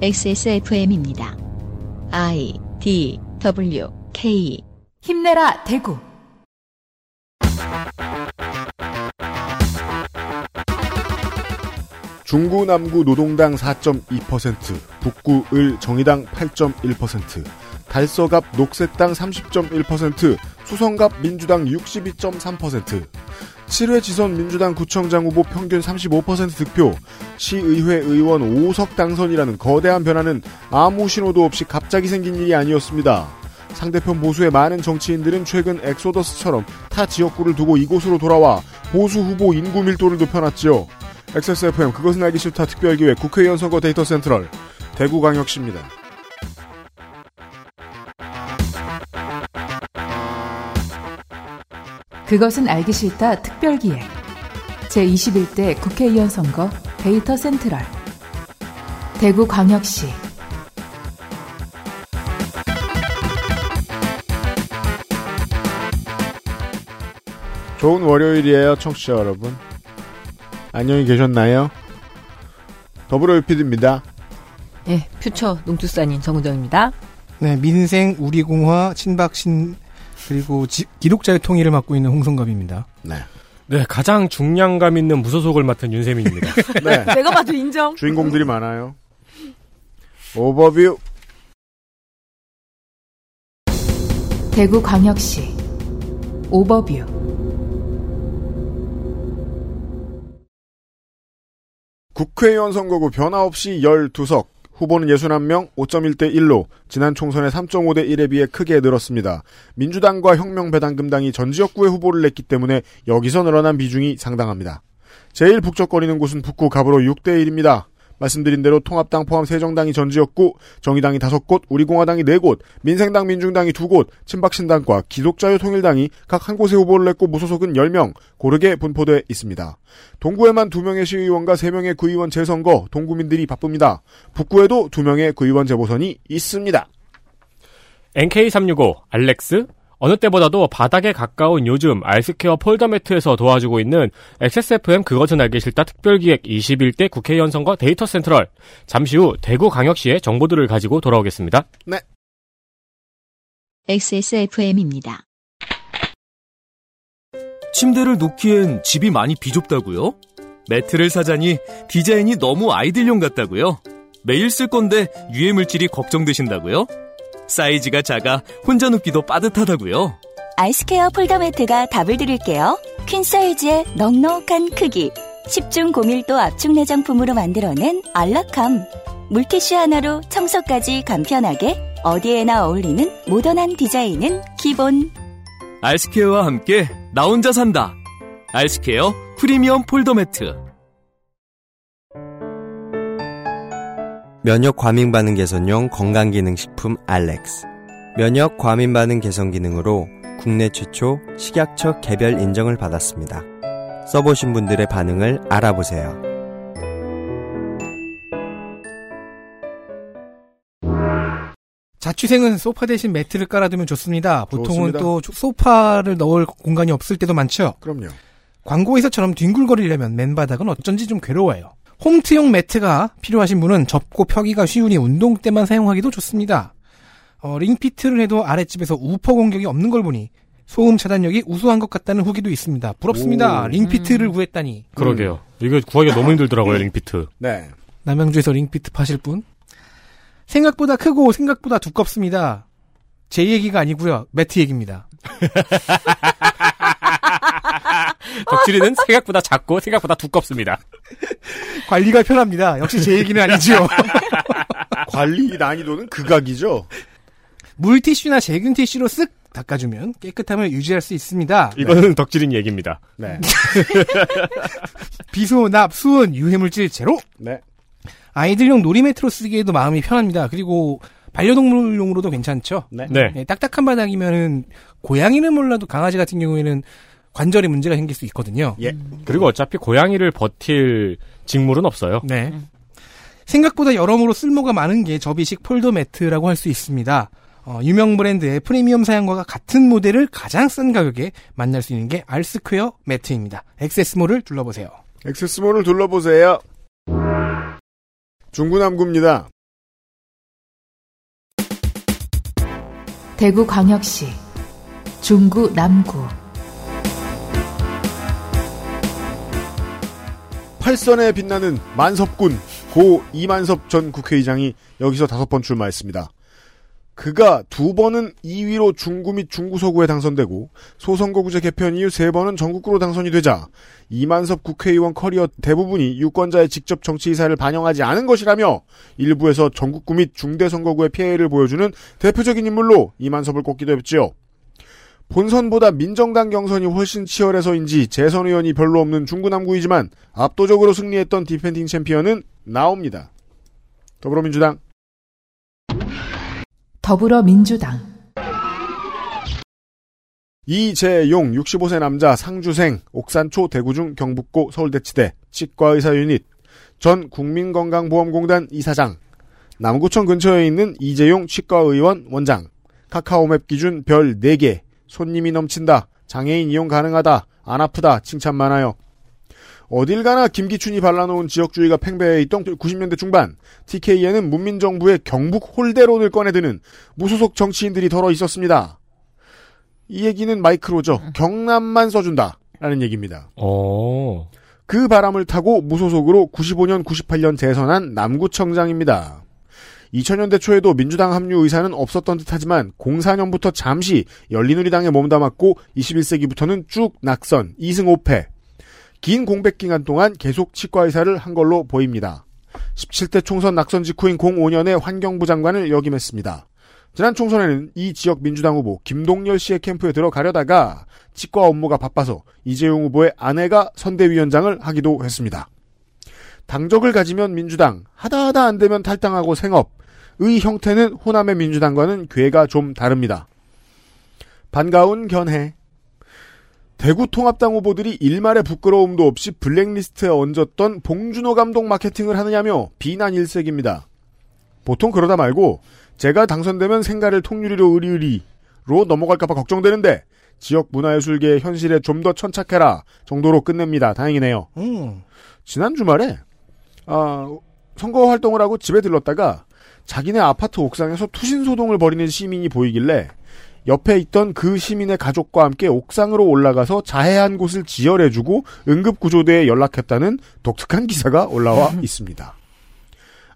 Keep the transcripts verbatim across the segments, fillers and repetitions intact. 엑스에스에프엠입니다. 아이디더블유케이 힘내라 대구. 중구 남구 노동당 사 점 이 퍼센트, 북구 을 정의당 팔 점 일 퍼센트, 달서갑 녹색당 삼십 점 일 퍼센트, 수성갑 민주당 육십이 점 삼 퍼센트, 칠 회 지선 민주당 구청장 후보 평균 삼십오 퍼센트 득표, 시의회 의원 오 석 당선이라는 거대한 변화는 아무 신호도 없이 갑자기 생긴 일이 아니었습니다. 상대편 보수의 많은 정치인들은 최근 엑소더스처럼 타 지역구를 두고 이곳으로 돌아와 보수 후보 인구 밀도를 높여놨지요. 엑스에스에프엠 그것은 알기 싫다 특별기획 국회의원 선거 데이터 센트럴 대구광역시입니다. 그것은 알기 싫다 특별기획 제이십일 대 국회의원 선거 데이터 센트럴 대구광역시 좋은 월요일이에요 청취자 여러분. 안녕히 계셨나요? 더불어유피드입니다. 네, 퓨처 농축산인 정은정입니다. 네, 민생, 우리공화, 친박신 그리고 지, 기독자의 통일을 맡고 있는 홍성갑입니다. 네, 네 가장 중량감 있는 무소속을 맡은 윤세민입니다. 네, 내가 봐도 인정. 주인공들이 많아요. 오버뷰. 대구광역시 오버뷰. 국회의원 선거구 변화 없이 열두 석, 후보는 육십일 명, 오 점 일 대 일로 지난 총선의 삼 점 오 대 일에 비해 크게 늘었습니다. 민주당과 혁명배당금당이 전 지역구에 후보를 냈기 때문에 여기서 늘어난 비중이 상당합니다. 제일 북적거리는 곳은 북구 갑으로 육 대 일입니다. 말씀드린 대로 통합당 포함 새정당이 전 지역구, 정의당이 다섯 곳, 우리공화당이 네 곳, 민생당 민중당이 두 곳, 친박신당과 기독자유통일당이 각 한 곳에 후보를 냈고 무소속은 열 명 고르게 분포돼 있습니다. 동구에만 두 명의 시의원과 세 명의 구의원 재선거, 동구민들이 바쁩니다. 북구에도 두 명의 구의원 재보선이 있습니다. 엔케이 삼백육십오, 알렉스, 어느 때보다도 바닥에 가까운 요즘 알스퀘어 폴더매트에서 도와주고 있는 엑스에스에프엠 그것은 알기 싫다 특별기획 이십일 대 국회의원 선거 데이터 센트럴. 잠시 후 대구광역시의 정보들을 가지고 돌아오겠습니다. 네. 엑스에스에프엠입니다. 침대를 놓기엔 집이 많이 비좁다고요? 매트를 사자니 디자인이 너무 아이들용 같다고요? 매일 쓸 건데 유해 물질이 걱정되신다고요? 사이즈가 작아 혼자 눕기도 빠듯하다고요? 아이스케어 폴더매트가 답을 드릴게요. 퀸 사이즈의 넉넉한 크기, 십 중 고밀도 압축 내장품으로 만들어낸 안락함, 물티슈 하나로 청소까지 간편하게 어디에나 어울리는 모던한 디자인은 기본. 알스케어와 함께 나 혼자 산다. 알스케어 프리미엄 폴더매트. 면역 과민 반응 개선용 건강기능식품 알렉스. 면역 과민 반응 개선 기능으로 국내 최초 식약처 개별 인정을 받았습니다. 써보신 분들의 반응을 알아보세요. 자취생은 소파 대신 매트를 깔아두면 좋습니다. 보통은 좋습니다. 또 소파를 넣을 공간이 없을 때도 많죠. 그럼요. 광고에서처럼 뒹굴거리려면 맨바닥은 어쩐지 좀 괴로워요. 홈트용 매트가 필요하신 분은 접고 펴기가 쉬우니 운동 때만 사용하기도 좋습니다. 어, 링피트를 해도 아랫집에서 우퍼 공격이 없는 걸 보니 소음 차단력이 우수한 것 같다는 후기도 있습니다. 부럽습니다. 오. 링피트를 음. 구했다니. 그러게요. 음. 이거 구하기가 너무 힘들더라고요. 네. 링피트. 네. 남양주에서 링피트 파실 분. 생각보다 크고 생각보다 두껍습니다. 제 얘기가 아니고요. 매트 얘기입니다. 덕질이는 생각보다 작고 생각보다 두껍습니다. 관리가 편합니다. 역시 제 얘기는 아니죠. 관리 난이도는 극악이죠. 물티슈나 제균 티슈로 쓱 닦아주면 깨끗함을 유지할 수 있습니다. 이거는 네. 덕질인 얘기입니다. 네. 비소, 납, 수은, 유해물질 제로. 네. 아이들용 놀이매트로 쓰기에도 마음이 편합니다. 그리고 반려동물용으로도 괜찮죠. 네. 네. 네, 딱딱한 바닥이면은 고양이는 몰라도 강아지 같은 경우에는 관절에 문제가 생길 수 있거든요. 예. 그리고 어차피 고양이를 버틸 직물은 없어요. 네. 생각보다 여러모로 쓸모가 많은 게 접이식 폴더 매트라고 할 수 있습니다. 어, 유명 브랜드의 프리미엄 사양과 같은 모델을 가장 싼 가격에 만날 수 있는 게 알스퀘어 매트입니다. 엑세스몰을 둘러보세요. 엑세스몰을 둘러보세요. 중구남구입니다. 대구광역시, 중구 남구. 팔선에 빛나는 만섭군, 고 이만섭 전 국회의장이 여기서 다섯 번 출마했습니다. 그가 두 번은 이 위로 중구 및 중구 서구에 당선되고 소선거구제 개편 이후 세 번은 전국구로 당선이 되자 이만섭 국회의원 커리어 대부분이 유권자의 직접 정치 의사를 반영하지 않은 것이라며 일부에서 전국구 및 중대선거구의 피해를 보여주는 대표적인 인물로 이만섭을 꼽기도 했지요. 본선보다 민정당 경선이 훨씬 치열해서인지 재선 의원이 별로 없는 중구 남구이지만 압도적으로 승리했던 디펜딩 챔피언은 나옵니다. 더불어민주당 더불어민주당 이재용 육십오 세 남자 상주생 옥산초 대구중 경북고 서울대치대 치과의사 유닛 전 국민건강보험공단 이사장 남구청 근처에 있는 이재용 치과의원 원장 카카오맵 기준 별 네 개 손님이 넘친다 장애인 이용 가능하다 안 아프다 칭찬 많아요. 어딜 가나 김기춘이 발라놓은 지역주의가 팽배해 있던 구십 년대 중반 티케이에는 문민정부의 경북 홀대론을 꺼내드는 무소속 정치인들이 덜어 있었습니다. 이 얘기는 마이크로죠. 경남만 써준다라는 얘기입니다. 오. 그 바람을 타고 무소속으로 구십오 년, 구십팔 년 재선한 남구청장입니다. 이천 년대 초에도 민주당 합류 의사는 없었던 듯하지만 공사 년부터 잠시 열린우리당에 몸담았고 이십일 세기부터는 쭉 낙선, 이 승 오 패. 긴 공백 기간 동안 계속 치과의사를 한 걸로 보입니다. 십칠 대 총선 낙선 직후인 공오 년에 환경부 장관을 역임했습니다. 지난 총선에는 이 지역 민주당 후보 김동열 씨의 캠프에 들어가려다가 치과 업무가 바빠서 이재용 후보의 아내가 선대위원장을 하기도 했습니다. 당적을 가지면 민주당, 하다하다 안 되면 탈당하고 생업의 형태는 호남의 민주당과는 궤가 좀 다릅니다. 반가운 견해. 대구통합당 후보들이 일말의 부끄러움도 없이 블랙리스트에 얹었던 봉준호 감독 마케팅을 하느냐며 비난 일색입니다. 보통 그러다 말고 제가 당선되면 생가를 통유리로 의리의리로 넘어갈까봐 걱정되는데 지역 문화예술계의 현실에 좀 더 천착해라 정도로 끝냅니다. 다행이네요. 음. 지난 주말에 어, 선거 활동을 하고 집에 들렀다가 자기네 아파트 옥상에서 투신소동을 벌이는 시민이 보이길래 옆에 있던 그 시민의 가족과 함께 옥상으로 올라가서 자해한 곳을 지혈해주고 응급구조대에 연락했다는 독특한 기사가 올라와 있습니다.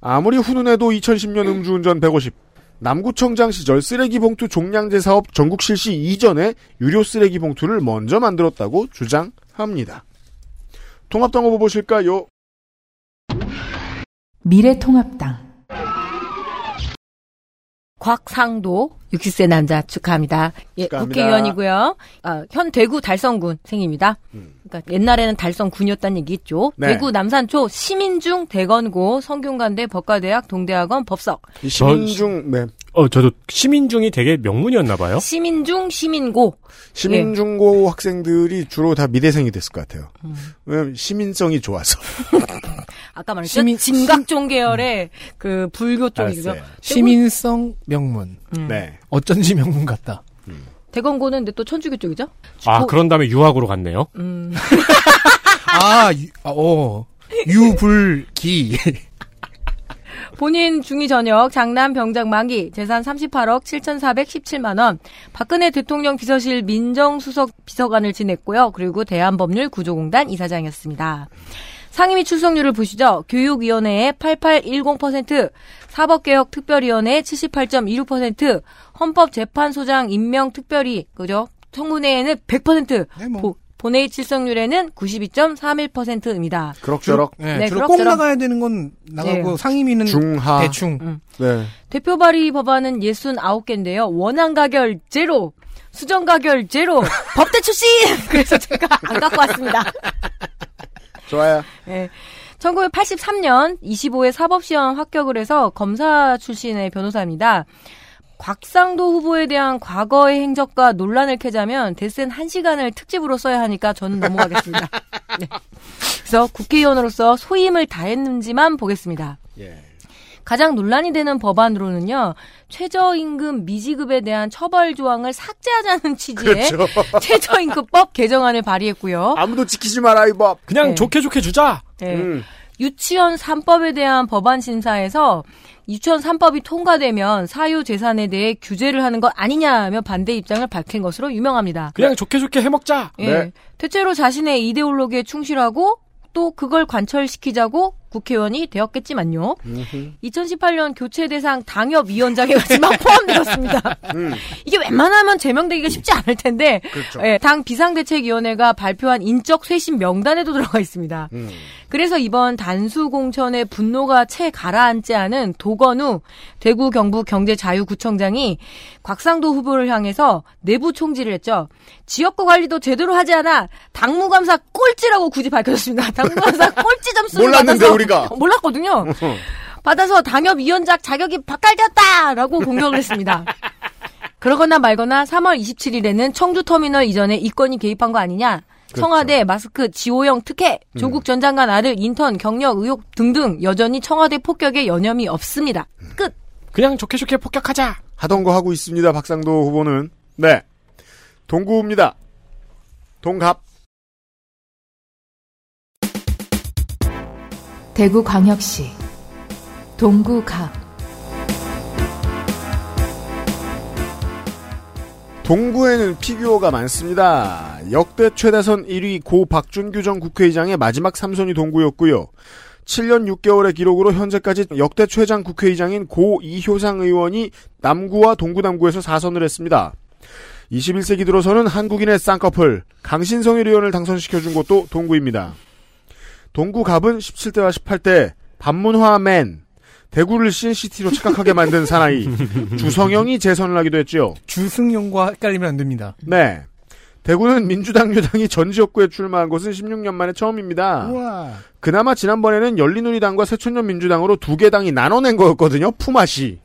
아무리 훈훈해도 이천십 년 음주운전 백오십, 남구청장 시절 쓰레기봉투 종량제 사업 전국 실시 이전에 유료 쓰레기봉투를 먼저 만들었다고 주장합니다. 통합당 후보 보실까요? 미래통합당 곽상도 육십 세 남자 축하합니다. 예, 축하합니다. 국회의원이고요. 아, 현 대구 달성군 생입니다. 음. 그러니까 옛날에는 달성군이었다는 얘기 있죠. 네. 대구 남산초 시민중 대건고 성균관대 법과대학 동대학원 법석. 시민중 네. 어 저도 시민중이 되게 명문이었나 봐요. 시민중 시민고. 시민중고 예. 학생들이 주로 다 미대생이 됐을 것 같아요. 음. 왜냐면 시민성이 좋아서. 아까 말했죠. 시민, 진각종 계열의 음. 그 불교 쪽이죠. 시민성 명문. 음. 네. 어쩐지 명문 같다. 음. 대건고는 근데 또 천주교 쪽이죠? 아, 고... 그런 다음에 유학으로 갔네요? 음. 아, 유, 어, 유불기. 본인 중위 전역, 장남 병장 만기, 재산 삼십팔억 칠천사백십칠만 원, 박근혜 대통령 비서실 민정수석 비서관을 지냈고요. 그리고 대한법률구조공단 이사장이었습니다. 상임위 출석률을 보시죠. 교육위원회의 팔십팔 점 일공 퍼센트, 사법개혁특별위원회 칠십팔 점 이십육 퍼센트, 헌법재판소장 임명특별위, 그죠? 청문회에는 백 퍼센트, 네, 뭐. 보, 본회의 출석률에는 구십이 점 삼십일 퍼센트입니다. 그럭저럭. 네, 네, 주로 꼭 나가야 되는 건 나가고 네. 상임위는 중하. 대충. 음. 네. 대표 발의 법안은 육십구 개인데요. 원안 가결 제로, 수정 가결 제로, 법대 출신! 그래서 제가 안 갖고 왔습니다. 좋아요. 네. 천구백팔십삼 년 이십오 회 사법시험 합격을 해서 검사 출신의 변호사입니다. 곽상도 후보에 대한 과거의 행적과 논란을 캐자면 데센 한 시간을 특집으로 써야 하니까 저는 넘어가겠습니다. 네. 그래서 국회의원으로서 소임을 다했는지만 보겠습니다. 예. 가장 논란이 되는 법안으로는요. 최저임금 미지급에 대한 처벌 조항을 삭제하자는 취지의 그렇죠. 최저임금법 개정안을 발의했고요. 아무도 지키지 마라 이 법. 그냥 네. 좋게 좋게 주자. 네. 음. 유치원 삼 법에 대한 법안 심사에서 유치원 삼 법이 통과되면 사유 재산에 대해 규제를 하는 것 아니냐며 반대 입장을 밝힌 것으로 유명합니다. 그냥 좋게 좋게 해먹자. 예. 네. 대체로 자신의 이데올로기에 충실하고 또 그걸 관철시키자고 국회의원이 되었겠지만요. 음흠. 이천십팔 년 교체 대상 당협위원장에 마지막 포함되었습니다. 음. 이게 웬만하면 제명되기가 쉽지 않을 텐데 그렇죠. 예, 당 비상대책위원회가 발표한 인적쇄신 명단에도 들어가 있습니다. 음. 그래서 이번 단수공천의 분노가 채 가라앉지 않은 도건우 대구 경북 경제자유구청장이 곽상도 후보를 향해서 내부 총질을 했죠. 지역구 관리도 제대로 하지 않아 당무감사 꼴찌라고 굳이 밝혀졌습니다. 당무감사 꼴찌 점수를 몰랐는데 받아서 몰랐거든요. 받아서 당협위원장 자격이 박탈되었다라고 공격을 했습니다. 그러거나 말거나 삼월 이십칠일에는 청주터미널 이전에 이권이 개입한 거 아니냐. 그렇죠. 청와대 마스크 주호영 특혜, 조국 전 장관 아들 인턴 경력 의혹 등등 여전히 청와대 폭격에 여념이 없습니다. 끝. 그냥 좋게 좋게 폭격하자. 하던 거 하고 있습니다. 박상도 후보는. 네. 동구입니다. 동갑. 대구광역시 동구갑. 동구에는 피규어가 많습니다. 역대 최다선 일 위 고 박준규 전 국회의장의 마지막 삼선이 동구였고요. 칠 년 육 개월의 기록으로 현재까지 역대 최장 국회의장인 고 이효상 의원이 남구와 동구남구에서 사선을 했습니다. 이십일 세기 들어서는 한국인의 쌍꺼풀 강신성일 의원을 당선시켜준 곳도 동구입니다. 동구갑은 십칠 대와 십팔 대 반문화맨, 대구를 신시티로 착각하게 만든 사나이 주성영이 재선을 하기도 했죠. 주승영과 헷갈리면 안 됩니다. 네, 대구는 민주당 유당이 전 지역구에 출마한 것은 십육 년 만에 처음입니다. 우와. 그나마 지난번에는 열린우리당과 새천년민주당으로 두 개 당이 나눠낸 거였거든요. 품앗이.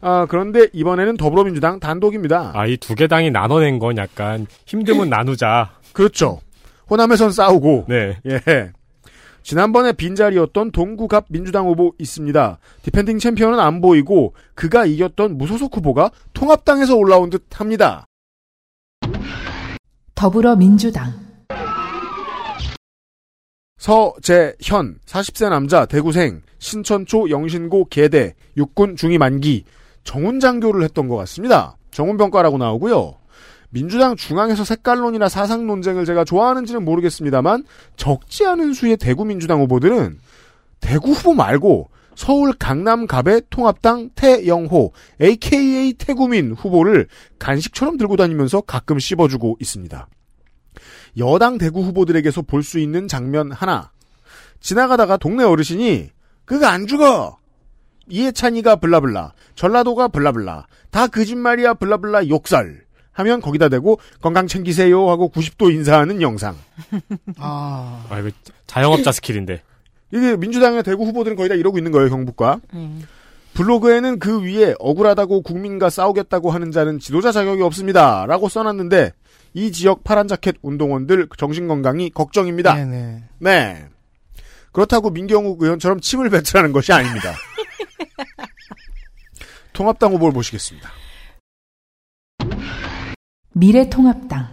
아, 그런데 이번에는 더불어민주당 단독입니다. 아, 이 두 개 당이 나눠낸 건 약간 힘듦은 나누자. 그렇죠. 호남에선 싸우고. 네. 예. 지난번에 빈자리였던 동구갑 민주당 후보 있습니다. 디펜딩 챔피언은 안 보이고 그가 이겼던 무소속 후보가 통합당에서 올라온 듯합니다. 더불어민주당 서재현, 사십 세 남자, 대구생, 신천초, 영신고, 계대, 육군 중위 만기, 정훈장교를 했던 것 같습니다. 정훈병과라고 나오고요. 민주당 중앙에서 색깔론이나 사상 논쟁을 제가 좋아하는지는 모르겠습니다만 적지 않은 수의 대구 민주당 후보들은 대구 후보 말고 서울 강남갑의 통합당 태영호 에이케이에이 태구민 후보를 간식처럼 들고 다니면서 가끔 씹어주고 있습니다. 여당 대구 후보들에게서 볼 수 있는 장면 하나. 지나가다가 동네 어르신이 그거 안 죽어! 이해찬이가 블라블라, 전라도가 블라블라, 다 거짓말이야 블라블라 욕설. 하면 거기다 대고 건강 챙기세요 하고 구십 도 인사하는 영상. 아, 아 이거 자영업자 스킬인데. 이게 민주당의 대구 후보들은 거의 다 이러고 있는 거예요, 경북과. 음. 블로그에는 그 위에 억울하다고 국민과 싸우겠다고 하는 자는 지도자 자격이 없습니다. 라고 써놨는데 이 지역 파란 자켓 운동원들 정신건강이 걱정입니다. 네네. 네. 그렇다고 민경욱 의원처럼 침을 뱉으라는 것이 아닙니다. 통합당 후보를 보시겠습니다. 미래통합당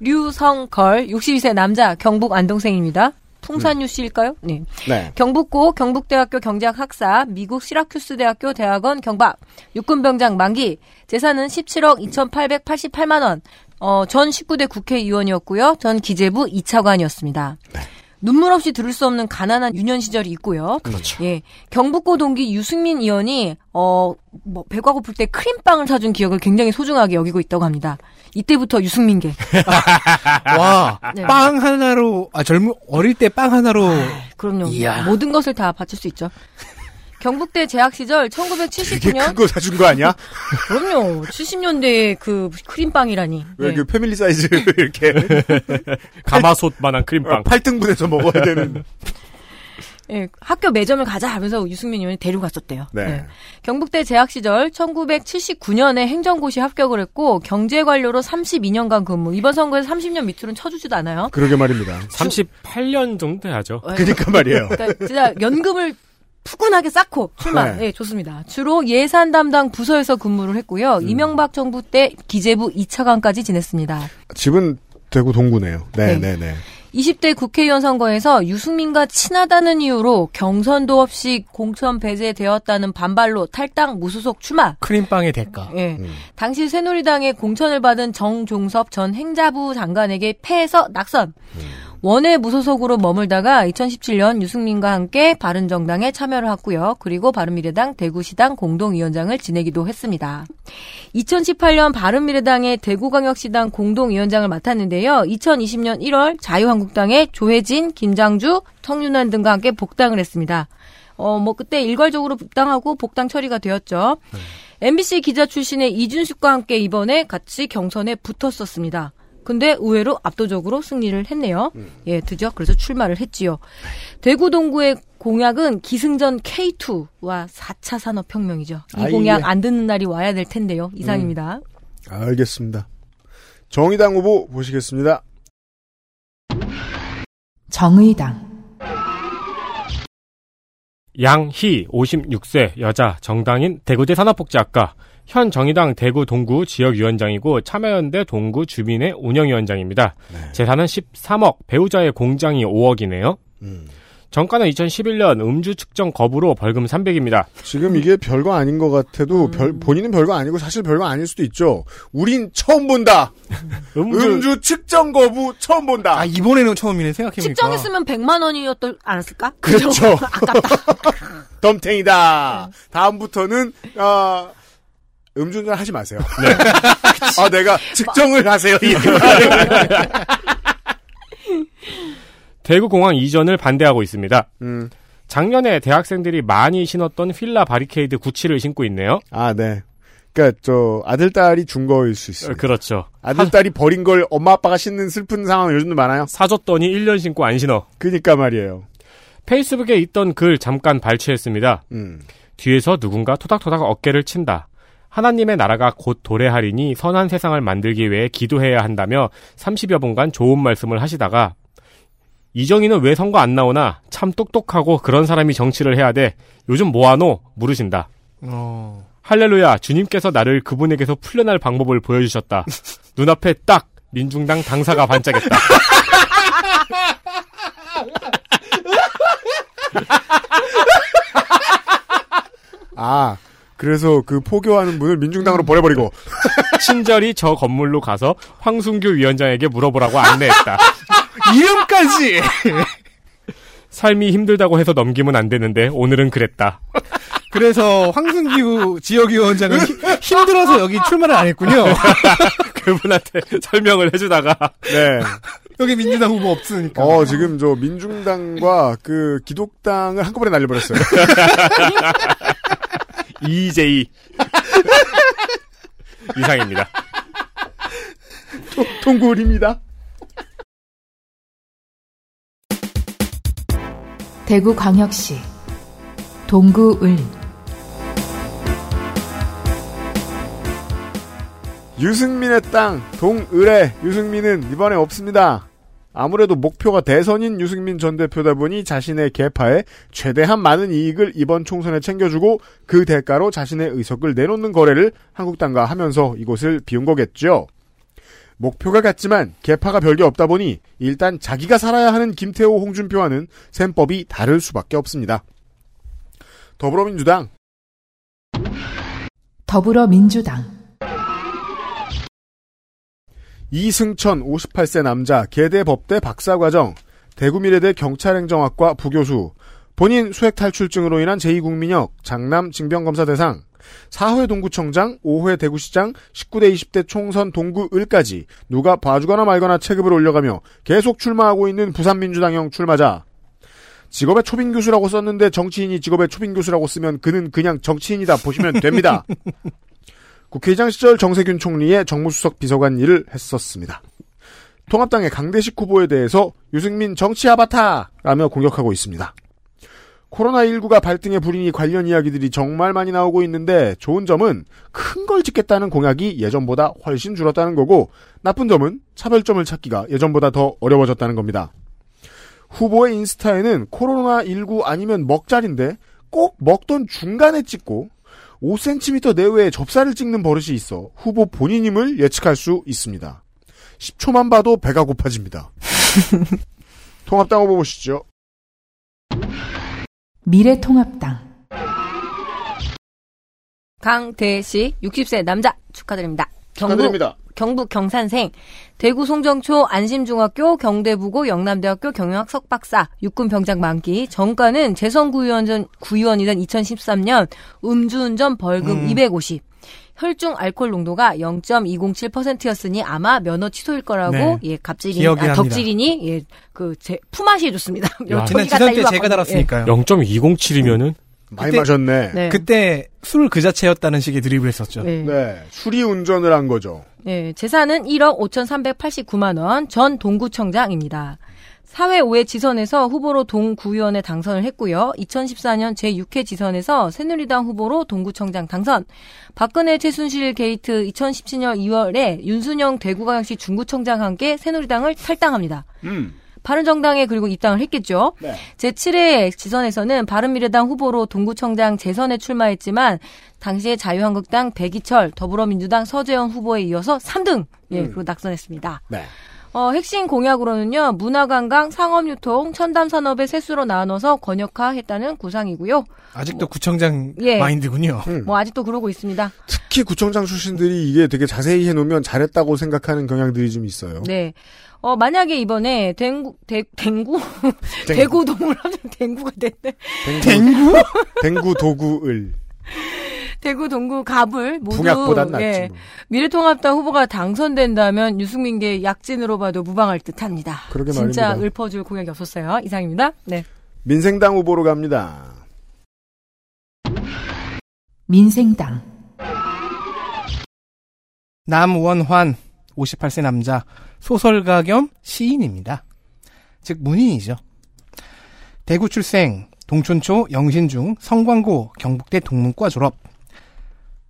류성걸, 육십이 세 남자, 경북 안동생입니다. 풍산유씨일까요? 네. 네. 경북고, 경북대학교 경제학학사, 미국 시라큐스 대학교 대학원 경박, 육군병장 만기, 재산은 십칠억 이천팔백팔십팔만 원, 어, 전 십구 대 국회의원이었고요. 전 기재부 이 차관이었습니다. 네. 눈물 없이 들을 수 없는 가난한 유년 시절이 있고요. 그렇죠. 예, 경북고 동기 유승민 의원이 어, 뭐 배가 고플 때 크림빵을 사준 기억을 굉장히 소중하게 여기고 있다고 합니다. 이때부터 유승민계. 와, 네. 빵 하나로 아 젊은 어릴 때 빵 하나로. 아, 그럼요. 이야. 모든 것을 다 바칠 수 있죠. 경북대 재학 시절 천구백칠십구 년. 되게 큰 거 사준 거 아니야? 그럼요. 칠십 년대 그 크림빵이라니. 왜 그 네. 패밀리 사이즈 이렇게 가마솥만한 크림빵. 팔 등분해서 먹어야 되는. 예, 학교 매점을 가자 하면서 유승민 의원이 데려갔었대요. 네. 네. 경북대 재학 시절 천구백칠십구 년에 행정고시 합격을 했고 경제관료로 삼십이 년간 근무. 이번 선거에서 삼십 년 밑으로는 쳐주지도 않아요. 그러게 말입니다. 삼십팔 년 정도 해야죠. 네. 그러니까 말이에요. 그러니까 진짜 연금을 푸근하게 쌓고 출마. 네. 예, 좋습니다. 주로 예산 담당 부서에서 근무를 했고요. 음. 이명박 정부 때 기재부 이 차관까지 지냈습니다. 집은 대구 동구네요. 네, 네, 네. 이십 대 국회의원 선거에서 유승민과 친하다는 이유로 경선도 없이 공천 배제되었다는 반발로 탈당 무소속 출마. 크림빵의 대가. 예. 음. 당시 새누리당의 공천을 받은 정종섭 전 행자부 장관에게 패해서 낙선. 음. 원외 무소속으로 머물다가 이천십칠 년 유승민과 함께 바른정당에 참여를 했고요. 그리고 바른미래당 대구시당 공동위원장을 지내기도 했습니다. 이천십팔 년 바른미래당의 대구광역시당 공동위원장을 맡았는데요. 이천이십 년 일 월 자유한국당의 조혜진, 김장주, 청윤환 등과 함께 복당을 했습니다. 어, 뭐 그때 일괄적으로 복당하고 복당 처리가 되었죠. 음. 엠비씨 기자 출신의 이준숙과 함께 이번에 같이 경선에 붙었었습니다. 근데 의외로 압도적으로 승리를 했네요. 예, 드디어 그래서 출마를 했지요. 대구 동구의 공약은 기승전 케이 투와 사 차 산업혁명이죠. 이 아, 공약 예. 안 듣는 날이 와야 될 텐데요. 이상입니다. 음, 알겠습니다. 정의당 후보 보시겠습니다. 정의당 양희 오십육 세 여자 정당인 대구대 산업복지학과 현 정의당 대구 동구 지역위원장이고 참여연대 동구 주민회 운영위원장입니다. 네. 재산은 십삼억, 배우자의 공장이 오억이네요. 음. 정가는 이천십일 년 음주 측정 거부로 벌금 삼백입니다. 지금 이게 별거 아닌 것 같아도 음. 별, 본인은 별거 아니고 사실 별거 아닐 수도 있죠. 우린 처음 본다. 음주, 음주 측정 거부 처음 본다. 아, 이번에는 처음이네 생각해보니까. 측정했으면 백만 원이었던 않았을까? 그렇죠. 아깝다. 덤탱이다. 다음부터는 어... 음주운전 하지 마세요. 네. 아, 내가 측정을 하세요. 대구공항 이전을 반대하고 있습니다. 음. 작년에 대학생들이 많이 신었던 휠라 바리케이드 구찌를 신고 있네요. 아, 네. 그러니까 저 아들, 딸이 준 거일 수 있어요. 그렇죠. 아들, 딸이 버린 걸 엄마, 아빠가 신는 슬픈 상황 요즘도 많아요. 사줬더니 일 년 신고 안 신어. 그러니까 말이에요. 페이스북에 있던 글 잠깐 발췌했습니다. 음. 뒤에서 누군가 토닥토닥 어깨를 친다. 하나님의 나라가 곧 도래하리니 선한 세상을 만들기 위해 기도해야 한다며 삼십여 분간 좋은 말씀을 하시다가 이정희는 왜 선거 안 나오나 참 똑똑하고 그런 사람이 정치를 해야 돼. 요즘 뭐하노? 물으신다. 어... 할렐루야 주님께서 나를 그분에게서 풀려날 방법을 보여주셨다. 눈앞에 딱 민중당 당사가 반짝였다. 아... 그래서 그 포교하는 분을 민중당으로 버려버리고 친절히 저 건물로 가서 황순규 위원장에게 물어보라고 안내했다. 이름까지. 삶이 힘들다고 해서 넘기면 안 되는데 오늘은 그랬다. 그래서 황순규 지역위원장은 힘들어서 여기 출마를 안 했군요. 그분한테 설명을 해주다가 네. 여기 민주당 후보 없으니까. 어 지금 저 민중당과 그 기독당을 한꺼번에 날려버렸어요. 이제이 이상입니다. 통골입니다. 대구광역시 동구을 유승민의 땅 동을에 유승민은 이번에 없습니다. 아무래도 목표가 대선인 유승민 전 대표다 보니 자신의 개파에 최대한 많은 이익을 이번 총선에 챙겨주고 그 대가로 자신의 의석을 내놓는 거래를 한국당과 하면서 이곳을 비운 거겠죠. 목표가 같지만 개파가 별게 없다 보니 일단 자기가 살아야 하는 김태호, 홍준표와는 셈법이 다를 수밖에 없습니다. 더불어민주당 더불어민주당 이승천 오십팔 세 남자 계대법대 박사과정 대구미래대 경찰행정학과 부교수 본인 수액탈출증으로 인한 제이 국민역 장남 징병검사 대상 사 회 동구청장 오 회 대구시장 십구 대 이십 대 총선 동구을까지 누가 봐주거나 말거나 체급을 올려가며 계속 출마하고 있는 부산민주당형 출마자 직업에 초빙교수라고 썼는데 정치인이 직업에 초빙교수라고 쓰면 그는 그냥 정치인이다 보시면 됩니다. 국회의장 시절 정세균 총리의 정무수석 비서관 일을 했었습니다. 통합당의 강대식 후보에 대해서 유승민 정치 아바타라며 공격하고 있습니다. 코로나십구가 발등에 불이니 관련 이야기들이 정말 많이 나오고 있는데 좋은 점은 큰 걸 짓겠다는 공약이 예전보다 훨씬 줄었다는 거고 나쁜 점은 차별점을 찾기가 예전보다 더 어려워졌다는 겁니다. 후보의 인스타에는 코로나십구 아니면 먹자리인데 꼭 먹던 중간에 찍고 오 센티미터 내외의 접사를 찍는 버릇이 있어 후보 본인임을 예측할 수 있습니다. 십 초만 봐도 배가 고파집니다. 통합당 후보 보시죠. 미래통합당 강대식 육십 세 남자 축하드립니다. 경북, 축하드립니다. 경북 경산생, 대구 송정초 안심중학교, 경대부고 영남대학교 경영학 석박사, 육군병장 만기, 전과는 재선구의원전, 구의원이던 이천십삼 년 음주운전 벌금 음. 이백오십, 혈중 알코올 농도가 영 점 이공칠 퍼센트였으니 아마 면허 취소일 거라고 네. 예 갑질이 아, 덕질이니 예 그 제 품앗이 해줬습니다. 지난 지선 때 제가 달았으니까요. 예. 영 점 이공칠이면은 많이 그때, 마셨네. 네. 그때 술 그 자체였다는 식의 드립을 했었죠. 네. 네, 술이 운전을 한 거죠. 네, 재산은 일억 오천삼백팔십구만 원, 전 동구청장입니다. 사회 오회 지선에서 후보로 동구의원에 당선을 했고요. 이천십사 년 제육 회 지선에서 새누리당 후보로 동구청장 당선, 박근혜 최순실 게이트 이천십칠 년 이 월에 윤순영 대구광역시 중구청장 함께 새누리당을 탈당합니다. 음. 바른정당에 그리고 입당을 했겠죠. 네. 제칠 회 지선에서는 바른미래당 후보로 동구청장 재선에 출마했지만 당시에 자유한국당 백이철, 더불어민주당 서재원 후보에 이어서 삼 등 음. 예, 그리고 낙선했습니다. 네. 어, 핵심 공약으로는요. 문화관광, 상업유통, 첨단산업의 세수로 나눠서 권역화했다는 구상이고요. 아직도 뭐, 구청장 예. 마인드군요. 음. 뭐 아직도 그러고 있습니다. 특히 구청장 출신들이 이게 되게 자세히 해놓으면 잘했다고 생각하는 경향들이 좀 있어요. 네. 어, 만약에 이번에 댕구, 대, 댕구? 대구 동물 하면 댕구가 됐네. 댕구? 댕구 도구을. 대구 동구 갑을 모두 붕약보단 낫지 예, 뭐. 미래통합당 후보가 당선된다면 유승민계 약진으로 봐도 무방할 듯합니다. 그러게 진짜 말입니다. 읊어줄 공약이 없었어요. 이상입니다. 네. 민생당 후보로 갑니다. 민생당 남원환 오십팔 세 남자 소설가 겸 시인입니다. 즉 문인이죠. 대구 출생, 동촌초, 영신중, 성광고, 경북대 동문과 졸업.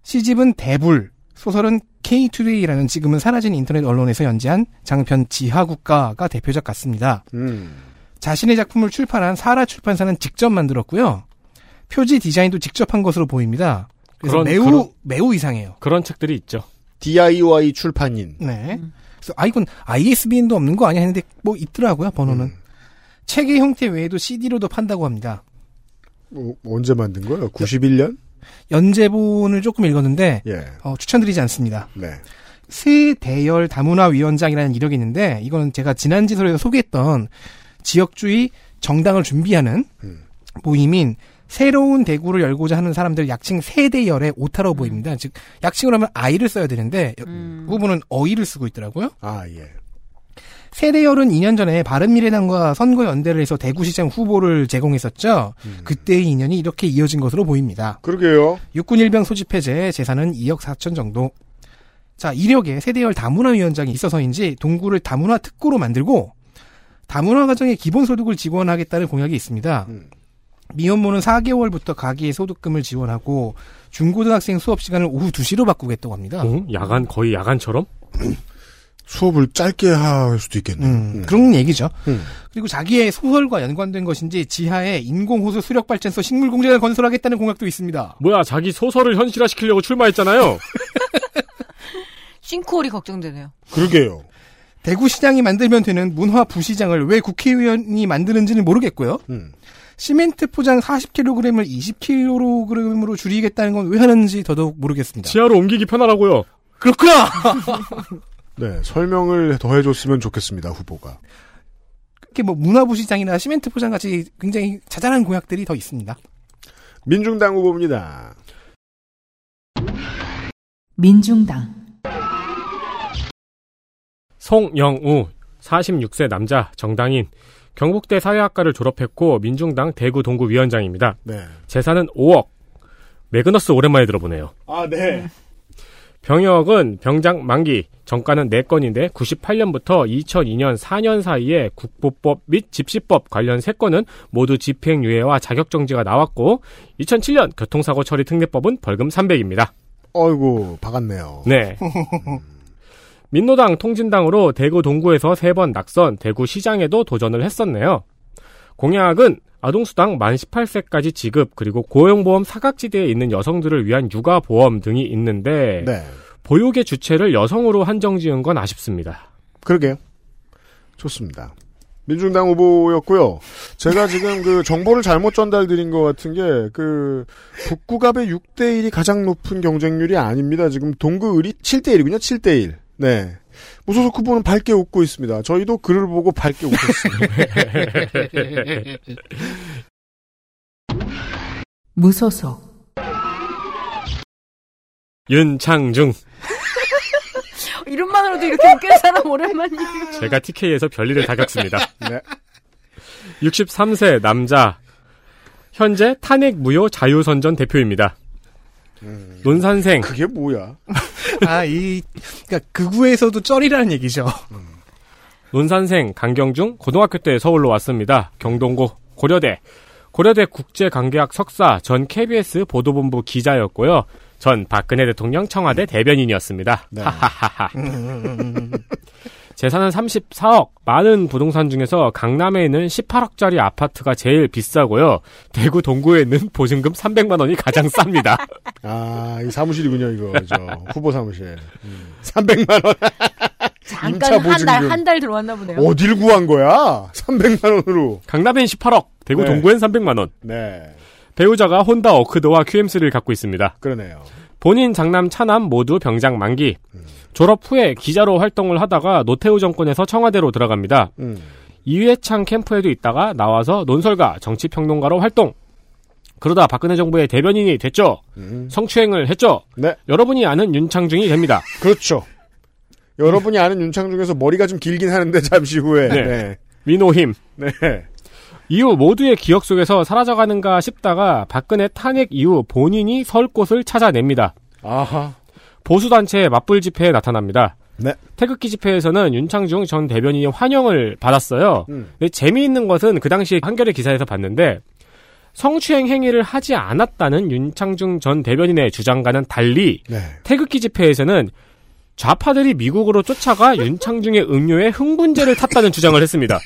시집은 대불, 소설은 케이투데이라는 지금은 사라진 인터넷 언론에서 연재한 장편 지하국가가 대표작 같습니다. 음. 자신의 작품을 출판한 사라 출판사는 직접 만들었고요. 표지 디자인도 직접 한 것으로 보입니다. 그래서 그런, 매우 그런, 매우 이상해요. 그런 책들이 있죠. 디아이와이 출판인. 네. 음. 그래서 아 이건 아이에스비엔도 없는 거 아니야 했는데 뭐 있더라고요 번호는. 음. 책의 형태 외에도 씨디로도 판다고 합니다. 어, 언제 만든 거예요? 구십일 년? 연재본을 조금 읽었는데 예. 어, 추천드리지 않습니다. 네. 세대열 다문화위원장이라는 이력이 있는데 이거는 제가 지난 지설에서 소개했던 지역주의 정당을 준비하는 음. 모임인 새로운 대구를 열고자 하는 사람들 약칭 세대열의 오타로 보입니다. 음. 즉 약칭을 하면 아이를 써야 되는데 음. 후보는 어이를 쓰고 있더라고요. 아 예. 세대열은 이 년 전에 바른미래당과 선거연대를 해서 대구시장 후보를 제공했었죠. 음. 그때의 인연이 이렇게 이어진 것으로 보입니다. 그러게요. 육군 일병 소집 해제, 재산은 이억 사천 정도. 자, 이력에 세대열 다문화위원장이 있어서인지 동구를 다문화 특구로 만들고 다문화 가정의 기본소득을 지원하겠다는 공약이 있습니다. 음. 미혼모는 사 개월부터 가계의 소득금을 지원하고 중고등학생 수업시간을 오후 두 시로 바꾸겠다고 합니다. 음, 야간 거의 야간처럼? 수업을 짧게 할 수도 있겠네요. 음, 음. 그런 얘기죠. 음. 그리고 자기의 소설과 연관된 것인지 지하에 인공호수 수력발전소 식물공장을 건설하겠다는 공약도 있습니다. 뭐야, 자기 소설을 현실화시키려고 출마했잖아요. 싱크홀이 걱정되네요. 그러게요. 대구시장이 만들면 되는 문화부시장을 왜 국회의원이 만드는지는 모르겠고요. 음. 시멘트 포장 사십 킬로그램을 이십 킬로그램으로 줄이겠다는 건 왜 하는지 더더욱 모르겠습니다. 지하로 옮기기 편하라고요. 그렇구나. 네, 설명을 더 해줬으면 좋겠습니다, 후보가. 이렇게 뭐 문화부시장이나 시멘트 포장 같이 굉장히 자잘한 공약들이 더 있습니다. 민중당 후보입니다. 민중당 송영우 사십육 세 남자 정당인, 경북대 사회학과를 졸업했고 민중당 대구 동구 위원장입니다. 네. 재산은 오억. 매그너스 오랜만에 들어보네요. 아, 네. 병역은 병장 만기, 전과는 네 건인데 구십팔 년부터 이천이 년 사 년 사이에 국보법 및 집시법 관련 세 건은 모두 집행유예와 자격정지가 나왔고 이천칠 년 교통사고 처리 특례법은 벌금 삼백입니다. 어이구, 박았네요. 네. 민노당 통진당으로 대구 동구에서 세 번 낙선, 대구시장에도 도전을 했었네요. 공약은 아동수당 만 열여덟 세까지 지급, 그리고 고용보험 사각지대에 있는 여성들을 위한 육아보험 등이 있는데 네. 보육의 주체를 여성으로 한정지은 건 아쉽습니다. 그러게요. 좋습니다. 민중당 후보였고요. 제가 지금 그 정보를 잘못 전달드린 것 같은 게 그 북구갑의 육 대 일이 가장 높은 경쟁률이 아닙니다. 지금 동구을이 칠 대 일이군요. 칠 대 일. 네. 무소속 후보는 밝게 웃고 있습니다. 저희도 글을 보고 밝게 웃었습니다. 무소속 윤창중. 이름만으로도 이렇게 웃기는 사람 오랜만이에요. 제가 티케이에서 별일을 다 겪습니다. 네. 육십삼 세 남자, 현재 탄핵무효 자유선전 대표입니다. 음, 논산생. 그게 뭐야? 아, 이, 그러니까 극우에서도 쩔이라는 얘기죠. 음. 논산생 강경중, 고등학교 때 서울로 왔습니다. 경동고, 고려대, 고려대 국제관계학 석사, 전 케이비에스 보도본부 기자였고요. 전 박근혜 대통령 청와대 대변인이었습니다. 네. 하하하하. 재산은 삼십사억. 많은 부동산 중에서 강남에 있는 십팔억짜리 아파트가 제일 비싸고요. 대구 동구에 있는 보증금 삼백만 원이 가장 쌉니다. 아, 이 사무실이군요, 이거. 저 후보 사무실. 음. 삼백만 원. 잠깐 한 달, 한 달 들어왔나 보네요. 어딜 구한 거야? 삼백만 원으로. 강남엔 십팔억, 대구 네. 동구엔 삼백만 원. 네. 배우자가 혼다 어크드와 큐엠씨를 갖고 있습니다. 그러네요. 본인 장남 차남 모두 병장 만기. 음. 졸업 후에 기자로 활동을 하다가 노태우 정권에서 청와대로 들어갑니다. 음. 이회창 캠프에도 있다가 나와서 논설가, 정치평론가로 활동. 그러다 박근혜 정부의 대변인이 됐죠. 음. 성추행을 했죠. 네. 여러분이 아는 윤창중이 됩니다. 그렇죠. 여러분이 아는 윤창중에서 머리가 좀 길긴 하는데 잠시 후에. 네. 네. 위노힘. 네. 이후 모두의 기억 속에서 사라져가는가 싶다가 박근혜 탄핵 이후 본인이 설 곳을 찾아냅니다. 아하. 보수단체의 맞불 집회에 나타납니다. 네. 태극기 집회에서는 윤창중 전 대변인이 환영을 받았어요. 음. 근데 재미있는 것은 그 당시 한겨레 기사에서 봤는데 성추행 행위를 하지 않았다는 윤창중 전 대변인의 주장과는 달리 네. 태극기 집회에서는 좌파들이 미국으로 쫓아가 윤창중의 음료에 흥분제를 탔다는 주장을 했습니다.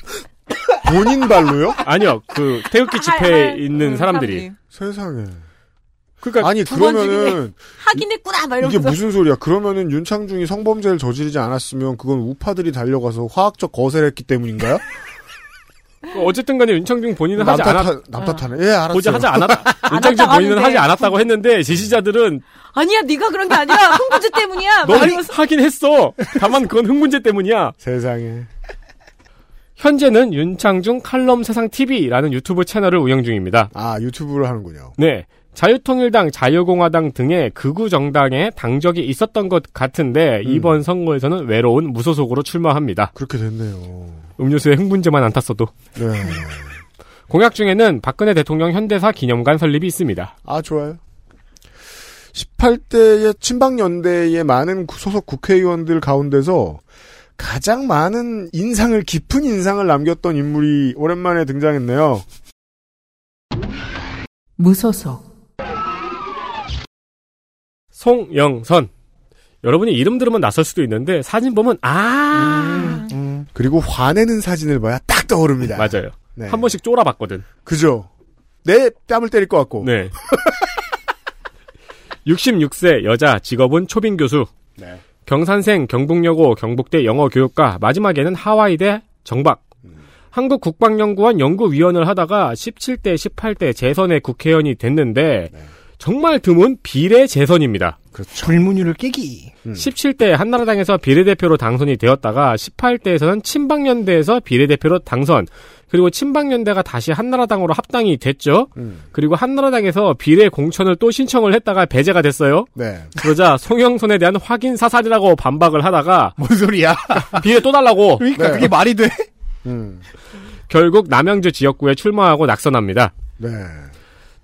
본인 발로요? 아니요, 그 태극기 집회에 있는 사람들이. 세상에. 그러니까 아니 그러면은 확인했구나 막 이러면서. 이게 무슨 소리야? 그러면은 윤창중이 성범죄를 저지르지 않았으면 그건 우파들이 달려가서 화학적 거세했기 때문인가요? 어쨌든간에 윤창중 본인은 하지 않았. 남탓하네. 예, 알았어요. 보지 하지 않았다. 윤창중 본인은 하는데. 하지 않았다고 했는데 지지자들은 아니야, 네가 그런 게 아니라 흥분제 때문이야. 너 하긴 했어. 다만 그건 흥분제 때문이야. 세상에. 현재는 윤창중 칼럼 세상 티비라는 유튜브 채널을 운영 중입니다. 아, 유튜브를 하는군요. 네. 자유통일당, 자유공화당 등의 극우 정당에 당적이 있었던 것 같은데 음. 이번 선거에서는 외로운 무소속으로 출마합니다. 그렇게 됐네요. 음료수에 흥분제만 안 탔어도. 네. 공약 중에는 박근혜 대통령 현대사 기념관 설립이 있습니다. 아, 좋아요. 십팔 대의 친박연대의 많은 소속 국회의원들 가운데서 가장 많은 인상을, 깊은 인상을 남겼던 인물이 오랜만에 등장했네요. 무소속 송영선. 여러분이 이름 들으면 낯설 수도 있는데 사진 보면 아 음, 음. 그리고 화내는 사진을 봐야 딱 떠오릅니다. 맞아요. 네. 한 번씩 쫄아봤거든. 그죠. 내 뺨을 때릴 것 같고. 네. 육십육 세 여자, 직업은 초빙 교수. 네. 경산생, 경북여고, 경북대 영어교육과, 마지막에는 하와이대 정박. 음. 한국국방연구원 연구위원을 하다가 십칠 대, 십팔 대 재선의 국회의원이 됐는데 네. 정말 드문 비례 재선입니다. 그렇죠. 불문율을 깨기. 음. 십칠 대 한나라당에서 비례대표로 당선이 되었다가 십팔 대에서는 친박연대에서 비례대표로 당선. 그리고 친박연대가 다시 한나라당으로 합당이 됐죠. 음. 그리고 한나라당에서 비례 공천을 또 신청을 했다가 배제가 됐어요. 네. 그러자 송영선에 대한 확인 사살이라고 반박을 하다가 뭔 소리야? 비례 또 달라고. 그러니까 네. 그게 말이 돼? 음. 결국 남양주 지역구에 출마하고 낙선합니다. 네.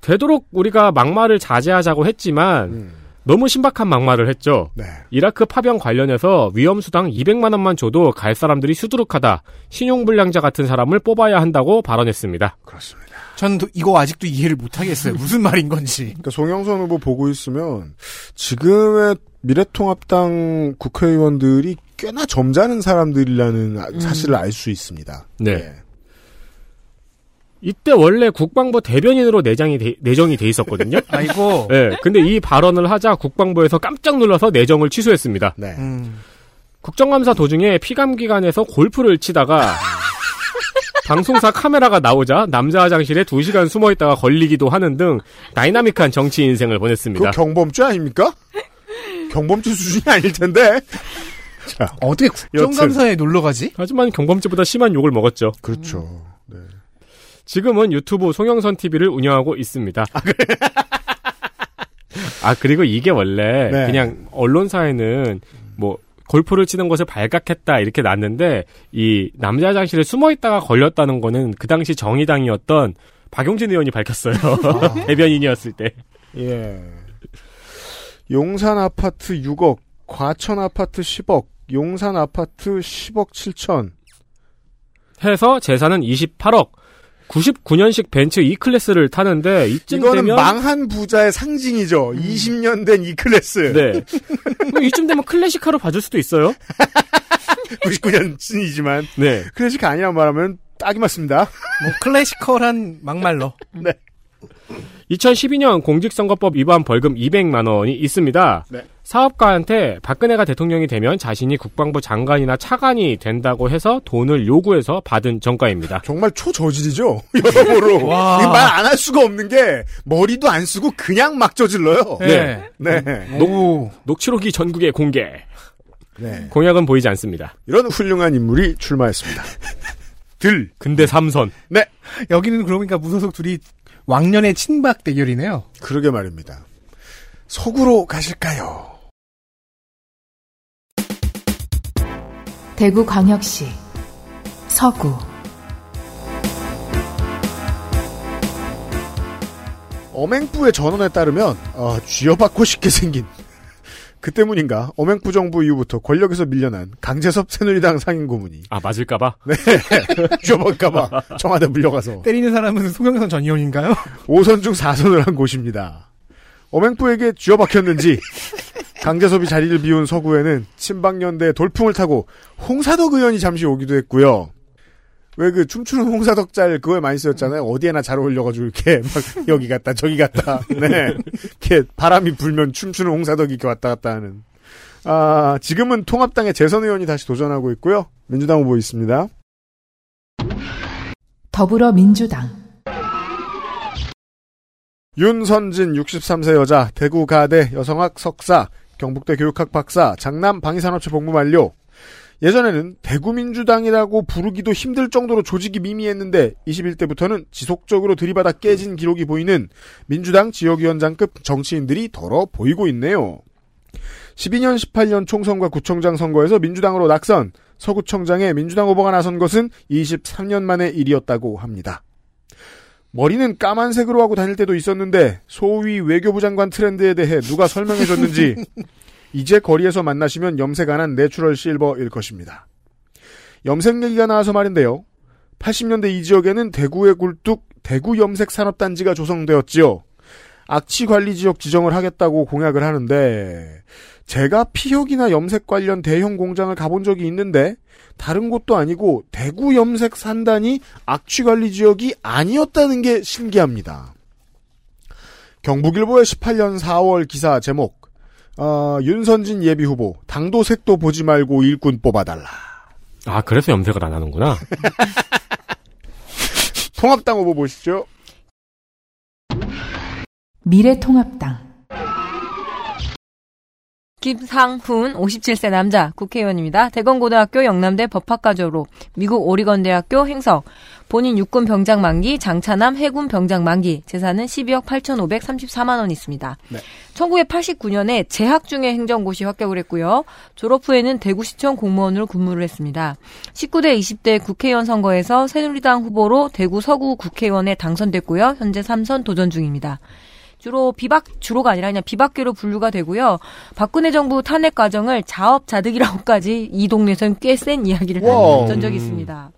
되도록 우리가 막말을 자제하자고 했지만 음. 너무 신박한 막말을 했죠. 네. 이라크 파병 관련해서 위험수당 이백만 원만 줘도 갈 사람들이 수두룩하다. 신용불량자 같은 사람을 뽑아야 한다고 발언했습니다. 그렇습니다. 전 이거 아직도 이해를 못하겠어요. 무슨 말인 건지. 그러니까 송영선 후보 보고 있으면 지금의 미래통합당 국회의원들이 꽤나 점잖은 사람들이라는 음. 사실을 알 수 있습니다. 네. 네. 이때 원래 국방부 대변인으로 내장이 돼, 내정이 돼 있었거든요. 아이고. 예. 네, 근데 이 발언을 하자 국방부에서 깜짝 놀라서 내정을 취소했습니다. 네. 음. 국정감사 도중에 피감기관에서 골프를 치다가 방송사 카메라가 나오자 남자 화장실에 두 시간 숨어있다가 걸리기도 하는 등 다이나믹한 정치 인생을 보냈습니다. 그 경범죄 아닙니까? 경범죄 수준이 아닐 텐데. 자, 어떻게 국정감사에 놀러가지? 하지만 경범죄보다 심한 욕을 먹었죠. 그렇죠. 네. 지금은 유튜브 송영선 티비를 운영하고 있습니다. 아, 그래. 아 그리고 이게 원래 네. 그냥 언론사에는 뭐 골프를 치는 것을 발각했다 이렇게 났는데 이 남자 화장실에 숨어있다가 걸렸다는 거는 그 당시 정의당이었던 박용진 의원이 밝혔어요. 아. 대변인이었을 때. 예. 용산 아파트 육억, 과천 아파트 십억, 용산 아파트 십억 칠천. 해서 재산은 이십팔억. 구십구 년식 벤츠 E클래스를 타는데 이쯤 이거는 되면 망한 부자의 상징이죠. 음. 이십 년 된 E클래스. 네. 이쯤 되면 클래식카로 봐줄 수도 있어요. 구십구 년이지만 네. 클래식 아니란 말하면 딱이 맞습니다. 뭐 클래시컬한 막말로. 네. 이천십이 년 공직선거법 위반 벌금 이백만 원이 있습니다. 네. 사업가한테 박근혜가 대통령이 되면 자신이 국방부 장관이나 차관이 된다고 해서 돈을 요구해서 받은 전과입니다. 정말 초저질이죠. 여러모로. 말 안 할 수가 없는 게 머리도 안 쓰고 그냥 막 저질러요. 네. 네. 네. 녹, 녹취록이 전국에 공개. 네. 공약은 보이지 않습니다. 이런 훌륭한 인물이 출마했습니다. 들. 근대 삼선. 네. 여기는 그러니까 무소속 둘이 왕년의 친박 대결이네요. 그러게 말입니다. 서구로 가실까요? 대구광역시 서구 엄행부의 전언에 따르면 어, 쥐어받고 싶게 생긴 그 때문인가 엄행부 정부 이후부터 권력에서 밀려난 강제섭 새누리당 상임 고문이 아 맞을까봐? 네 쥐어받을까봐 청와대 물려가서 때리는 사람은 송영선 전 의원인가요? 오선 중 사선을 한 곳입니다. 엄행부에게 쥐어박혔는지 강제섭이 자리를 비운 서구에는 친박연대의 돌풍을 타고 홍사덕 의원이 잠시 오기도 했고요. 왜 그 춤추는 홍사덕 짤 그거에 많이 쓰였잖아요. 어디에나 잘 어울려가지고 이렇게 막 여기 갔다 저기 갔다 네 이렇게 바람이 불면 춤추는 홍사덕이 이렇게 왔다 갔다 하는. 아 지금은 통합당의 재선 의원이 다시 도전하고 있고요. 민주당 후보 있습니다. 더불어민주당 윤선진 육십삼 세 여자, 대구가대 여성학 석사, 경북대 교육학 박사, 장남 방위산업체 복무 완료. 예전에는 대구민주당이라고 부르기도 힘들 정도로 조직이 미미했는데 이십일 대부터는 지속적으로 들이받아 깨진 기록이 보이는 민주당 지역위원장급 정치인들이 더러 보이고 있네요. 십이 년, 십팔 년 총선과 구청장 선거에서 민주당으로 낙선, 서구청장에 민주당 후보가 나선 것은 이십삼 년 만의 일이었다고 합니다. 머리는 까만색으로 하고 다닐 때도 있었는데 소위 외교부 장관 트렌드에 대해 누가 설명해줬는지 이제 거리에서 만나시면 염색 안 한 내추럴 실버일 것입니다. 염색 얘기가 나와서 말인데요. 팔십 년대 이 지역에는 대구의 굴뚝 대구 염색 산업단지가 조성되었지요. 악취관리지역 지정을 하겠다고 공약을 하는데 제가 피혁이나 염색 관련 대형 공장을 가본 적이 있는데 다른 곳도 아니고 대구 염색 산단이 악취관리지역이 아니었다는 게 신기합니다. 경북일보의 십팔 년 사월 기사 제목 어, 윤선진 예비후보 당도 색도 보지 말고 일꾼 뽑아달라. 아 그래서 염색을 안 하는구나. 통합당 후보 보시죠. 미래통합당 김상훈 오십칠 세 남자 국회의원입니다. 대건고등학교 영남대 법학과저로 미국 오리건대학교 행석 본인 육군 병장 만기 장차남 해군 병장 만기 재산은 십이억 팔천오백삼십사만 원 있습니다. 네. 천구백팔십구 년에 재학 중에 행정고시 합격을 했고요. 졸업 후에는 대구시청 공무원으로 근무를 했습니다. 십구 대 이십 대 국회의원 선거에서 새누리당 후보로 대구 서구 국회의원에 당선됐고요. 현재 삼선 도전 중입니다. 주로 비박, 주로가 아니라 그냥 비박계로 분류가 되고요. 박근혜 정부 탄핵 과정을 자업자득이라고까지 이 동네에서는 꽤 센 이야기를 했던 적이 있습니다.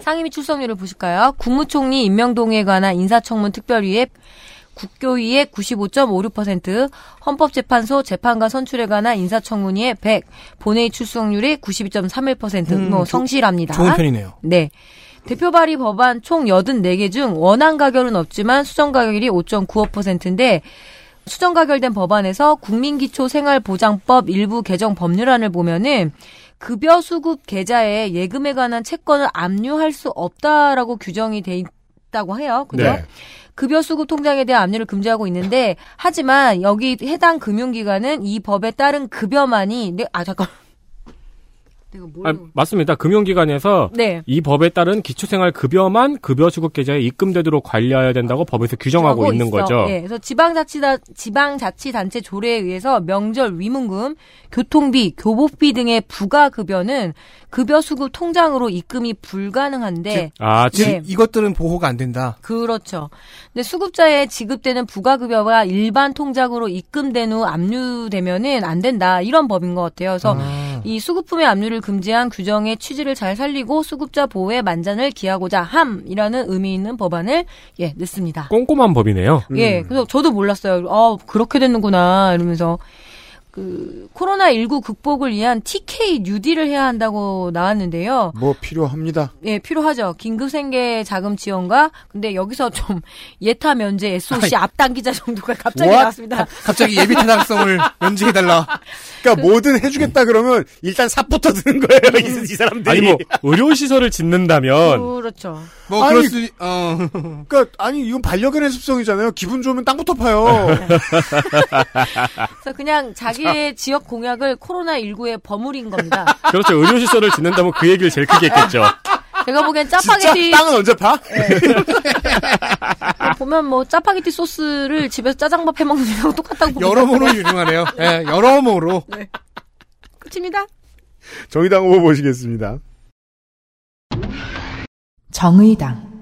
상임위 출석률을 보실까요? 국무총리 임명동의에 관한 인사청문 특별위에 국교위의 구십오 점 오육 퍼센트, 헌법재판소 재판관 선출에 관한 인사청문위의 백, 본회의 출석률이 구십이 점 삼일 퍼센트, 음, 뭐 성실합니다. 좋은 편이네요. 네. 대표 발의 법안 총 팔십사 개 중 원안 가결은 없지만 수정 가결이 오 점 구오 퍼센트인데 수정 가결된 법안에서 국민기초생활보장법 일부 개정 법률안을 보면은 급여 수급 계좌에 예금에 관한 채권을 압류할 수 없다라고 규정이 돼 있다고 해요. 그죠? 네. 급여 수급 통장에 대한 압류를 금지하고 있는데, 하지만 여기 해당 금융기관은 이 법에 따른 급여만이 네, 아 잠깐. 내가 뭘... 아, 맞습니다. 금융기관에서 네. 이 법에 따른 기초생활급여만 급여수급계좌에 입금되도록 관리해야 된다고 법에서 규정하고 있는 있어. 거죠. 네. 그래서 지방자치다, 지방자치단체 조례에 의해서 명절 위문금, 교통비, 교복비 등의 부가급여는 급여수급 통장으로 입금이 불가능한데 지, 아, 지, 네. 이것들은 보호가 안 된다. 그렇죠. 근데 수급자에 지급되는 부가급여가 일반 통장으로 입금된 후 압류되면은 안 된다. 이런 법인 것 같아요. 그래서 아. 이 수급품의 압류를 금지한 규정의 취지를 잘 살리고 수급자 보호에 만전을 기하고자 함이라는 의미 있는 법안을 예 냈습니다. 꼼꼼한 법이네요. 음. 예, 그래서 저도 몰랐어요. 아 그렇게 되는구나 이러면서 그 코로나십구 극복을 위한 티케이 뉴딜을 해야 한다고 나왔는데요. 뭐 필요합니다. 예, 필요하죠. 긴급생계 자금 지원과 근데 여기서 좀 예타 면제 에스오씨 앞당기자 정도가 갑자기 What? 나왔습니다. 갑자기 예비 타당성을 면제해달라. 그러니까 뭐든 해주겠다 그러면 일단 삽부터 드는 거예요. 음. 이 사람들이. 아니 뭐 의료시설을 짓는다면. 그렇죠. 뭐 아니, 그럴 수, 어. 그러니까 아니 이건 반려견의 습성이잖아요. 기분 좋으면 땅부터 파요. 그래서 그냥 자기의 지역 공약을 코로나십구에 버무린 겁니다. 그렇죠. 의료시설을 짓는다면 그 얘기를 제일 크게 했겠죠. 제가 보기엔 짜파게티 땅은 언제 파? 네. 보면 뭐 짜파게티 소스를 집에서 짜장밥 해먹는 거랑 똑같다고 여러모로 유명하네요. 네. 네, 여러모로. 네. 끝입니다. 정의당 후보 보시겠습니다. 정의당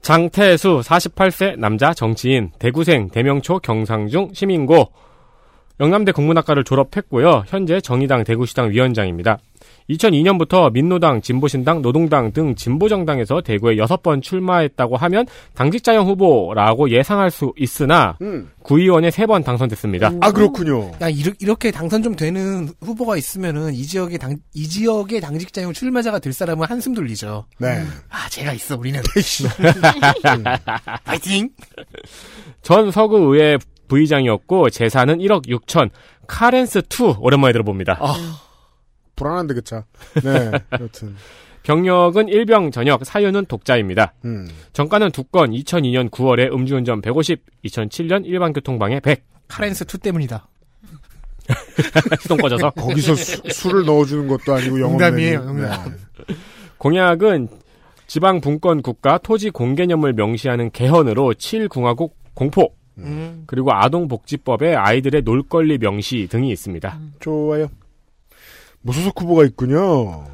장태수 사십팔 세 남자 정치인 대구생 대명초 경상중 시민고 영남대 국문학과를 졸업했고요. 현재 정의당 대구시당 위원장입니다. 이천이 년부터 민노당, 진보신당, 노동당 등 진보정당에서 대구에 여섯 번 출마했다고 하면 당직자형 후보라고 예상할 수 있으나 음. 구의원에 세 번 당선됐습니다. 오. 아 그렇군요. 야, 이르, 이렇게 당선 좀 되는 후보가 있으면은 이 지역의 당, 이 지역의 당직자형 출마자가 될 사람은 한숨 돌리죠. 네. 음. 아 제가 있어 우리는. 파이팅. 전 서구의회 부의장이었고 재산은 일억 육천. 카렌스 투 오랜만에 들어봅니다. 아. 불안한데 그쵸. 네, 여튼 병력은 일병 전역, 사유는 독자입니다. 음. 정가는 두 건, 이천이 년 구월에 음주운전 백오십, 이천칠 년 일반교통방해 백. 카렌스 투 때문이다. 시동 꺼져서 거기서 수, 술을 넣어주는 것도 아니고 영업이에요. 영업. 네. 공약은 지방 분권 국가 토지 공개념을 명시하는 개헌으로 칠 공화국 공포. 음. 그리고 아동복지법에 아이들의 놀권리 명시 등이 있습니다. 음. 좋아요. 무소속 후보가 있군요.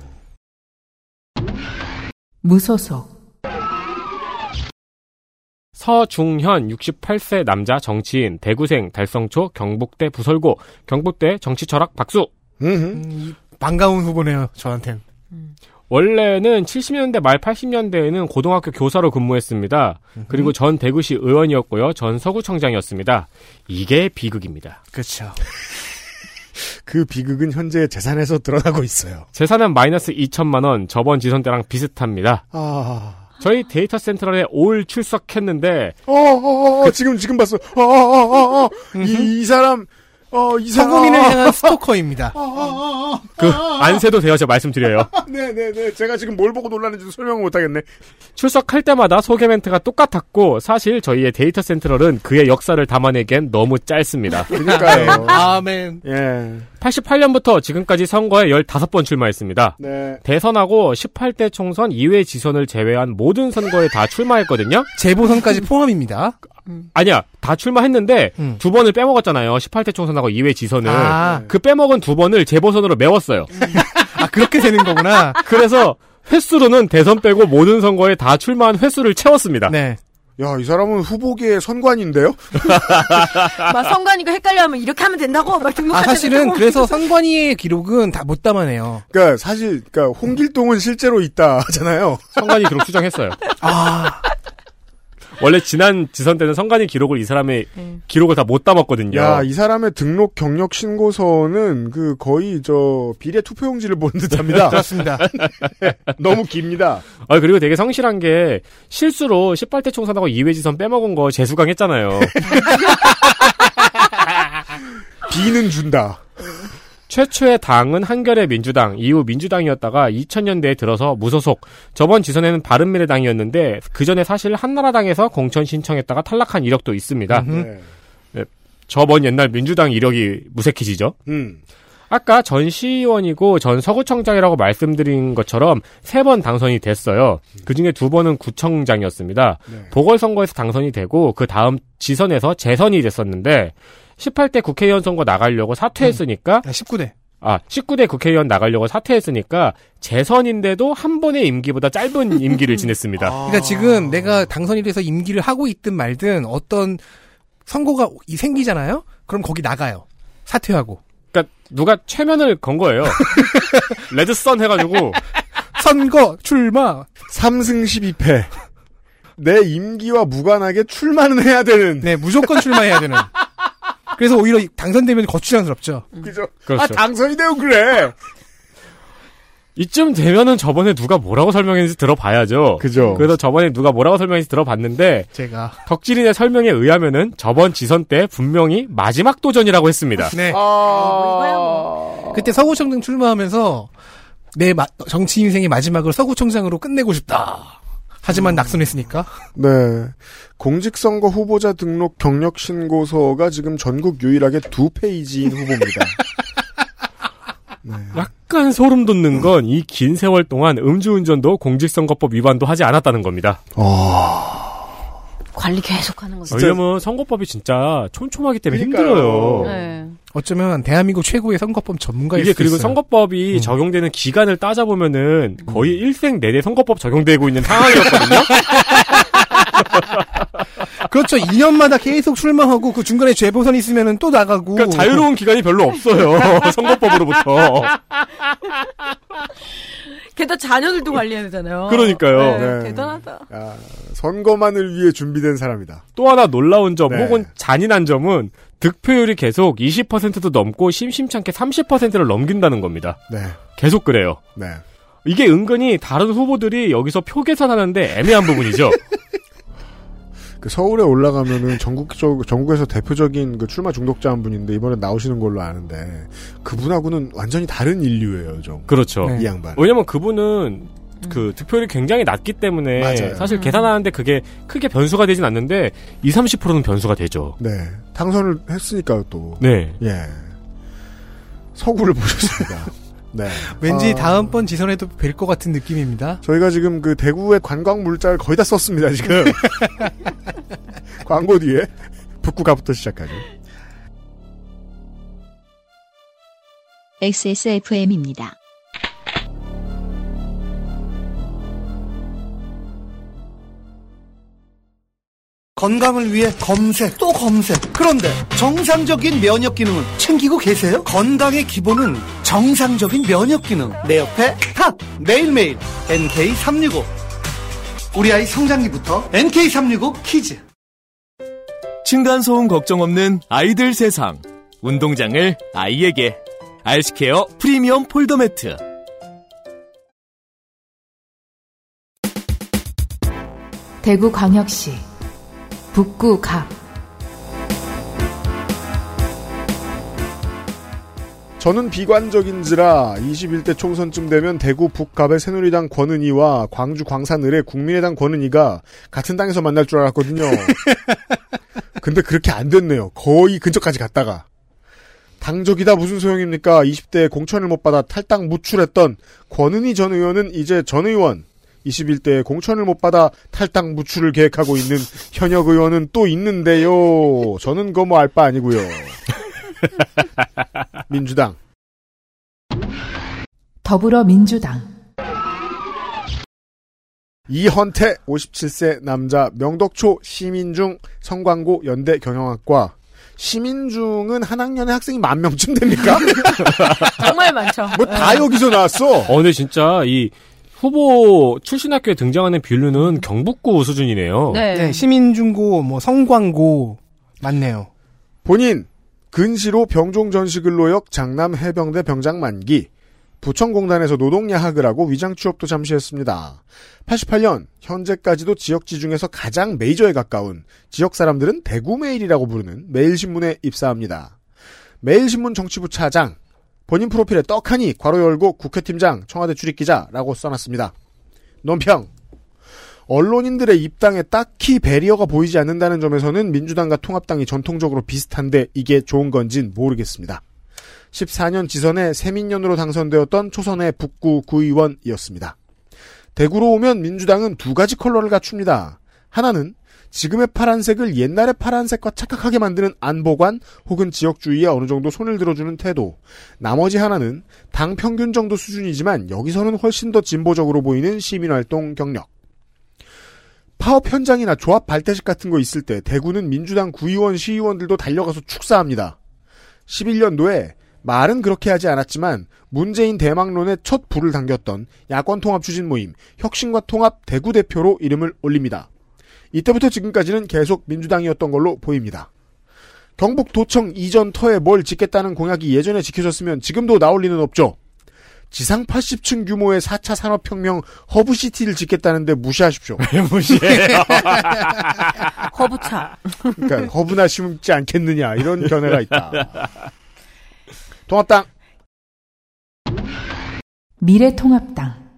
무소속 서중현 육십팔 세 남자 정치인 대구생 달성초 경북대 부설고 경북대 정치철학 박수. 음, 반가운 후보네요 저한텐. 음. 원래는 칠십 년대 말 팔십 년대에는 고등학교 교사로 근무했습니다. 음흠. 그리고 전 대구시 의원이었고요. 전 서구청장이었습니다. 이게 비극입니다. 그렇죠. 그 비극은 현재 재산에서 드러나고 있어요. 재산은 마이너스 이천만 원, 저번 지선 때랑 비슷합니다. 아... 저희 데이터 센트럴에 올 출석했는데 어어어 그... 지금 지금 봤어. 어어어어 이, 이 사람 어, 이 사람 서구민을 향한 스토커입니다. 어어어어 그 안 세도 돼요. 제가 말씀드려요. 네네네. 제가 지금 뭘 보고 놀라는지도 설명을 못하겠네. 출석할 때마다 소개 멘트가 똑같았고 사실 저희의 데이터 센트럴은 그의 역사를 담아내기엔 너무 짧습니다. 그러니까요. 아멘. 예. 팔십팔 년부터 지금까지 선거에 열다섯 번 출마했습니다. 네. 대선하고 십팔 대 총선 이회 지선을 제외한 모든 선거에 다 출마했거든요. 재보선까지 포함입니다. 음. 아니야. 다 출마했는데 음. 두 번을 빼먹었잖아요. 십팔 대 총선하고 이회 지선을. 아. 그 빼먹은 두 번을 재보선으로 메웠어요. 아 그렇게 되는 거구나. 그래서 횟수로는 대선 빼고 모든 선거에 다 출마한 횟수를 채웠습니다. 네. 야, 이 사람은 후보계의 선관인데요? 막 선관위가 헷갈려하면 이렇게 하면 된다고 막 등록하자. 아, 사실은 된다고? 그래서 선관위의 기록은 다 못 담아내요. 그러니까 사실 그러니까 홍길동은 실제로 있다잖아요. 선관위 기록 수정했어요. 아. 원래 지난 지선 때는 선관위 기록을 이 사람의 음. 기록을 다 못 담았거든요. 야, 이 사람의 등록 경력 신고서는 그 거의 저 비례 투표용지를 본 듯합니다. 그렇습니다. 너무 깁니다. 아 그리고 되게 성실한 게 실수로 십팔 대 총선하고 이회 지선 빼먹은 거 재수강 했잖아요. 비는 준다. 최초의 당은 한겨레 민주당, 이후 민주당이었다가 이천 년대에 들어서 무소속, 저번 지선에는 바른미래당이었는데 그 전에 사실 한나라당에서 공천 신청했다가 탈락한 이력도 있습니다. 네. 네, 저번 옛날 민주당 이력이 무색해지죠. 음. 아까 전 시의원이고 전 서구청장이라고 말씀드린 것처럼 세 번 당선이 됐어요. 그중에 두 번은 구청장이었습니다. 네. 보궐선거에서 당선이 되고 그 다음 지선에서 재선이 됐었는데 십팔 대 국회의원 선거 나가려고 사퇴했으니까 음. 십구 대. 아, 십구 대 국회의원 나가려고 사퇴했으니까 재선인데도 한 번의 임기보다 짧은 임기를 지냈습니다. 아. 그러니까 지금 내가 당선이 돼서 임기를 하고 있든 말든 어떤 선거가 생기잖아요? 그럼 거기 나가요. 사퇴하고. 그러니까 누가 최면을 건 거예요. 레드선 해가지고 선거 출마 삼승 십이패 내 임기와 무관하게 출마는 해야 되는. 네, 무조건 출마해야 되는. 그래서 오히려 당선되면 거추장스럽죠. 그죠? 그렇죠. 아, 당선이 되고 그래. 이쯤 되면은 저번에 누가 뭐라고 설명했는지 들어봐야죠. 그죠. 그래서 저번에 누가 뭐라고 설명했는지 들어봤는데 제가 덕질인의 설명에 의하면은 저번 지선 때 분명히 마지막 도전이라고 했습니다. 네. 아... 그때 서구청장 출마하면서 내 마... 정치 인생의 마지막을 서구청장으로 끝내고 싶다. 하지만 음... 낙선했으니까. 네. 공직선거 후보자 등록 경력 신고서가 지금 전국 유일하게 두 페이지인 후보입니다. 네. 약간 소름 돋는 건 이 긴 세월 동안 음주운전도 공직선거법 위반도 하지 않았다는 겁니다. 어... 관리 계속하는 거죠. 왜냐면 선거법이 진짜 촘촘하기 때문에 그러니까요. 힘들어요. 네. 어쩌면 대한민국 최고의 선거법 전문가일 수 있어요. 이게 그리고 선거법이 음. 적용되는 기간을 따져보면은 거의 음. 일생 내내 선거법 적용되고 있는 상황이었거든요. 그렇죠. 이 년마다 계속 출마하고 그 중간에 재보선이 있으면 또 나가고. 그러니까 자유로운 기간이 별로 없어요. 선거법으로부터. 게다가 자녀들도 관리해야 되잖아요. 그러니까요. 네, 네. 대단하다. 야, 선거만을 위해 준비된 사람이다. 또 하나 놀라운 점 네. 혹은 잔인한 점은 득표율이 계속 이십 퍼센트도 넘고 심심찮게 삼십 퍼센트를 넘긴다는 겁니다. 네. 계속 그래요. 네. 이게 은근히 다른 후보들이 여기서 표 계산하는데 애매한 부분이죠. 그 서울에 올라가면은 전국적 전국에서 대표적인 그 출마 중독자 한 분인데 이번에 나오시는 걸로 아는데 그분하고는 완전히 다른 인류예요, 좀. 그렇죠. 네. 이 양반. 왜냐면 그분은 그 득표율이 굉장히 낮기 때문에 맞아요. 사실 음. 계산하는데 그게 크게 변수가 되진 않는데 이십, 삼십 퍼센트는 변수가 되죠. 네. 당선을 했으니까요, 또. 네. 예. 서구를 보셨습니다. 네. 왠지 아... 다음번 지선에도 뵐 것 같은 느낌입니다. 저희가 지금 그 대구의 관광 물자를 거의 다 썼습니다, 지금. 광고 뒤에 북구가부터 시작하죠. 엑스에스에프엠입니다. 건강을 위해 검색 또 검색. 그런데 정상적인 면역 기능은 챙기고 계세요? 건강의 기본은 정상적인 면역 기능. 내 옆에 탑! 매일매일 엔케이 삼육오. 우리 아이 성장기부터 엔케이 삼육오 키즈. 층간소음 걱정 없는 아이들 세상. 운동장을 아이에게. 알스퀘어 프리미엄 폴더매트. 대구광역시 북구갑. 저는 비관적인지라 이십일 대 총선쯤 되면 대구 북갑의 새누리당 권은희와 광주 광산을의 국민의당 권은희가 같은 당에서 만날 줄 알았거든요. 근데 그렇게 안 됐네요. 거의 근처까지 갔다가. 당적이다 무슨 소용입니까? 이십 대에 공천을 못 받아 탈당 무출했던 권은희 전 의원은 이제 전 의원. 이십일 대에 공천을 못 받아 탈당 무출을 계획하고 있는 현역 의원은 또 있는데요. 저는 그거 뭐 알 바 아니고요. 민주당. 더불어민주당. 이헌태 오십칠 세 남자 명덕초 시민중 성광고 연대 경영학과. 시민중은 한 학년에 학생이 만 명쯤 됩니까? 정말 많죠. 뭐 다 여기서 나왔어. 어, 근데 진짜 이 후보 출신 학교에 등장하는 비율은 경북고 수준이네요. 네. 네, 시민중고, 뭐 성광고 맞네요. 본인 근시로 병종전시근로역 장남 해병대 병장 만기. 부천공단에서 노동야학을 하고 위장취업도 잠시 했습니다. 팔십팔 년 현재까지도 지역지 중에서 가장 메이저에 가까운 지역 사람들은 대구메일이라고 부르는 매일신문에 입사합니다. 매일신문 정치부 차장, 본인 프로필에 떡하니 괄호 열고 국회팀장 청와대 출입기자라고 써놨습니다. 논평. 언론인들의 입당에 딱히 배리어가 보이지 않는다는 점에서는 민주당과 통합당이 전통적으로 비슷한데 이게 좋은 건진 모르겠습니다. 십사 년 지선에 새민연으로 당선되었던 초선의 북구 구의원이었습니다. 대구로 오면 민주당은 두 가지 컬러를 갖춥니다. 하나는 지금의 파란색을 옛날의 파란색과 착각하게 만드는 안보관 혹은 지역주의에 어느 정도 손을 들어주는 태도. 나머지 하나는 당 평균 정도 수준이지만 여기서는 훨씬 더 진보적으로 보이는 시민활동 경력. 파업 현장이나 조합 발대식 같은 거 있을 때 대구는 민주당 구의원 시의원들도 달려가서 축사합니다. 십일 년도에 말은 그렇게 하지 않았지만 문재인 대망론에 첫 불을 당겼던 야권통합추진모임 혁신과 통합 대구 대표로 이름을 올립니다. 이때부터 지금까지는 계속 민주당이었던 걸로 보입니다. 경북도청 이전 터에 뭘 짓겠다는 공약이 예전에 지켜졌으면 지금도 나올 리는 없죠. 지상 팔십 층 규모의 사 차 산업혁명 허브시티를 짓겠다는데 무시하십시오. 무시해요. 허브차. 그러니까 허브나 심지 않겠느냐 이런 견해가 있다. 통합당. 미래통합당.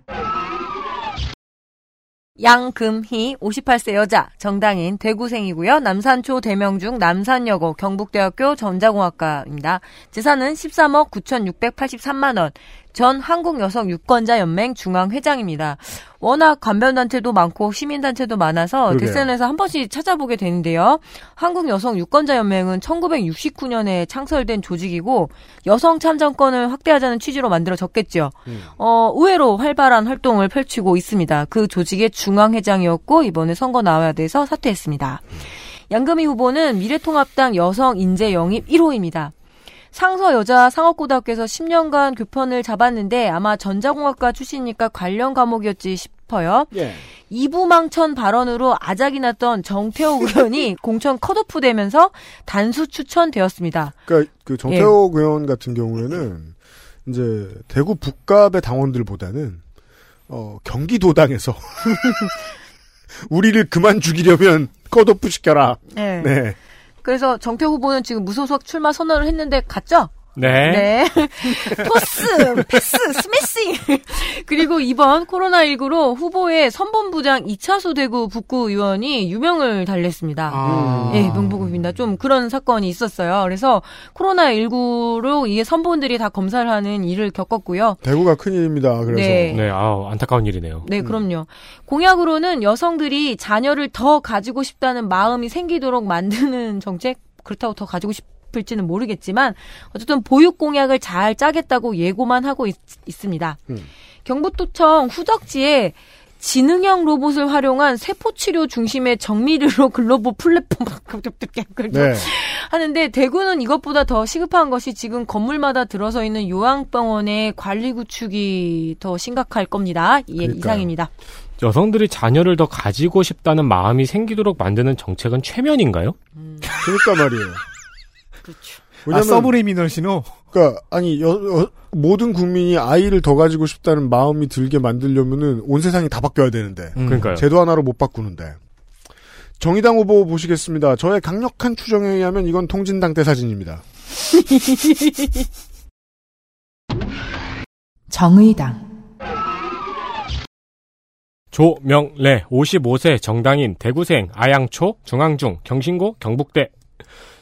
양금희 오십팔 세 여자 정당인 대구생이고요. 남산초 대명중 남산여고 경북대학교 전자공학과입니다. 재산은 십삼억 구천육백팔십삼만 원. 전 한국여성유권자연맹 중앙회장입니다. 워낙 관변단체도 많고 시민단체도 많아서 그러게요. 대선에서 한 번씩 찾아보게 되는데요. 한국여성유권자연맹은 천구백육십구 년에 창설된 조직이고 여성 참정권을 확대하자는 취지로 만들어졌겠죠. 음. 어, 의외로 활발한 활동을 펼치고 있습니다. 그 조직의 중앙회장이었고 이번에 선거 나와야 돼서 사퇴했습니다. 양금희 후보는 미래통합당 여성인재영입 일 호입니다. 상서 여자 상업고등학교에서 십 년간 교편을 잡았는데 아마 전자공학과 출신이니까 관련 과목이었지 싶어요. 예. 이부망천 발언으로 아작이 났던 정태호 의원이 공천 컷오프 되면서 단수 추천되었습니다. 그러니까 그 정태호 예. 의원 같은 경우에는 이제 대구 북갑의 당원들보다는 어, 경기도당에서 우리를 그만 죽이려면 컷오프 시켜라. 예. 네. 그래서 정태호 후보는 지금 무소속 출마 선언을 했는데 갔죠? 네. 네. 토스, 패스, 스매싱. 그리고 이번 코로나십구로 후보의 선본부장 이차수 대구 북구 의원이 유명을 달랬습니다. 아. 예, 명복입니다. 좀 그런 사건이 있었어요. 그래서 코로나십구로 이게 선본들이 다 검사를 하는 일을 겪었고요. 대구가 큰일입니다. 그래서. 네. 네, 아우, 안타까운 일이네요. 네, 그럼요. 공약으로는 여성들이 자녀를 더 가지고 싶다는 마음이 생기도록 만드는 정책? 그렇다고 더 가지고 싶 될지는 모르겠지만 어쨌든 보육 공약을 잘 짜겠다고 예고만 하고 있, 있습니다. 음. 경북도청 후덕지에 지능형 로봇을 활용한 세포치료 중심의 정밀의료 글로벌 플랫폼 네. 하는데 대구는 이것보다 더 시급한 것이 지금 건물마다 들어서 있는 요양병원의 관리 구축이 더 심각할 겁니다. 예, 이상입니다. 여성들이 자녀를 더 가지고 싶다는 마음이 생기도록 만드는 정책은 최면인가요? 음. 그러니까 말이에요. 그렇죠. 왜냐면 아, 서브리미널 신호. 그러니까 아니 여, 여, 모든 국민이 아이를 더 가지고 싶다는 마음이 들게 만들려면은 온 세상이 다 바뀌어야 되는데. 음. 그러니까요. 제도 하나로 못 바꾸는데. 정의당 후보 보시겠습니다. 저의 강력한 추정에 의하면 이건 통진당 때 사진입니다. 정의당. 조명래 오십오 세 정당인 대구생 아양초 중앙중 경신고 경북대.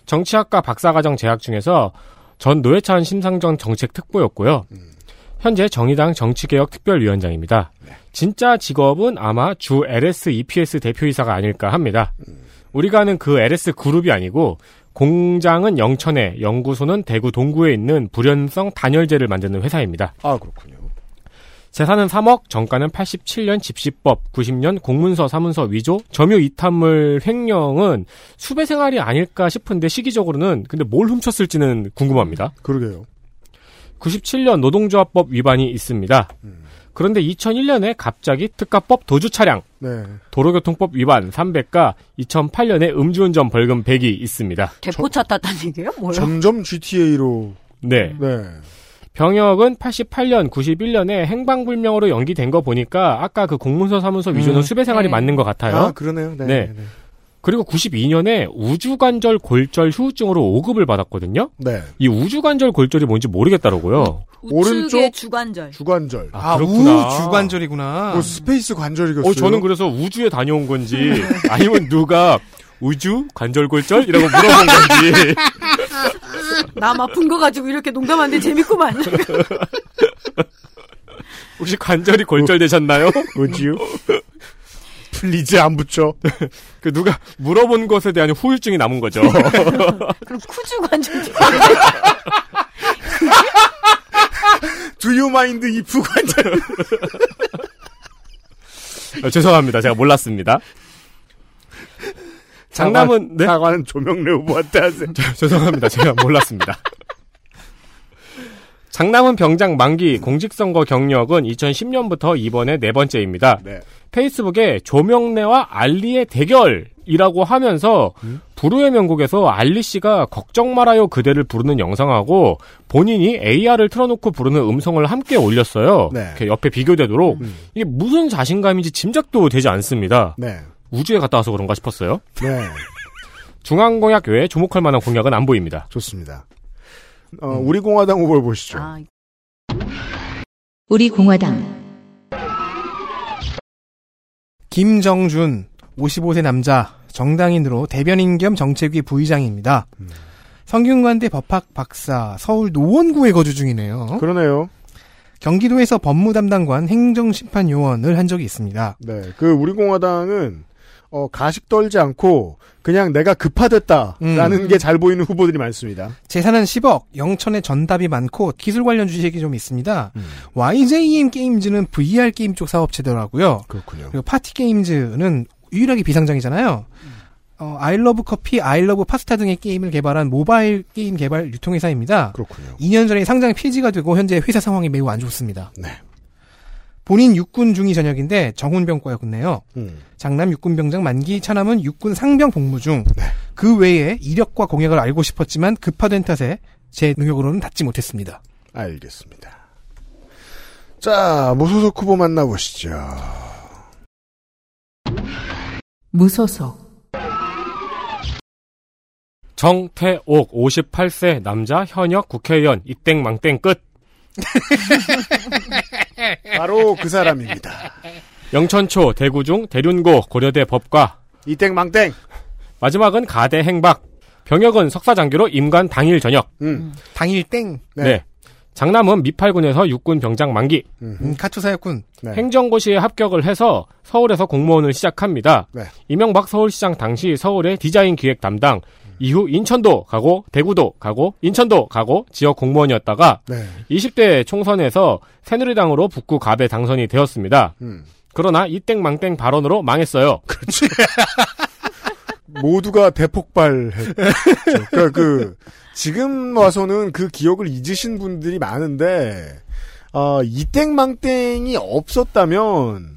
정치학과 박사과정 재학 중에서 전 노회찬 심상정 정책특보였고요. 음. 현재 정의당 정치개혁특별위원장입니다. 네. 진짜 직업은 아마 주 엘에스 이피에스 대표이사가 아닐까 합니다. 음. 우리가 아는 그 엘에스 그룹이 아니고 공장은 영천에, 연구소는 대구 동구에 있는 불연성 단열재를 만드는 회사입니다. 아, 그렇군요. 재산은 삼억, 정가는 팔십칠 년 집시법, 구십 년 공문서 사문서 위조, 점유 이탄물 횡령은 수배 생활이 아닐까 싶은데 시기적으로는 근데 뭘 훔쳤을지는 궁금합니다. 그러게요. 구십칠 년 노동조합법 위반이 있습니다. 음. 그런데 이천일 년에 갑자기 특가법 도주 차량, 네. 도로교통법 위반 삼백가, 이천팔 년에 음주운전 벌금 백이 있습니다. 대포차 탔다는 얘기예요? 뭐야? 점점 지티에이로. 네. 네. 병역은 팔십팔 년, 구십일 년에 행방불명으로 연기된 거 보니까 아까 그 공문서 사문서 위조는 음. 수배생활이 네. 맞는 것 같아요. 아, 그러네요. 네. 네. 네. 그리고 구십이 년에 우주관절 골절 후유증으로 오 급을 받았거든요. 네. 이 우주관절 골절이 뭔지 모르겠다라고요. 오른쪽 주관절. 주관절. 아, 아 그렇구나. 우주관절이구나. 뭐 스페이스 관절이겠어요. 어, 저는 그래서 우주에 다녀온 건지 아니면 누가 우주 관절 골절이라고 물어본 건지. 남 아픈 거 가지고 이렇게 농담하는데 재밌구만. 혹시 관절이 골절되셨나요? 우주. 플리즈 안 붙여. 그 누가 물어본 것에 대한 후유증이 남은 거죠. 그럼 쿠주 관절. Do you mind if 관절. 아, 죄송합니다. 제가 몰랐습니다. 장남은 네? 사과는 조명래 후보한테 하세요. 저, 죄송합니다. 제가 몰랐습니다. 장남은 병장 만기 공직선거 경력은 이천십 년부터 이번에 네 번째입니다. 네. 페이스북에 조명래와 알리의 대결이라고 하면서 음? 불후의 명곡에서 알리 씨가 걱정 말아요 그대를 부르는 영상하고 본인이 에이알을 틀어놓고 부르는 음성을 함께 올렸어요. 네. 이렇게 옆에 비교되도록 음. 이게 무슨 자신감인지 짐작도 되지 않습니다. 네. 우주에 갔다 와서 그런가 싶었어요. 네. 중앙공약 외에 주목할 만한 공약은 안 보입니다. 좋습니다. 어, 음. 우리 공화당 후보를 보시죠. 아. 우리 공화당 김정준 오십오 세 남자 정당인으로 대변인 겸 정책위 부의장입니다. 음. 성균관대 법학 박사 서울 노원구에 거주 중이네요. 그러네요. 경기도에서 법무담당관 행정심판요원을 한 적이 있습니다. 네, 그 우리공화당은 어, 가식 떨지 않고 그냥 내가 급하됐다라는 음. 게 잘 보이는 후보들이 많습니다. 재산은 십억, 영천에 전답이 많고 기술 관련 주식이 좀 있습니다. 음. 와이제이엠 게임즈는 브이알 게임 쪽 사업체더라고요. 그렇군요. 그리고 파티 게임즈는 유일하게 비상장이잖아요. 음. 어, 아이러브 커피, 아이러브 파스타 등의 게임을 개발한 모바일 게임 개발 유통회사입니다. 그렇군요. 이 년 전에 상장 폐지가 되고 현재 회사 상황이 매우 안 좋습니다. 네. 본인 육군 중위 전역인데 정훈병과에 근무해요. 음. 장남 육군병장 만기, 차남은 육군 상병 복무 중. 네. 그 외에 이력과 공약을 알고 싶었지만 급파된 탓에 제 능력으로는 닿지 못했습니다. 알겠습니다. 자, 무소속 후보 만나보시죠. 무소속 정태옥 오십팔 세 남자 현역 국회의원 이땡망땡 끝. 바로 그 사람입니다. 영천초 대구중 대륜고 고려대 법과 이땡망땡. 마지막은 가대 행박. 병역은 석사장교로 임관 당일 저녁. 음. 당일 땡. 네. 네. 장남은 미팔군에서 육군 병장 만기. 음, 카투사였군. 네. 행정고시에 합격을 해서 서울에서 공무원을 시작합니다. 네. 이명박 서울시장 당시 서울의 디자인 기획 담당. 이후 인천도 가고 대구도 가고 인천도 가고 지역 공무원이었다가 네. 이십 대 총선에서 새누리당으로 북구 갑에 당선이 되었습니다. 음. 그러나 이땡망땡 발언으로 망했어요. 그렇지. 모두가 대폭발했죠. 그러니까 그 지금 와서는 그 기억을 잊으신 분들이 많은데 어, 이땡망땡이 없었다면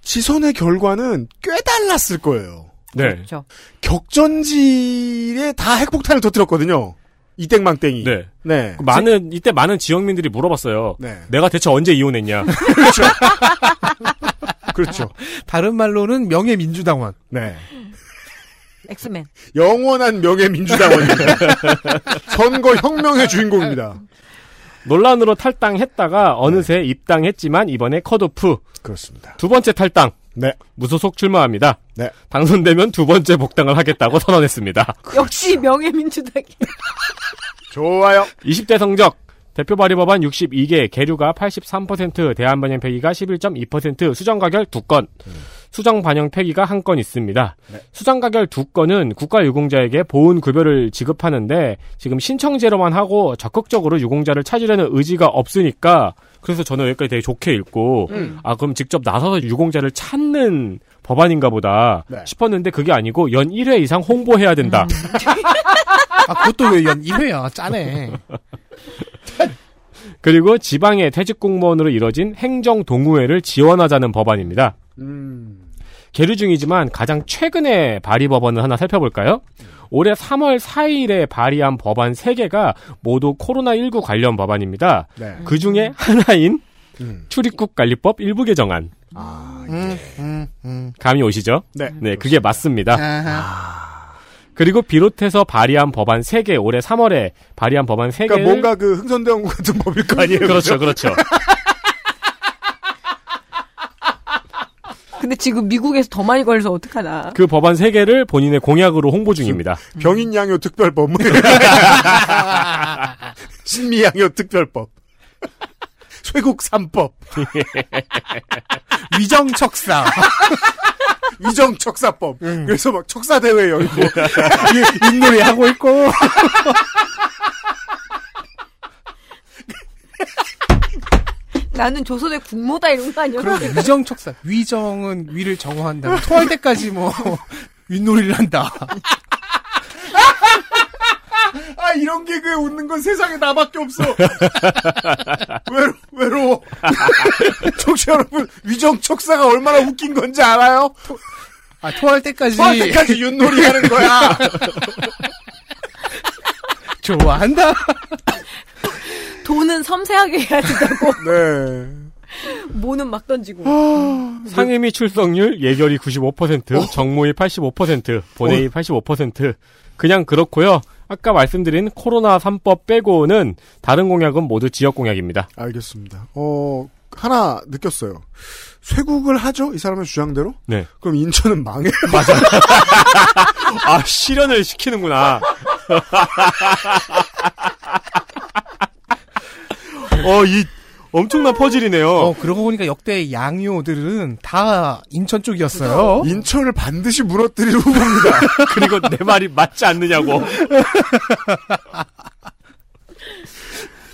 지선의 결과는 꽤 달랐을 거예요. 네. 그렇죠. 격전지에 다 핵폭탄을 터뜨렸거든요. 이땡망땡이. 네. 네. 그 많은, 이때 많은 지역민들이 물어봤어요. 네. 내가 대체 언제 이혼했냐. 그렇죠. 그렇죠. 다른 말로는 명예민주당원. 네. 엑스맨. 영원한 명예민주당원입니다. 선거혁명의 주인공입니다. 논란으로 탈당했다가 어느새 네. 입당했지만 이번에 컷오프. 그렇습니다. 두 번째 탈당. 네. 무소속 출마합니다. 네. 당선되면 두 번째 복당을 하겠다고 선언했습니다. 역시 명예민주당이. 좋아요. 이십 대 성적. 대표 발의 법안 육십이 개, 계류가 팔십삼 퍼센트, 대안 반영 폐기가 십일 점 이 퍼센트, 수정 가결 두 건. 음. 수정 반영 폐기가 한 건 있습니다. 네. 수정 가결 두 건은 국가 유공자에게 보훈 급여를 지급하는데 지금 신청제로만 하고 적극적으로 유공자를 찾으려는 의지가 없으니까 그래서 저는 여기까지 되게 좋게 읽고 음. 아 그럼 직접 나서서 유공자를 찾는 법안인가 보다 네. 싶었는데 그게 아니고 연 일 회 이상 홍보해야 된다. 음. 아 그것도 왜 연 일 회야. 짜네. 그리고 지방의 퇴직공무원으로 이뤄진 행정동우회를 지원하자는 법안입니다. 음. 계류 중이지만 가장 최근의 발의 법안을 하나 살펴볼까요? 올해 삼월 사일에 발의한 법안 세 개가 모두 코로나십구 관련 법안입니다. 네. 그 중에 하나인 음. 출입국 관리법 일부 개정안. 아, 예. 음, 음, 음. 감이 오시죠? 네. 네, 그게 맞습니다. 아. 그리고 비롯해서 발의한 법안 세 개, 올해 삼월에 발의한 법안 세 개. 그러니까 뭔가 그 흥선대원구 같은 법일 거 아니에요? 그렇죠, 그렇죠. 근데 지금 미국에서 더 많이 걸려서 어떡하나. 그 법안 세 개를 본인의 공약으로 홍보 중입니다. 병인양요 특별법. 신미양요 특별법. 쇠국 삼법. 위정척사. 위정척사법. 음. 그래서 막 척사대회 열고. 윷놀이 하고 있고. 나는 조선의 국모다 이런 거 아니야? 그럼 위정척사. 위정은 위를 정화한다. 토할 때까지 뭐 윷놀이를 한다. 아 이런 개그에 웃는 건 세상에 나밖에 없어. 외로, 외로워. 청취자 여러분 위정척사가 얼마나 웃긴 건지 알아요? 토, 아 토할 때까지. 토할 때까지 윷놀이 하는 거야. 좋아한다. 돈은 섬세하게 해야 된다고. 네. 모는 막 던지고. 상임위 출석률 예결위 구십오 퍼센트, 어? 정무위 팔십오 퍼센트, 본회의 어? 팔십오 퍼센트. 그냥 그렇고요. 아까 말씀드린 코로나 삼법 빼고는 다른 공약은 모두 지역 공약입니다. 알겠습니다. 어, 하나 느꼈어요. 쇄국을 하죠? 이 사람의 주장대로? 네. 그럼 인천은 망해. 맞아. 아, 실현을 시키는구나. 어, 이 엄청난 퍼즐이네요. 어, 그러고 보니까 역대 양요들은 다 인천 쪽이었어요. 인천을 반드시 무너뜨릴 후보입니다. 그리고 내 말이 맞지 않느냐고.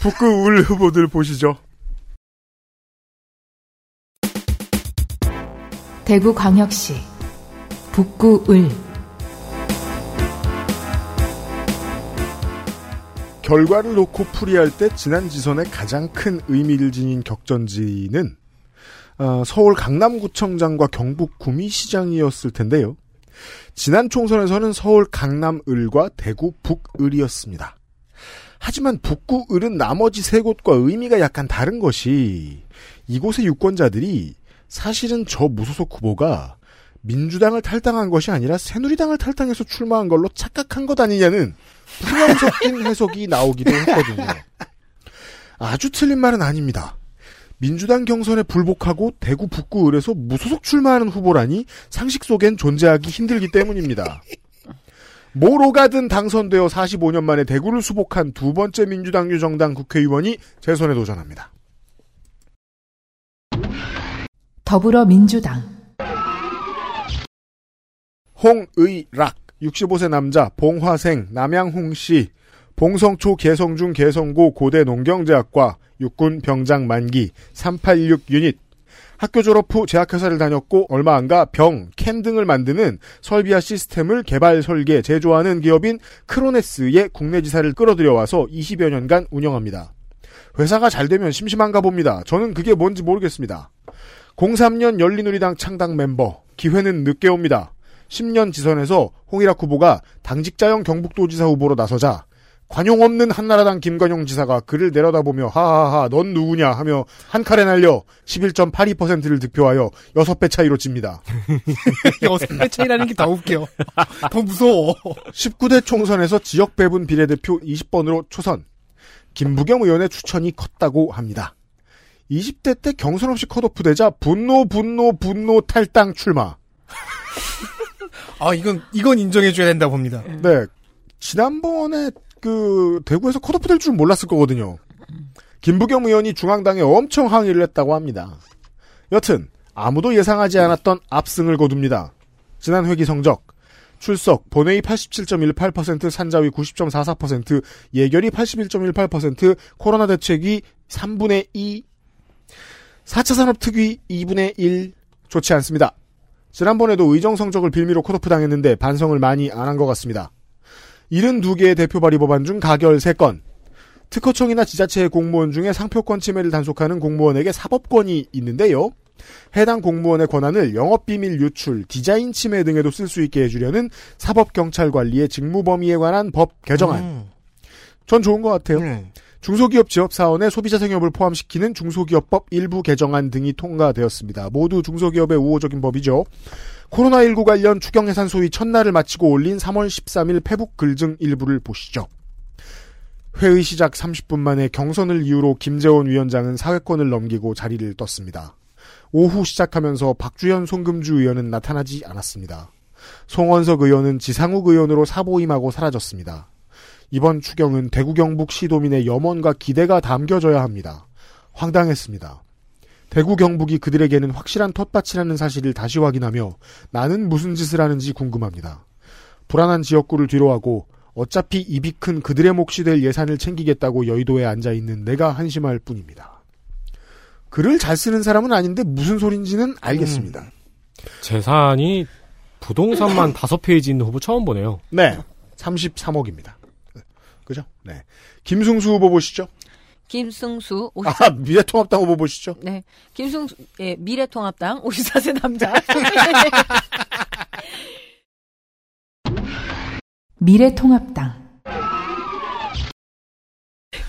북구 울 후보들 보시죠. 대구광역시 북구 울. 결과를 놓고 풀이할 때 지난 지선의 가장 큰 의미를 지닌 격전지는 서울 강남구청장과 경북 구미시장이었을 텐데요. 지난 총선에서는 서울 강남을과 대구 북을이었습니다. 하지만 북구을은 나머지 세 곳과 의미가 약간 다른 것이 이곳의 유권자들이 사실은 저 무소속 후보가 민주당을 탈당한 것이 아니라 새누리당을 탈당해서 출마한 걸로 착각한 것 아니냐는 부담 섞인 해석이 나오기도 했거든요. 아주 틀린 말은 아닙니다. 민주당 경선에 불복하고 대구 북구을에서 무소속 출마하는 후보라니 상식 속엔 존재하기 힘들기 때문입니다. 뭐로 가든 당선되어 사십오 년 만에 대구를 수복한 두 번째 민주당 유정당 국회의원이 재선에 도전합니다. 더불어민주당 홍의락, 육십오 세 남자, 봉화생, 남양홍씨, 봉성초 개성중 개성고 고대 농경제학과, 육군 병장 만기, 삼팔육 유닛. 학교 졸업 후 제약회사를 다녔고 얼마 안가 병, 캔 등을 만드는 설비와 시스템을 개발, 설계, 제조하는 기업인 크로네스의 국내 지사를 끌어들여와서 이십여 년간 운영합니다. 회사가 잘되면 심심한가 봅니다. 저는 그게 뭔지 모르겠습니다. 공삼 년 열린우리당 창당 멤버, 기회는 늦게 옵니다. 십 년 지선에서 홍의락 후보가 당직자형 경북도지사 후보로 나서자 관용 없는 한나라당 김관용 지사가 그를 내려다보며 하하하 넌 누구냐 하며 한 칼에 날려 십일 점 팔이 퍼센트를 득표하여 여섯 배 차이로 집니다. 여섯 배 차이라는 게 더 웃겨. 더 무서워. 십구 대 총선에서 지역배분 비례대표 이십 번으로 초선. 김부겸 의원의 추천이 컸다고 합니다. 이십 대 때 경선 없이 컷오프되자 분노 분노 분노 탈당 출마. 아, 이건, 이건 인정해줘야 된다 봅니다. 네. 지난번에, 그, 대구에서 컷오프 될 줄 몰랐을 거거든요. 김부겸 의원이 중앙당에 엄청 항의를 했다고 합니다. 여튼, 아무도 예상하지 않았던 압승을 거둡니다. 지난 회기 성적. 출석, 본회의 팔십칠 점 일팔 퍼센트, 산자위 구십 점 사사 퍼센트, 예결위 팔십일 점 일팔 퍼센트, 코로나 대책위 삼분의 이, 사 차 산업특위 이분의 일, 좋지 않습니다. 지난번에도 의정 성적을 빌미로 컷오프 당했는데 반성을 많이 안 한 것 같습니다. 칠십이 개의 대표 발의 법안 중 가결 세 건. 특허청이나 지자체의 공무원 중에 상표권 침해를 단속하는 공무원에게 사법권이 있는데요. 해당 공무원의 권한을 영업비밀 유출, 디자인 침해 등에도 쓸 수 있게 해주려는 사법경찰관리의 직무 범위에 관한 법 개정안. 음. 전 좋은 것 같아요. 음. 중소기업 지역사원의 소비자 생협을 포함시키는 중소기업법 일부 개정안 등이 통과되었습니다. 모두 중소기업의 우호적인 법이죠. 코로나십구 관련 추경예산 소위 첫날을 마치고 올린 삼월 십삼일 페북 글증 일부를 보시죠. 회의 시작 삼십 분 만에 경선을 이유로 김재원 위원장은 사회권을 넘기고 자리를 떴습니다. 오후 시작하면서 박주현 송금주 의원은 나타나지 않았습니다. 송원석 의원은 지상욱 의원으로 사보임하고 사라졌습니다. 이번 추경은 대구 경북 시도민의 염원과 기대가 담겨져야 합니다. 황당했습니다. 대구 경북이 그들에게는 확실한 텃밭이라는 사실을 다시 확인하며 나는 무슨 짓을 하는지 궁금합니다. 불안한 지역구를 뒤로하고 어차피 입이 큰 그들의 몫이 될 예산을 챙기겠다고 여의도에 앉아있는 내가 한심할 뿐입니다. 글을 잘 쓰는 사람은 아닌데 무슨 소린지는 알겠습니다. 음, 재산이 부동산만 다섯 페이지 있는 후보 처음 보네요. 네. 삼십삼억입니다. 그죠? 네. 김승수 후보 보시죠. 김승수 오십사... 아, 미래통합당 후보 보시죠. 네. 김승수 예, 미래통합당 오십사 세 남자. 미래통합당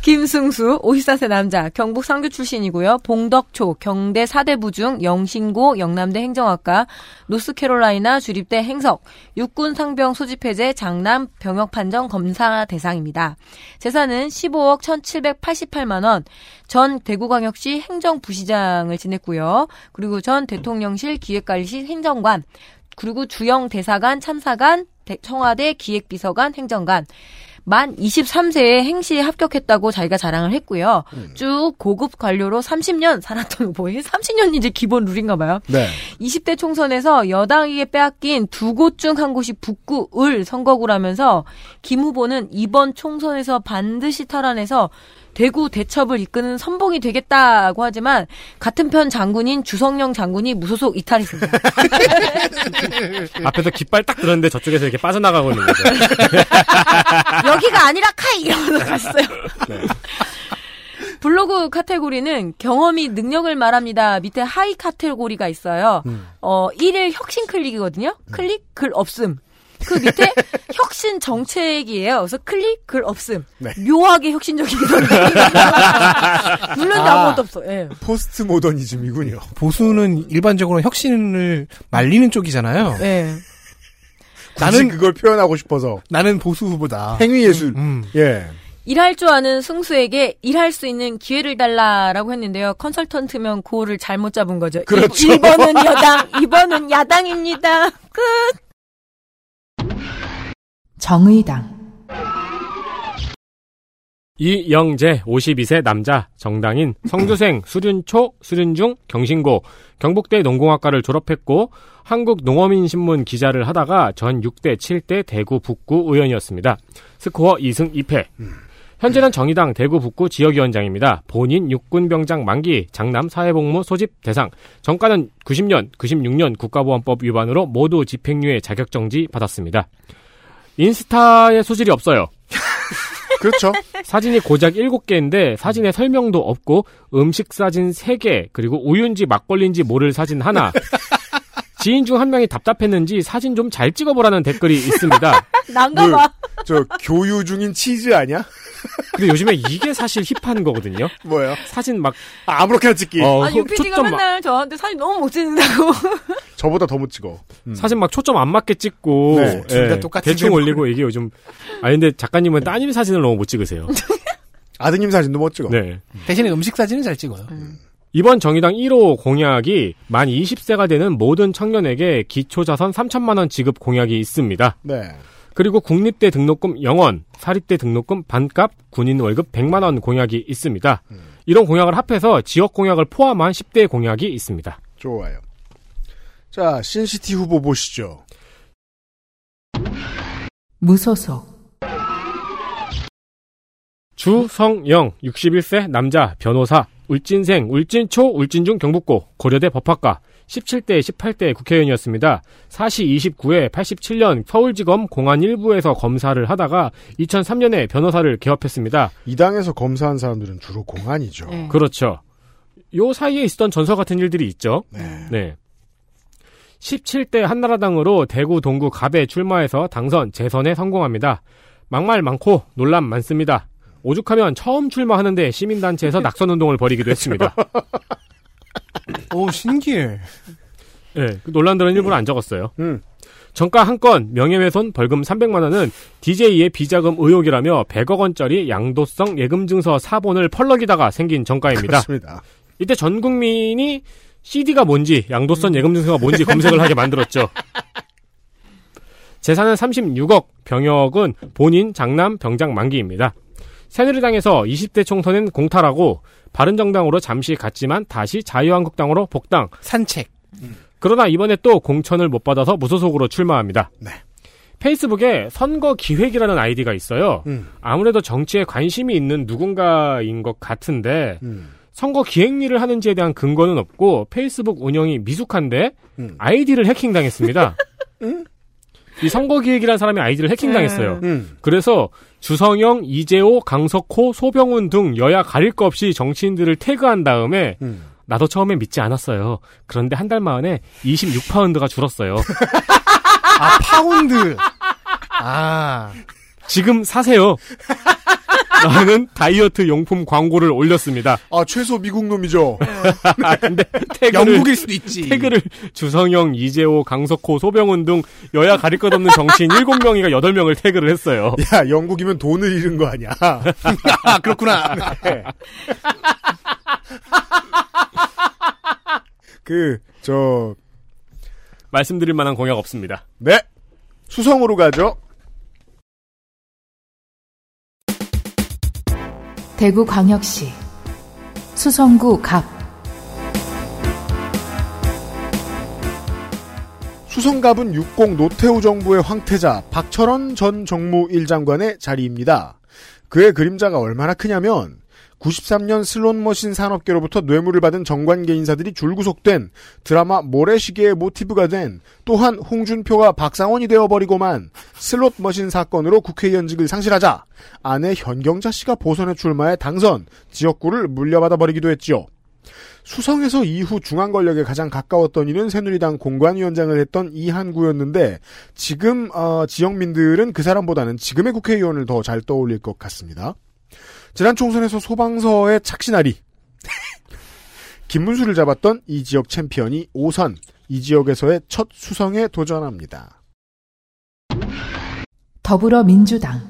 김승수 오십사 세 남자 경북 상교 출신이고요. 봉덕초 경대 사대부중 영신고 영남대 행정학과 노스캐롤라이나 주립대 행석 육군 상병 소집 해제 장남 병역 판정 검사 대상입니다. 재산은 십오억 천칠백팔십팔만 원. 전 대구광역시 행정부시장을 지냈고요. 그리고 전 대통령실 기획관리실 행정관 그리고 주영 대사관 참사관 청와대 기획비서관 행정관 만 스물세 세에 행시에 합격했다고 자기가 자랑을 했고요. 음. 쭉 고급 관료로 삼십 년 살았던 후보에 삼십 년이 이제 기본 룰인가 봐요. 네. 이십 대 총선에서 여당에게 빼앗긴 두 곳 중 한 곳이 북구 을 선거구라면서 김 후보는 이번 총선에서 반드시 탈환해서 대구 대첩을 이끄는 선봉이 되겠다고 하지만 같은 편 장군인 주성영 장군이 무소속 이탈했습니다. 앞에서 깃발 딱 들었는데 저쪽에서 이렇게 빠져나가고 있는 거죠. 여기가 아니라 카이 이러면서 갔어요. 네. 블로그 카테고리는 경험이 능력을 말합니다. 밑에 하이 카테고리가 있어요. 음. 어, 일일 혁신 클릭이거든요. 클릭, 글 없음. 그 밑에 혁신 정책이에요. 그래서 클릭, 글 없음. 네. 묘하게 혁신적이기도 하고. 물론 아, 아무것도 없어. 예. 포스트 모더니즘이군요. 보수는 일반적으로 혁신을 말리는 쪽이잖아요. 예. 나는 그걸 표현하고 싶어서. 나는 보수 후보다. 행위예술. 음. 예. 일할 줄 아는 승수에게 일할 수 있는 기회를 달라라고 했는데요. 컨설턴트면 고를 잘못 잡은 거죠. 그렇죠. 일 번은 여당, 이 번은 야당입니다. 끝. 정의당 이영재 오십이 세 남자 정당인 성주생 수련초 수련중 경신고 경북대 농공학과를 졸업했고 한국농어민신문 기자를 하다가 전 육 대 칠 대 대구 북구 의원이었습니다. 스코어 이 승 이 패. 현재는 정의당 대구 북구 지역위원장입니다. 본인 육군병장 만기 장남 사회복무 소집 대상 정가는 구십 년 구십육 년 국가보안법 위반으로 모두 집행유예 자격정지 받았습니다. 인스타에 소질이 없어요. 그렇죠. 사진이 고작 일곱 개인데 사진에 설명도 없고 음식 사진 세 개 그리고 우유인지 막걸리인지 모를 사진 하나. 지인 중 한 명이 답답했는지 사진 좀 잘 찍어보라는 댓글이 있습니다. 난가 봐. 저 교유 중인 치즈 아니야? 근데 요즘에 이게 사실 힙한 거거든요. 뭐예요? 사진 막 아, 아무렇게나 찍기. 어, 아, 유피디가 맨날 막... 저한테 사진 너무 못 찍는다고. 저보다 더 못 찍어. 음. 사진 막 초점 안 맞게 찍고 네, 예, 대충 올리고 이게 요즘. 아 근데 작가님은 따님 사진을 너무 못 찍으세요. 아드님 사진도 못 찍어. 네. 대신에 음식 사진은 잘 찍어요. 음. 이번 정의당 일 호 공약이 만 스무 세가 되는 모든 청년에게 기초자선 삼천만 원 지급 공약이 있습니다. 네. 그리고 국립대 등록금 영 원, 사립대 등록금 반값, 군인 월급 백만 원 공약이 있습니다. 음. 이런 공약을 합해서 지역 공약을 포함한 십 대 공약이 있습니다. 좋아요. 자, 신시티 후보 보시죠. 무소속 주성영 육십일 세 남자 변호사 울진생 울진초 울진중 경북고 고려대 법학과 십칠 대 십팔 대 국회의원이었습니다. 사시 이십구 회 팔십칠 년 서울지검 공안 일 부에서 검사를 하다가 이천삼 년에 변호사를 개업했습니다. 이 당에서 검사한 사람들은 주로 공안이죠. 네. 그렇죠. 요 사이에 있었던 전서 같은 일들이 있죠. 네. 네. 십칠 대 한나라당으로 대구 동구 갑에 출마해서 당선 재선에 성공합니다. 막말 많고 논란 많습니다. 오죽하면 처음 출마하는데 시민단체에서 낙선운동을 벌이기도 했습니다. 오, 신기해. 네, 그 논란들은 일부러 안 적었어요. 음. 정가 한 건 명예훼손 벌금 삼백만 원은 디제이의 비자금 의혹이라며 백억 원짜리 양도성 예금증서 사본을 펄럭이다가 생긴 정가입니다. 그렇습니다. 이때 전 국민이 씨디가 뭔지 양도성 예금증서가 뭔지 검색을 하게 만들었죠. 재산은 삼십육억, 병역은 본인 장남 병장 만기입니다. 새누리당에서 이십 대 총선은 공탈하고 바른정당으로 잠시 갔지만 다시 자유한국당으로 복당. 산책. 음. 그러나 이번에 또 공천을 못 받아서 무소속으로 출마합니다. 네. 페이스북에 선거기획이라는 아이디가 있어요. 음. 아무래도 정치에 관심이 있는 누군가인 것 같은데 음. 선거기획일을 하는지에 대한 근거는 없고 페이스북 운영이 미숙한데 음. 아이디를 해킹당했습니다. 음? 이 선거기획이라는 사람이 아이디를 해킹당했어요. 음. 그래서 주성영, 이재호, 강석호, 소병훈 등 여야 가릴 것 없이 정치인들을 태그한 다음에 음. 나도 처음에 믿지 않았어요. 그런데 한 달 만에 이십육 파운드가 줄었어요. 아, 파운드. 아. 지금 사세요. 라는 다이어트 용품 광고를 올렸습니다. 아, 최소 미국 놈이죠. 아, 근데 태그를, 영국일 수도 있지. 태그를 주성영, 이재호, 강석호, 소병훈 등 여야 가릴 것 없는 정치인 일곱 명이가 여덟 명을 태그를 했어요. 야, 영국이면 돈을 잃은 거 아니야. 아, 그렇구나. 네. 그, 저. 말씀드릴 만한 공약 없습니다. 네! 수성으로 가죠. 대구광역시 수성구 갑. 수성갑은 육공 노태우 정부의 황태자 박철원 전 정무일 장관의 자리입니다. 그의 그림자가 얼마나 크냐면 구십삼 년 슬롯머신 산업계로부터 뇌물을 받은 정관계 인사들이 줄구속된 드라마 모래시계의 모티브가 된 또한 홍준표가 박상원이 되어버리고만 슬롯머신 사건으로 국회의원직을 상실하자 아내 현경자 씨가 보선에 출마해 당선, 지역구를 물려받아 버리기도 했지요. 수성에서 이후 중앙권력에 가장 가까웠던 이는 새누리당 공관위원장을 했던 이한구였는데 지금 어, 지역민들은 그 사람보다는 지금의 국회의원을 더 잘 떠올릴 것 같습니다. 지난 총선에서 소방서의 착시나리 김문수를 잡았던 이 지역 챔피언이 오선, 이 지역에서의 첫 수성에 도전합니다. 더불어민주당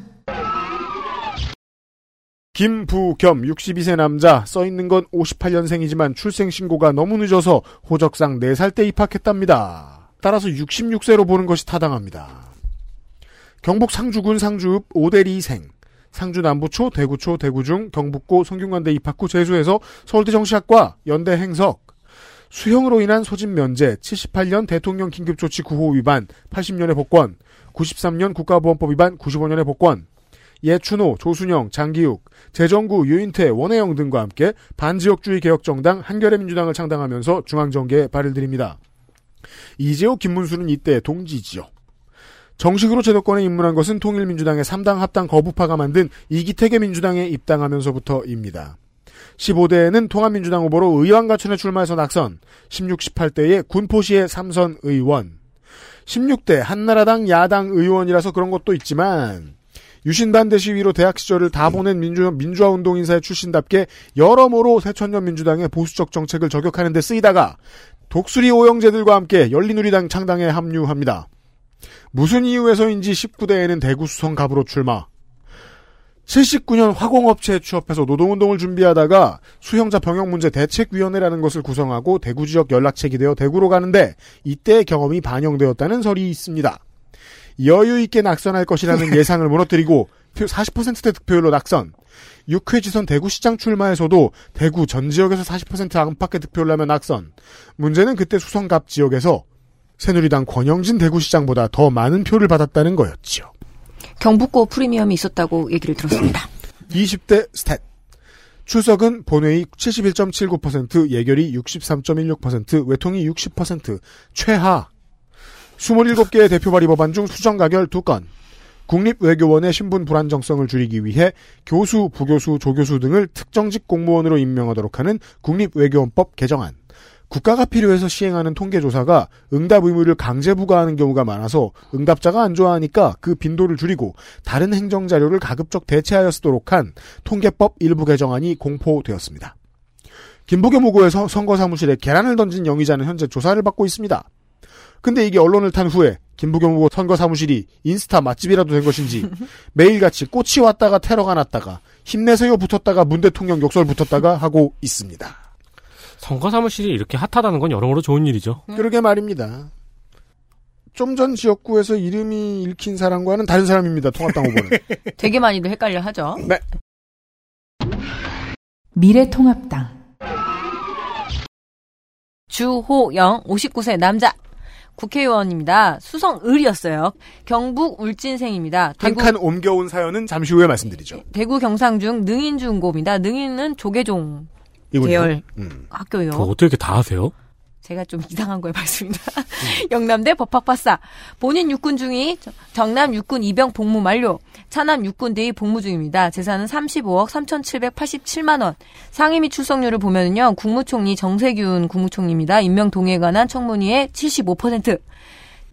김부겸 육십이 세 남자, 써있는 건 오십팔 년생이지만 출생신고가 너무 늦어서 호적상 네 살 때 입학했답니다. 따라서 육십육 세로 보는 것이 타당합니다. 경북 상주군 상주읍 오대리생, 상주남부초, 대구초, 대구중, 경북고, 성균관대 입학 후 재수해서 서울대 정치학과, 연대 행석. 수형으로 인한 소집 면제, 칠십팔 년 대통령 긴급조치 구 호 위반, 팔십 년에 복권, 구십삼 년 국가보안법 위반, 구십오 년에 복권. 예춘호, 조순영, 장기욱, 재정구, 유인태, 원혜영 등과 함께 반지역주의 개혁정당 한겨레민주당을 창당하면서 중앙정계에 발을 들입니다. 이재호, 김문수는 이때 동지지요. 정식으로 제도권에 입문한 것은 통일민주당의 삼당 합당 거부파가 만든 이기택의 민주당에 입당하면서부터입니다. 십오 대에는 통합민주당 후보로 의왕가천에 출마해서 낙선, 십육, 십팔 대에 군포시의 삼선 의원, 십육 대 한나라당 야당 의원이라서 그런 것도 있지만 유신반대 시위로 대학 시절을 다 보낸 민주, 민주화운동 인사의 출신답게 여러모로 새천년 민주당의 보수적 정책을 저격하는 데 쓰이다가 독수리 오영재들과 함께 열린우리당 창당에 합류합니다. 무슨 이유에서인지 십구 대에는 대구 수성갑으로 출마. 칠십구 년 화공업체에 취업해서 노동운동을 준비하다가 수형자 병역문제 대책위원회라는 것을 구성하고 대구지역 연락책이 되어 대구로 가는데 이때의 경험이 반영되었다는 설이 있습니다. 여유있게 낙선할 것이라는 예상을 무너뜨리고 사십 퍼센트대 득표율로 낙선. 육 회 지선 대구시장 출마에서도 대구 전 지역에서 사십 퍼센트 안팎의 득표를 하며 낙선. 문제는 그때 수성갑 지역에서 새누리당 권영진 대구시장보다 더 많은 표를 받았다는 거였지요. 경북고 프리미엄이 있었다고 얘기를 들었습니다. 이십 대 스탯. 출석은 본회의 칠십일 점 칠구 퍼센트, 예결이 육십삼 점 일육 퍼센트, 외통이 육십 퍼센트, 최하. 이십칠 개의 대표 발의 법안 중 수정 가결 두 건. 국립외교원의 신분 불안정성을 줄이기 위해 교수, 부교수, 조교수 등을 특정직 공무원으로 임명하도록 하는 국립외교원법 개정안. 국가가 필요해서 시행하는 통계조사가 응답 의무를 강제 부과하는 경우가 많아서 응답자가 안 좋아하니까 그 빈도를 줄이고 다른 행정자료를 가급적 대체하여 쓰도록 한 통계법 일부 개정안이 공포되었습니다. 김부겸 후보에서 선거사무실에 계란을 던진 용의자는 현재 조사를 받고 있습니다. 근데 이게 언론을 탄 후에 김부겸 후보 선거사무실이 인스타 맛집이라도 된 것인지 매일같이 꽃이 왔다가 테러가 났다가 힘내세요 붙었다가 문 대통령 욕설 붙었다가 하고 있습니다. 선거사무실이 이렇게 핫하다는 건 여러모로 좋은 일이죠. 음. 그러게 말입니다. 좀 전 지역구에서 이름이 읽힌 사람과는 다른 사람입니다. 통합당 후보는. 되게 많이도 헷갈려 하죠. 네. 미래통합당 주호영 오십구 세 남자 국회의원입니다. 수성을이었어요. 경북 울진생입니다. 대구... 한칸 옮겨온 사연은 잠시 후에 말씀드리죠. 대구 경상중 능인중고입니다. 능인은 조계종 계열 음. 학교요. 어떻게 이렇게 다 하세요? 제가 좀 이상한 걸 봤습니다. 음. 영남대 법학박사, 본인 육군 중위, 정남 육군 입영 복무 만료, 차남 육군 대위 복무 중입니다. 재산은 삼십오억 삼천칠백팔십칠만 원. 상임위 출석률을 보면요, 국무총리 정세균 국무총리입니다. 임명 동의에 관한 청문위의 칠십오 퍼센트.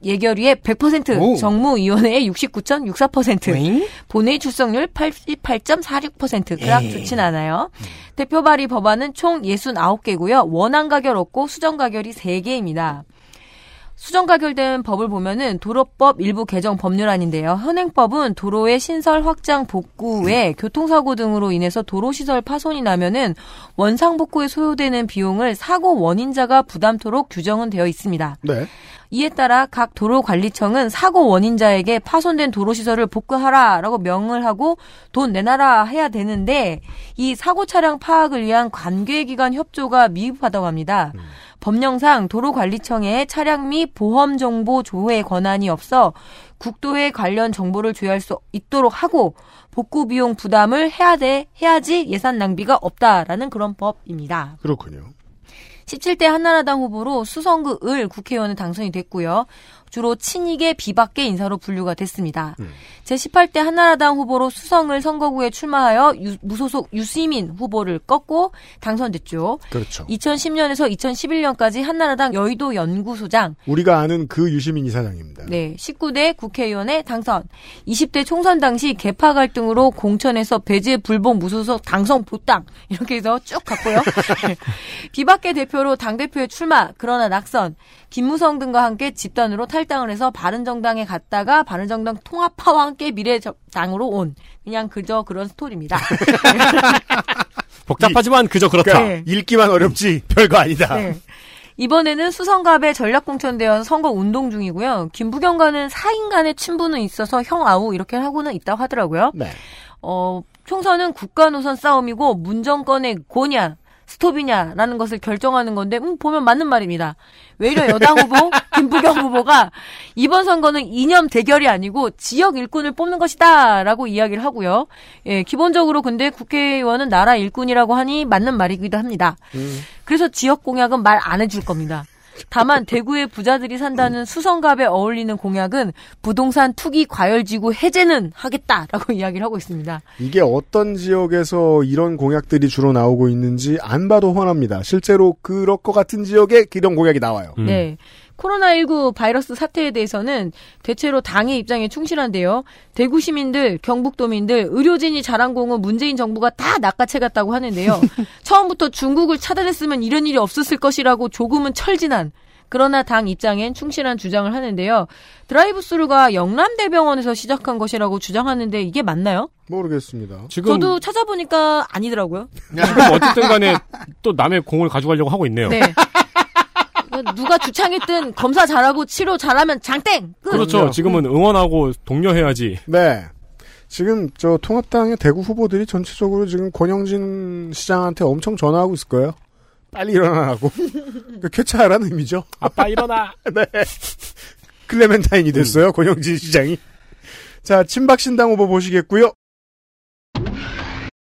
예결위의 백 퍼센트, 오. 정무위원회의 육십구 점 육십사 퍼센트, 왜? 본회의 출석률 팔십팔 점 사육 퍼센트, 그닥 좋진 않아요. 음. 대표 발의 법안은 총 육십구 개고요. 원안 가결 없고 수정 가결이 세 개입니다. 수정 가결된 법을 보면은 도로법 일부 개정 법률안인데요. 현행법은 도로의 신설, 확장, 복구 외 교통사고 등으로 인해서 도로시설 파손이 나면은 원상복구에 소요되는 비용을 사고 원인자가 부담토록 규정은 되어 있습니다. 네. 이에 따라 각 도로관리청은 사고 원인자에게 파손된 도로시설을 복구하라라고 명을 하고 돈 내놔라 해야 되는데 이 사고 차량 파악을 위한 관계기관 협조가 미흡하다고 합니다. 음. 법령상 도로관리청에 차량 및 보험정보 조회 권한이 없어 국도에 관련 정보를 조회할 수 있도록 하고 복구 비용 부담을 해야 돼, 해야지 예산 낭비가 없다라는 그런 법입니다. 그렇군요. 십칠 대 한나라당 후보로 수성구 을 국회의원에 당선이 됐고요. 주로 친이계 비박계 인사로 분류가 됐습니다. 음. 제십팔 대 한나라당 후보로 수성을 선거구에 출마하여 유, 무소속 유승민 후보를 꺾고 당선됐죠. 그렇죠. 이천십 년에서 이천십일 년까지 한나라당 여의도 연구소장. 우리가 아는 그 유시민 이사장입니다. 네. 십구 대 국회의원에 당선. 이십 대 총선 당시 개파 갈등으로 공천에서 배제 불복 무소속 당선 보당 이렇게 해서 쭉 갔고요. 비박계 대표로 당대표에 출마 그러나 낙선. 김무성 등과 함께 집단으로 탈당을 해서 바른정당에 갔다가 바른정당 통합파와 함께 미래당으로 온 그냥 그저 그런 스토리입니다. 복잡하지만 그저 그렇다. 네. 읽기만 어렵지 별거 아니다. 네. 이번에는 수성갑에 전략공천되어 선거 운동 중이고요. 김부겸과는 사 인간의 친분은 있어서 형 아우 이렇게 하고는 있다고 하더라고요. 네. 어, 총선은 국가 노선 싸움이고 문정권의 고냐 스톱이냐라는 것을 결정하는 건데 음, 보면 맞는 말입니다. 외려 여당 후보 김부겸 후보가 이번 선거는 이념 대결이 아니고 지역 일꾼을 뽑는 것이다 라고 이야기를 하고요. 예, 기본적으로 근데 국회의원은 나라 일꾼이라고 하니 맞는 말이기도 합니다. 음. 그래서 지역 공약은 말 안 해줄 겁니다. 다만 대구의 부자들이 산다는 수성갑에 어울리는 공약은 부동산 투기 과열지구 해제는 하겠다라고 이야기를 하고 있습니다. 이게 어떤 지역에서 이런 공약들이 주로 나오고 있는지 안 봐도 훤합니다. 실제로 그럴 것 같은 지역에 이런 공약이 나와요. 음. 네. 코로나십구 바이러스 사태에 대해서는 대체로 당의 입장에 충실한데요. 대구 시민들, 경북도민들, 의료진이 잘한 공은 문재인 정부가 다 낚아채갔다고 하는데요. 처음부터 중국을 차단했으면 이런 일이 없었을 것이라고 조금은 철진한 그러나 당 입장엔 충실한 주장을 하는데요. 드라이브스루가 영남대병원에서 시작한 것이라고 주장하는데 이게 맞나요? 모르겠습니다. 지금 저도 찾아보니까 아니더라고요. 지금 어쨌든 간에 또 남의 공을 가져가려고 하고 있네요. 네. 누가 주창했든 검사 잘하고 치료 잘하면 장땡! 끝! 그렇죠. 지금은 응원하고 독려해야지. 네. 지금 저 통합당의 대구 후보들이 전체적으로 지금 권영진 시장한테 엄청 전화하고 있을 거예요. 빨리 일어나라고. 쾌차하라는 의미죠. 아빠 일어나! 네. 클레멘타인이 됐어요. 음. 권영진 시장이. 자, 친박신당 후보 보시겠고요.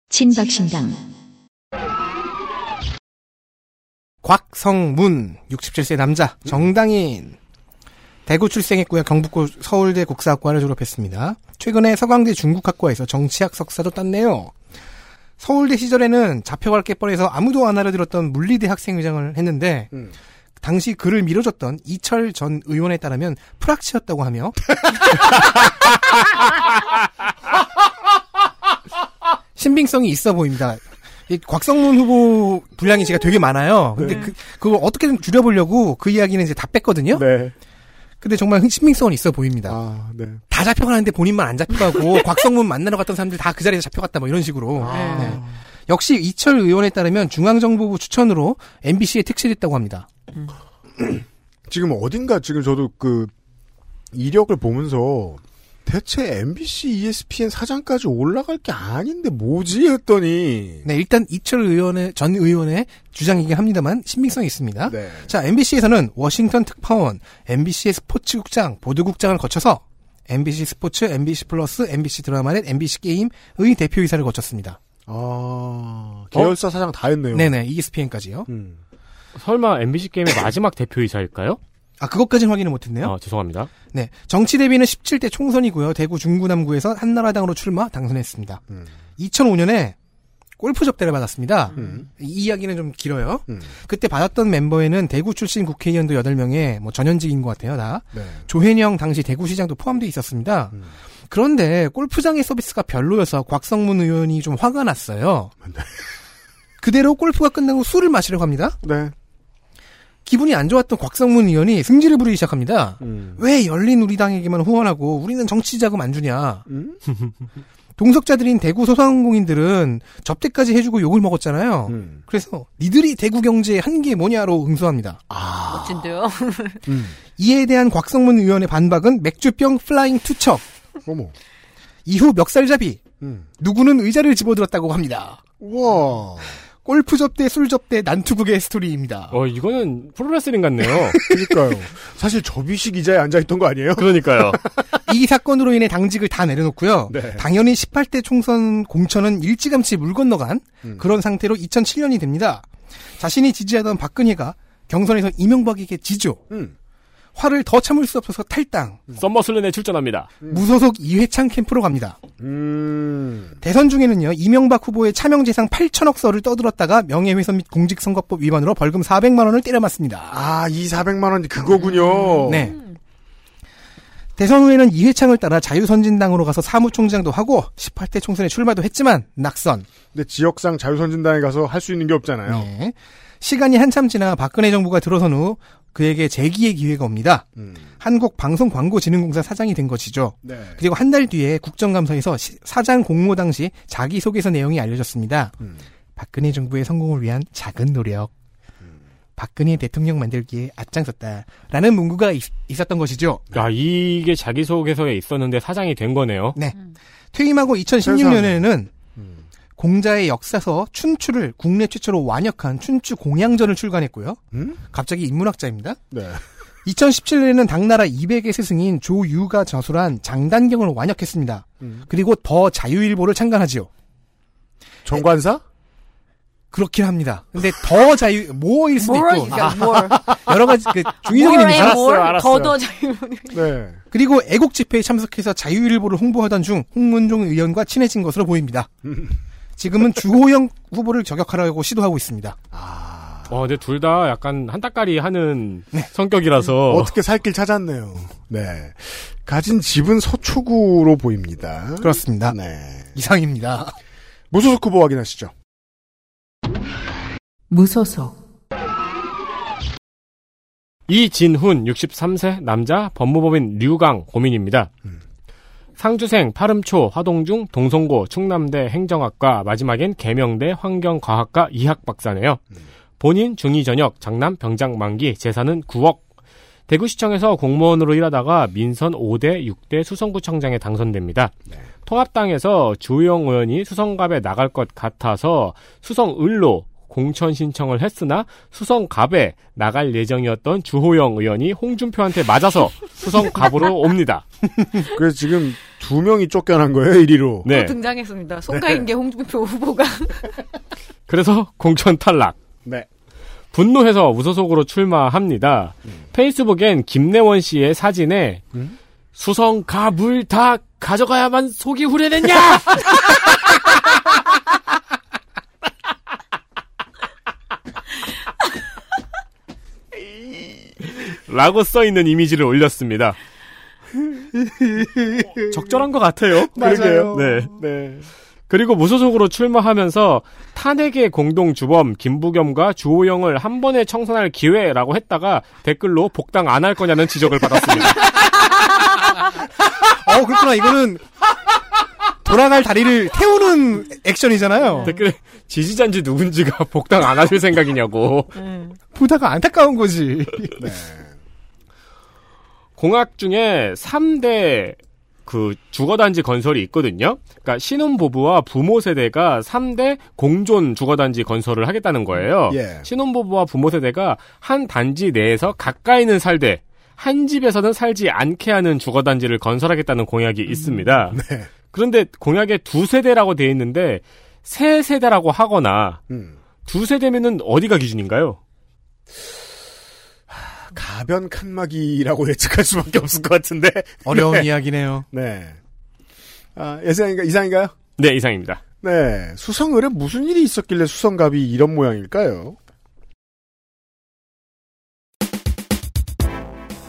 친박신당. 곽성문 육십칠 세 남자 정당인 대구 출생했고요. 경북고 서울대 국사학과를 졸업했습니다. 최근에 서강대 중국학과에서 정치학 석사도 땄네요. 서울대 시절에는 잡혀갈 게 뻔해서 아무도 안 알아들었던 물리대 학생회장을 했는데 음. 당시 그를 밀어줬던 이철 전 의원에 따르면 프락치였다고 하며 신빙성이 있어 보입니다. 이 곽성문 후보 분량이 제가 되게 많아요. 근데 네. 그, 그걸 어떻게든 줄여보려고 그 이야기는 이제 다 뺐거든요. 네. 근데 정말 신빙성은 있어 보입니다. 아, 네. 다 잡혀가는데 본인만 안 잡혀가고 곽성문 만나러 갔던 사람들 다 그 자리에서 잡혀갔다 뭐 이런 식으로. 아. 네. 역시 이철 의원에 따르면 중앙정보부 추천으로 엠비씨에 특실했다고 합니다. 음. 지금 어딘가 지금 저도 그 이력을 보면서 대체 엠비씨, 이에스피엔 사장까지 올라갈 게 아닌데 뭐지 했더니 네, 일단 이철 의원의 전 의원의 주장이긴 합니다만 신빙성이 있습니다. 네. 자, 엠비씨에서는 워싱턴 특파원, 엠비씨의 스포츠국장, 보도국장을 거쳐서 엠비씨 스포츠, 엠비씨 플러스, 엠비씨 드라마넷, 엠비씨 게임의 대표이사를 거쳤습니다. 아, 계열사 어? 사장 다 했네요. 네네, 이에스피엔까지요. 음. 설마 엠비씨 게임의 마지막 대표이사일까요? 아, 그것까지는 확인을 못했네요. 아, 죄송합니다. 네, 정치 데뷔는 십칠 대 총선이고요. 대구 중구 남구에서 한나라당으로 출마 당선했습니다. 음. 이천오 년에 골프 접대를 받았습니다. 음. 이 이야기는 좀 길어요. 음. 그때 받았던 멤버에는 대구 출신 국회의원도 여덟 명에 뭐 전현직인 것 같아요. 나 네. 조현영 당시 대구시장도 포함되어 있었습니다. 음. 그런데 골프장의 서비스가 별로여서 곽성문 의원이 좀 화가 났어요. 네. 그대로 골프가 끝나고 술을 마시려고 합니다. 네. 기분이 안 좋았던 곽성문 의원이 승질을 부리기 시작합니다. 음. 왜 열린우리당에게만 후원하고 우리는 정치자금 안 주냐. 음? 동석자들인 대구 소상공인들은 접대까지 해주고 욕을 먹었잖아요. 음. 그래서 니들이 대구 경제의 한계 뭐냐로 응수합니다. 아. 멋진데요? 음. 이에 대한 곽성문 의원의 반박은 맥주병 플라잉 투척. 어머. 이후 멱살잡이. 음. 누구는 의자를 집어들었다고 합니다. 우와. 골프 접대, 술 접대, 난투극의 스토리입니다. 어, 이거는 프로레슬링 같네요. 그러니까요. 사실 접이식 의자에 앉아있던 거 아니에요? 그러니까요. 이 사건으로 인해 당직을 다 내려놓고요. 네. 당연히 십팔 대 총선 공천은 일찌감치 물 건너간 음. 그런 상태로 이천칠 년이 됩니다. 자신이 지지하던 박근혜가 경선에서 이명박에게 지죠. 음. 화를 더 참을 수 없어서 탈당. 음. 썸머슬런에 출전합니다. 음. 무소속 이회창 캠프로 갑니다. 음. 대선 중에는요. 이명박 후보의 차명재상 팔천억 서를 떠들었다가 명예훼손 및 공직선거법 위반으로 벌금 사백만 원을 때려맞습니다. 아, 이 사백만 원이 그거군요. 음. 네. 대선 후에는 이회창을 따라 자유선진당으로 가서 사무총장도 하고 십팔 대 총선에 출마도 했지만 낙선. 근데 지역상 자유선진당에 가서 할 수 있는 게 없잖아요. 네. 시간이 한참 지나 박근혜 정부가 들어선 후 그에게 재기의 기회가 옵니다. 음. 한국방송광고진흥공사 사장이 된 것이죠. 네. 그리고 한 달 뒤에 국정감사에서 시, 사장 공모 당시 자기소개서 내용이 알려졌습니다. 음. 박근혜 정부의 성공을 위한 작은 노력. 음. 박근혜 대통령 만들기에 앞장섰다. 라는 문구가 있, 있었던 것이죠. 야, 이게 자기소개서에 있었는데 사장이 된 거네요. 네. 음. 퇴임하고 이천십육 년에는 음. 공자의 역사서 춘추를 국내 최초로 완역한 춘추 공양전을 출간했고요. 음? 갑자기 인문학자입니다. 네. 이천십칠 년에는 당나라 이백의 스승인 조유가 저술한 장단경을 완역했습니다. 음. 그리고 더 자유일보를 창간하지요. 정관사? 네. 그렇긴 합니다. 근데 더 자유, 모어일 수도 more, 있고. 아, 여러 가지, 그, 중의적인 의미가. 더 더 자유. 네. 그리고 애국 집회에 참석해서 자유일보를 홍보하던 중 홍문종 의원과 친해진 것으로 보입니다. 지금은 주호영 후보를 저격하려고 시도하고 있습니다. 아, 어, 근데 둘 다 약간 한따까리 하는 네. 성격이라서 어떻게 살길 찾았네요. 네, 가진 집은 서초구로 보입니다. 그렇습니다. 네, 이상입니다. 무소속 후보 확인하시죠. 무소속 이진훈 육십삼 세 남자 법무법인 류강 고민입니다. 음. 상주생, 파름초, 화동중, 동성고, 충남대 행정학과, 마지막엔 계명대 환경과학과 이학박사네요. 본인 중이 전역, 장남 병장 만기, 재산은 구억. 대구시청에서 공무원으로 일하다가 민선 오대, 육대 수성구청장에 당선됩니다. 네. 통합당에서 주호영 의원이 수성갑에 나갈 것 같아서 수성을로 공천 신청을 했으나 수성갑에 나갈 예정이었던 주호영 의원이 홍준표한테 맞아서 수성갑으로 옵니다. 그래서 지금 두 명이 쫓겨난 거예요, 일 위로. 네. 등장했습니다. 손가인 게 네. 홍준표 후보가. 그래서 공천 탈락. 네. 분노해서 무소속으로 출마합니다. 음. 페이스북엔 김내원 씨의 사진에 음? 수성갑을 다 가져가야만 속이 후련했냐! 라고 써있는 이미지를 올렸습니다. 적절한 것 같아요. 맞아요. 네. 네. 그리고 무소속으로 출마하면서 탄핵의 공동주범 김부겸과 주호영을 한 번에 청산할 기회라고 했다가 댓글로 복당 안 할 거냐는 지적을 받았습니다. 어, 그렇구나. 이거는 돌아갈 다리를 태우는 액션이잖아요. 댓글에 지지자인지 누군지가 복당 안 하실 생각이냐고. 음. 보다가 안타까운 거지. 네. 공학 중에 삼 대 그 주거단지 건설이 있거든요. 그러니까 신혼부부와 부모 세대가 삼 대 공존 주거단지 건설을 하겠다는 거예요. 예. 신혼부부와 부모 세대가 한 단지 내에서 가까이는 살되 한 집에서는 살지 않게 하는 주거단지를 건설하겠다는 공약이 있습니다. 음, 네. 그런데 공약에 두 세대라고 돼 있는데 세 세대라고 하거나 음. 두 세대면은 어디가 기준인가요? 가변 칸막이라고 예측할 수밖에 없을 것 같은데 어려운 네. 이야기네요. 네, 아, 예상인가 이상인가요? 네, 이상입니다. 네, 수성을에 무슨 일이 있었길래 수성갑이 이런 모양일까요?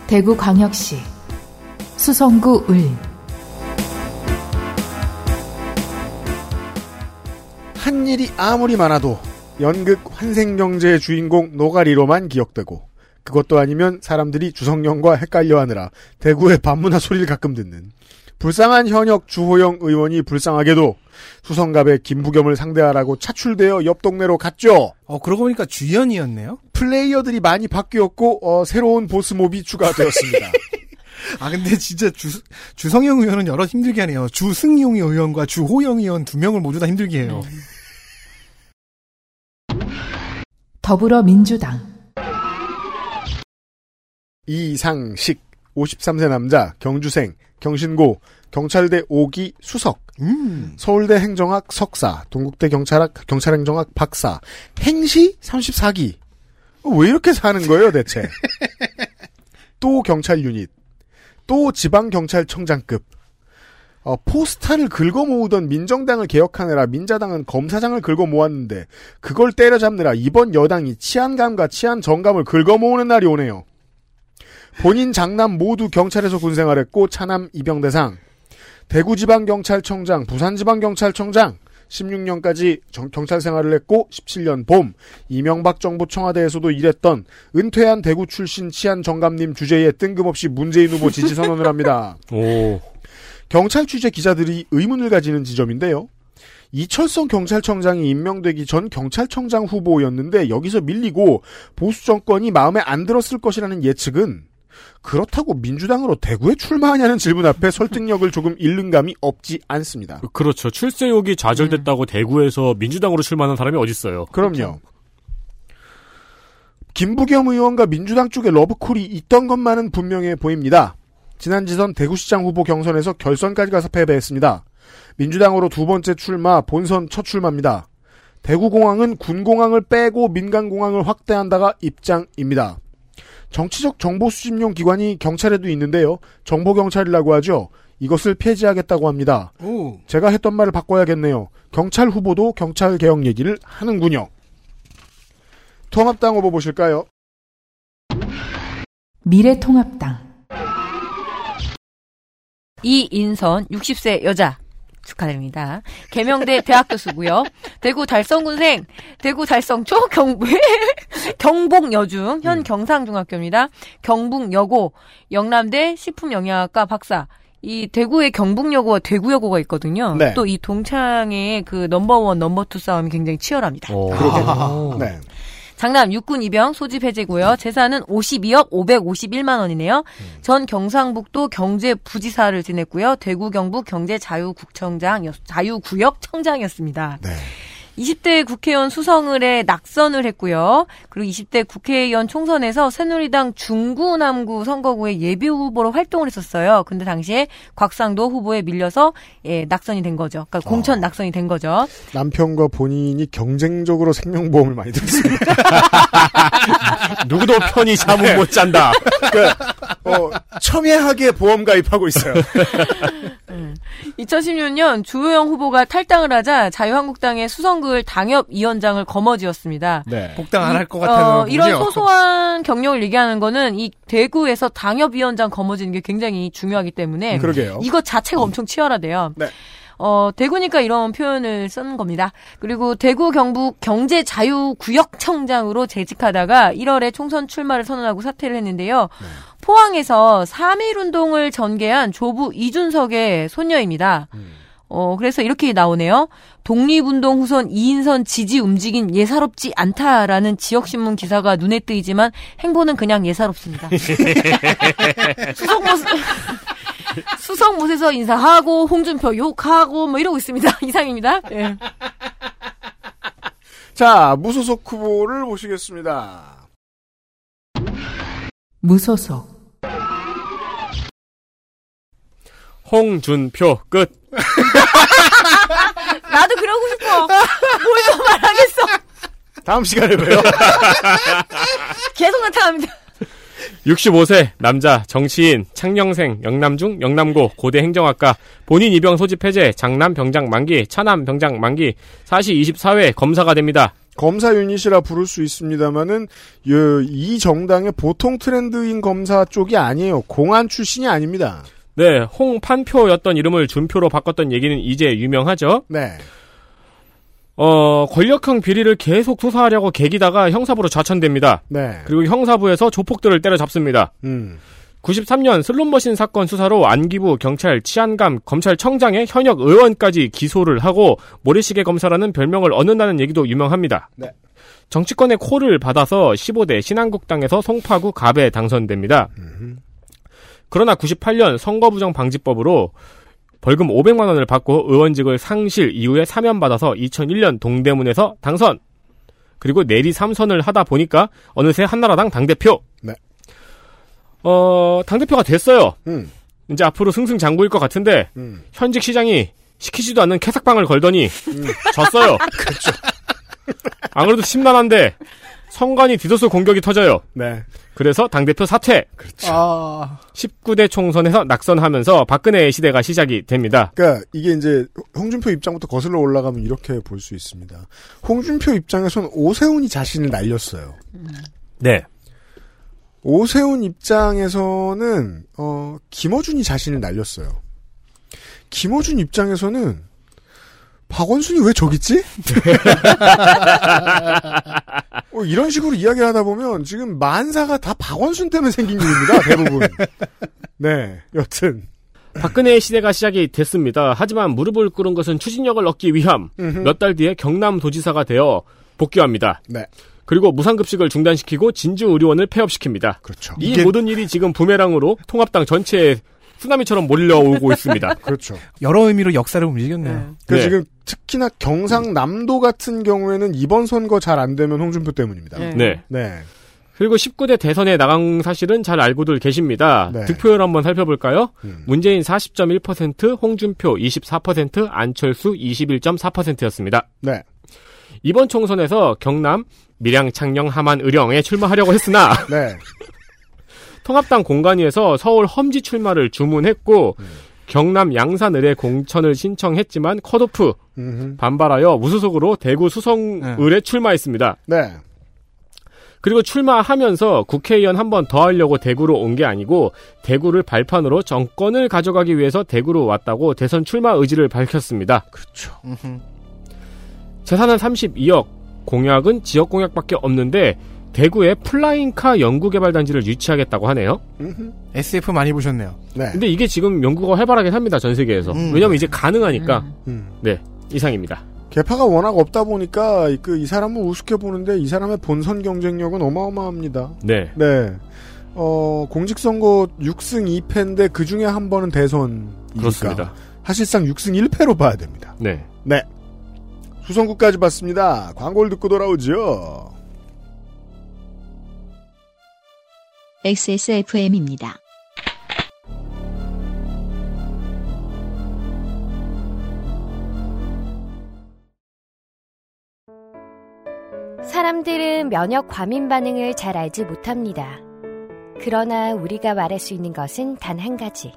대구광역시 수성구 을 한 일이 아무리 많아도 연극 환생경제의 주인공 노가리로만 기억되고. 그것도 아니면 사람들이 주성영과 헷갈려하느라 대구의 반문화 소리를 가끔 듣는 불쌍한 현역 주호영 의원이 불쌍하게도 수성갑의 김부겸을 상대하라고 차출되어 옆 동네로 갔죠. 어 그러고 보니까 주연이었네요. 플레이어들이 많이 바뀌었고 어, 새로운 보스몹이 추가되었습니다. 아 근데 진짜 주, 주성영 의원은 여러 힘들게 하네요. 주승용 의원과 주호영 의원 두 명을 모두 다 힘들게 해요. 더불어민주당 이상식, 오십삼 세 남자, 경주생, 경신고, 경찰대 오 기 수석, 음. 서울대 행정학 석사, 동국대 경찰학, 경찰행정학 박사, 행시 삼십사 기. 왜 이렇게 사는 거예요, 대체? 또 경찰 유닛, 또 지방경찰청장급, 어, 포스타를 긁어 모으던 민정당을 개혁하느라 민자당은 검사장을 긁어 모았는데, 그걸 때려잡느라 이번 여당이 치안감과 치안정감을 긁어 모으는 날이 오네요. 본인 장남 모두 경찰에서 군생활했고 차남 입영대상, 대구지방경찰청장, 부산지방경찰청장, 십육 년까지 정, 경찰생활을 했고 십칠 년 봄 이명박 정부 청와대에서도 일했던 은퇴한 대구 출신 치안정감님 주재에 뜬금없이 문재인 후보 지지선언을 합니다. 오. 경찰 취재 기자들이 의문을 가지는 지점인데요. 이철성 경찰청장이 임명되기 전 경찰청장 후보였는데 여기서 밀리고 보수 정권이 마음에 안 들었을 것이라는 예측은 그렇다고 민주당으로 대구에 출마하냐는 질문 앞에 설득력을 조금 잃는 감이 없지 않습니다. 그렇죠. 출세욕이 좌절됐다고 음. 대구에서 민주당으로 출마하는 사람이 어딨어요. 그럼요. 김부겸 의원과 민주당 쪽에 러브콜이 있던 것만은 분명해 보입니다. 지난 지선 대구시장 후보 경선에서 결선까지 가서 패배했습니다. 민주당으로 두 번째 출마, 본선 첫 출마입니다. 대구공항은 군공항을 빼고 민간공항을 확대한다가 입장입니다. 정치적 정보 수집용 기관이 경찰에도 있는데요. 정보경찰이라고 하죠. 이것을 폐지하겠다고 합니다. 오. 제가 했던 말을 바꿔야겠네요. 경찰 후보도 경찰 개혁 얘기를 하는군요. 통합당 후보 보실까요? 미래통합당 이인선 육십 세 여자 축하드립니다. 계명대 대학 교수고요. 대구 달성군생, 대구 달성초, 경, 경북여중, 현 경상중학교입니다. 경북여고, 영남대 식품영양학과 박사. 이 대구의 경북여고와 대구여고가 있거든요. 네. 또 이 동창의 그 넘버원, 넘버투 싸움이 굉장히 치열합니다. 오, 아, 네. 장남 육군 입영 소집 해제고요. 재산은 오십이억 오백오십일만 원이네요. 음. 전 경상북도 경제부지사를 지냈고요. 대구 경북 경제자유구청장 자유구역청장이었습니다. 네. 이십 대 국회의원 수성을에 낙선을 했고요. 그리고 이십 대 국회의원 총선에서 새누리당 중구 남구 선거구의 예비 후보로 활동을 했었어요. 근데 당시에 곽상도 후보에 밀려서 예, 낙선이 된 거죠. 그러니까 어. 공천 낙선이 된 거죠. 남편과 본인이 경쟁적으로 생명보험을 많이 들었습니다. 누구도 편히 잠은 못 잔다. 그, 어, 첨예하게 보험 가입하고 있어요. 음. 이천십육 년 주호영 후보가 탈당을 하자 자유한국당의 수성글 당협위원장을 거머쥐었습니다. 네. 복당 안 할 것 같아요. 어, 이런 소소한 경력을 얘기하는 거는 이 대구에서 당협위원장 거머쥐는 게 굉장히 중요하기 때문에 음, 그러게요. 이거 자체가 엄청 치열하대요. 네. 어, 대구니까 이런 표현을 쓴 겁니다. 그리고 대구 경북 경제자유구역청장으로 재직하다가 일월에 총선 출마를 선언하고 사퇴를 했는데요. 네. 포항에서 삼일 운동을 전개한 조부 이준석의 손녀입니다. 음. 어, 그래서 이렇게 나오네요. 독립운동 후손 이인선 지지 움직임 예사롭지 않다라는 지역신문 기사가 눈에 뜨이지만 행보는 그냥 예사롭습니다. 수석 모습... 수성못에서 인사하고 홍준표 욕하고 뭐 이러고 있습니다. 이상입니다. 예. 자, 무소속 후보를 보시겠습니다. 무소속 홍준표 끝. 나도 그러고 싶어. 뭘 더 말하겠어. 다음 시간에 봬요. 계속 나타납니다. 육십오 세 남자 정치인 창녕생 영남중 영남고 고대 행정학과 본인 입영 소집 해제 장남 병장 만기 차남 병장 만기 사시 이십사 회 검사가 됩니다. 검사 유닛이라 부를 수 있습니다만은 이 정당의 보통 트렌드인 검사 쪽이 아니에요. 공안 출신이 아닙니다. 네, 홍판표였던 이름을 준표로 바꿨던 얘기는 이제 유명하죠. 네. 어, 권력형 비리를 계속 수사하려고 개기다가 형사부로 좌천됩니다. 네. 그리고 형사부에서 조폭들을 때려잡습니다. 음. 구십삼 년 슬롯머신 사건 수사로 안기부, 경찰, 치안감, 검찰청장의 현역 의원까지 기소를 하고 모래시계 검사라는 별명을 얻는다는 얘기도 유명합니다. 네. 정치권의 코를 받아서 십오 대 신한국당에서 송파구 갑에 당선됩니다. 음. 그러나 구십팔 년 선거부정방지법으로 벌금 오백만 원을 받고 의원직을 상실 이후에 사면받아서 이천일 년 동대문에서 당선. 그리고 내리 삼 선을 하다 보니까 어느새 한나라당 당대표. 네. 어, 당대표가 됐어요. 음. 이제 앞으로 승승장구일 것 같은데 음. 현직 시장이 시키지도 않는 캐삭방을 걸더니 음. 졌어요. 그렇죠. 안 그래도 심란한데 선관위 디도스 공격이 터져요. 네. 그래서 당대표 사퇴. 그렇죠. 아... 십구 대 총선에서 낙선하면서 박근혜의 시대가 시작이 됩니다. 그러니까 이게 이제 홍준표 입장부터 거슬러 올라가면 이렇게 볼 수 있습니다. 홍준표 입장에서는 오세훈이 자신을 날렸어요. 네. 오세훈 입장에서는 어, 김어준이 자신을 날렸어요. 김어준 입장에서는 박원순이 왜 저기 있지? 어, 이런 식으로 이야기를 하다 보면 지금 만사가 다 박원순 때문에 생긴 일입니다. 대부분. 네. 여튼. 박근혜의 시대가 시작이 됐습니다. 하지만 무릎을 꿇은 것은 추진력을 얻기 위함. 몇 달 뒤에 경남도지사가 되어 복귀합니다. 네. 그리고 무상급식을 중단시키고 진주의료원을 폐업시킵니다. 그렇죠. 이 이게... 모든 일이 지금 부메랑으로 통합당 전체에 쓰나미처럼 몰려오고 있습니다. 그렇죠. 여러 의미로 역사를 움직였네요. 네. 그 네. 지금 특히나 경상남도 같은 경우에는 이번 선거 잘 안 되면 홍준표 때문입니다. 네. 네. 네. 그리고 십구 대 대선에 나간 사실은 잘 알고들 계십니다. 네. 득표율 한번 살펴볼까요? 음. 문재인 사십 점 일 퍼센트, 홍준표 이십사 퍼센트, 안철수 이십일 점 사 퍼센트였습니다. 네. 이번 총선에서 경남, 밀양, 창녕, 함안, 의령에 출마하려고 했으나 네. 통합당 공관위에서 서울 험지 출마를 주문했고 음. 경남 양산 의뢰 공천을 신청했지만 컷오프 음흠. 반발하여 무소속으로 대구 수성 네. 의뢰 출마했습니다. 네. 그리고 출마하면서 국회의원 한 번 더 하려고 대구로 온 게 아니고 대구를 발판으로 정권을 가져가기 위해서 대구로 왔다고 대선 출마 의지를 밝혔습니다. 그렇죠. 음흠. 재산은 삼십이억, 공약은 지역 공약밖에 없는데 대구에 플라잉카 연구개발단지를 유치하겠다고 하네요. 음흠. 에스에프 많이 보셨네요. 네. 근데 이게 지금 연구가 활발하긴 합니다. 전 세계에서. 음. 왜냐면 이제 가능하니까. 음. 네. 이상입니다. 개파가 워낙 없다 보니까 그 이 사람은 우습게 보는데 이 사람의 본선 경쟁력은 어마어마합니다. 네. 네. 어, 공직선거 육 승 이 패인데 그 중에 한 번은 대선이니까. 그렇습니다. 사실상 육 승 일 패로 봐야 됩니다. 네. 네. 수성구까지 봤습니다. 광고를 듣고 돌아오죠. 엑스에스에프엠입니다. 사람들은 면역 과민 반응을 잘 알지 못합니다. 그러나 우리가 말할 수 있는 것은 단 한 가지.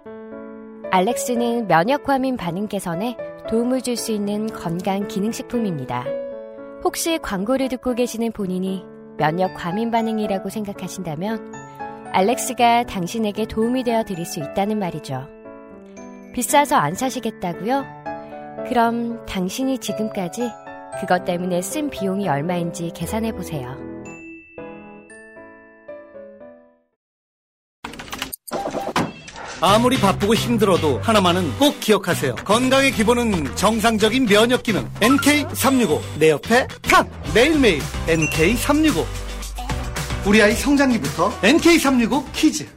알렉스는 면역과민 반응 개선에 도움을 줄 수 있는 건강 기능식품입니다. 혹시 광고를 듣고 계시는 본인이 면역과민 반응이라고 생각하신다면 알렉스가 당신에게 도움이 되어 드릴 수 있다는 말이죠. 비싸서 안 사시겠다고요? 그럼 당신이 지금까지 그것 때문에 쓴 비용이 얼마인지 계산해보세요. 아무리 바쁘고 힘들어도 하나만은 꼭 기억하세요. 건강의 기본은 정상적인 면역 기능. 엔케이 삼백육십오. 내 옆에 탑! 매일매일 엔케이 삼백육십오. 우리 아이 성장기부터 엔케이 삼백육십오 키즈.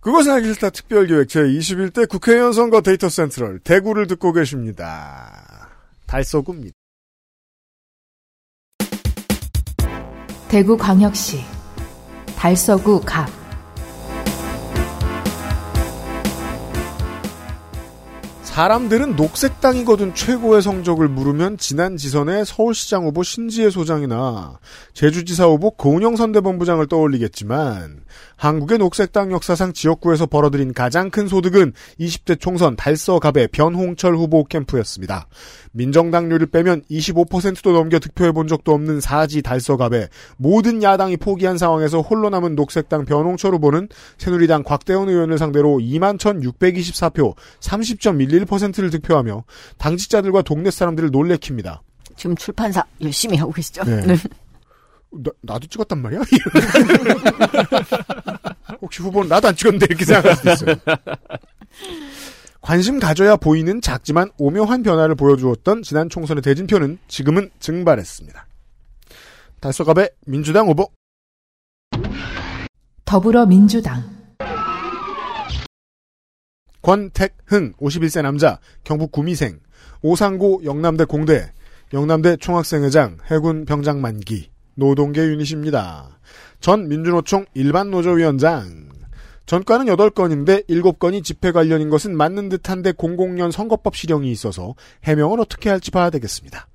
그것은 알기 싫다 특별기획 제이십일 대 국회의원 선거 데이터 센트럴 대구를 듣고 계십니다. 달서구입니다. 대구광역시 달서구 갑. 사람들은 녹색당이거든 최고의 성적을 물으면 지난 지선에 서울시장 후보 신지혜 소장이나 제주지사 후보 고은영 선대본부장을 떠올리겠지만 한국의 녹색당 역사상 지역구에서 벌어들인 가장 큰 소득은 이십 대 총선 달서갑의 변홍철 후보 캠프였습니다. 민정당률을 빼면 이십오 퍼센트도 넘겨 득표해본 적도 없는 사지 달서갑에 모든 야당이 포기한 상황에서 홀로 남은 녹색당 변홍철 후보는 새누리당 곽대원 의원을 상대로 이만 천육백이십사 표 삼십 점 일일 퍼센트 퍼센트를 득표하며 당직자들과 동네 사람들을 놀래킵니다. 지금 출판사 열심히 하고 계시죠? 네. 네. 나, 나도 찍었단 말이야? 혹시 후보는 나도 안 찍었는데 이렇게 생각할 수 있어요. 관심 가져야 보이는 작지만 오묘한 변화를 보여주었던 지난 총선의 대진표는 지금은 증발했습니다. 달서갑의 민주당 후보. 더불어민주당 권택흥 오십일 세 남자, 경북 구미생, 오상고 영남대 공대, 영남대 총학생회장, 해군 병장 만기, 노동계 유닛입니다. 전 민주노총 일반노조위원장. 전과는 여덟 건인데 일곱 건이 집회 관련인 것은 맞는 듯한데 공공년 선거법 실형이 있어서 해명을 어떻게 할지 봐야 되겠습니다.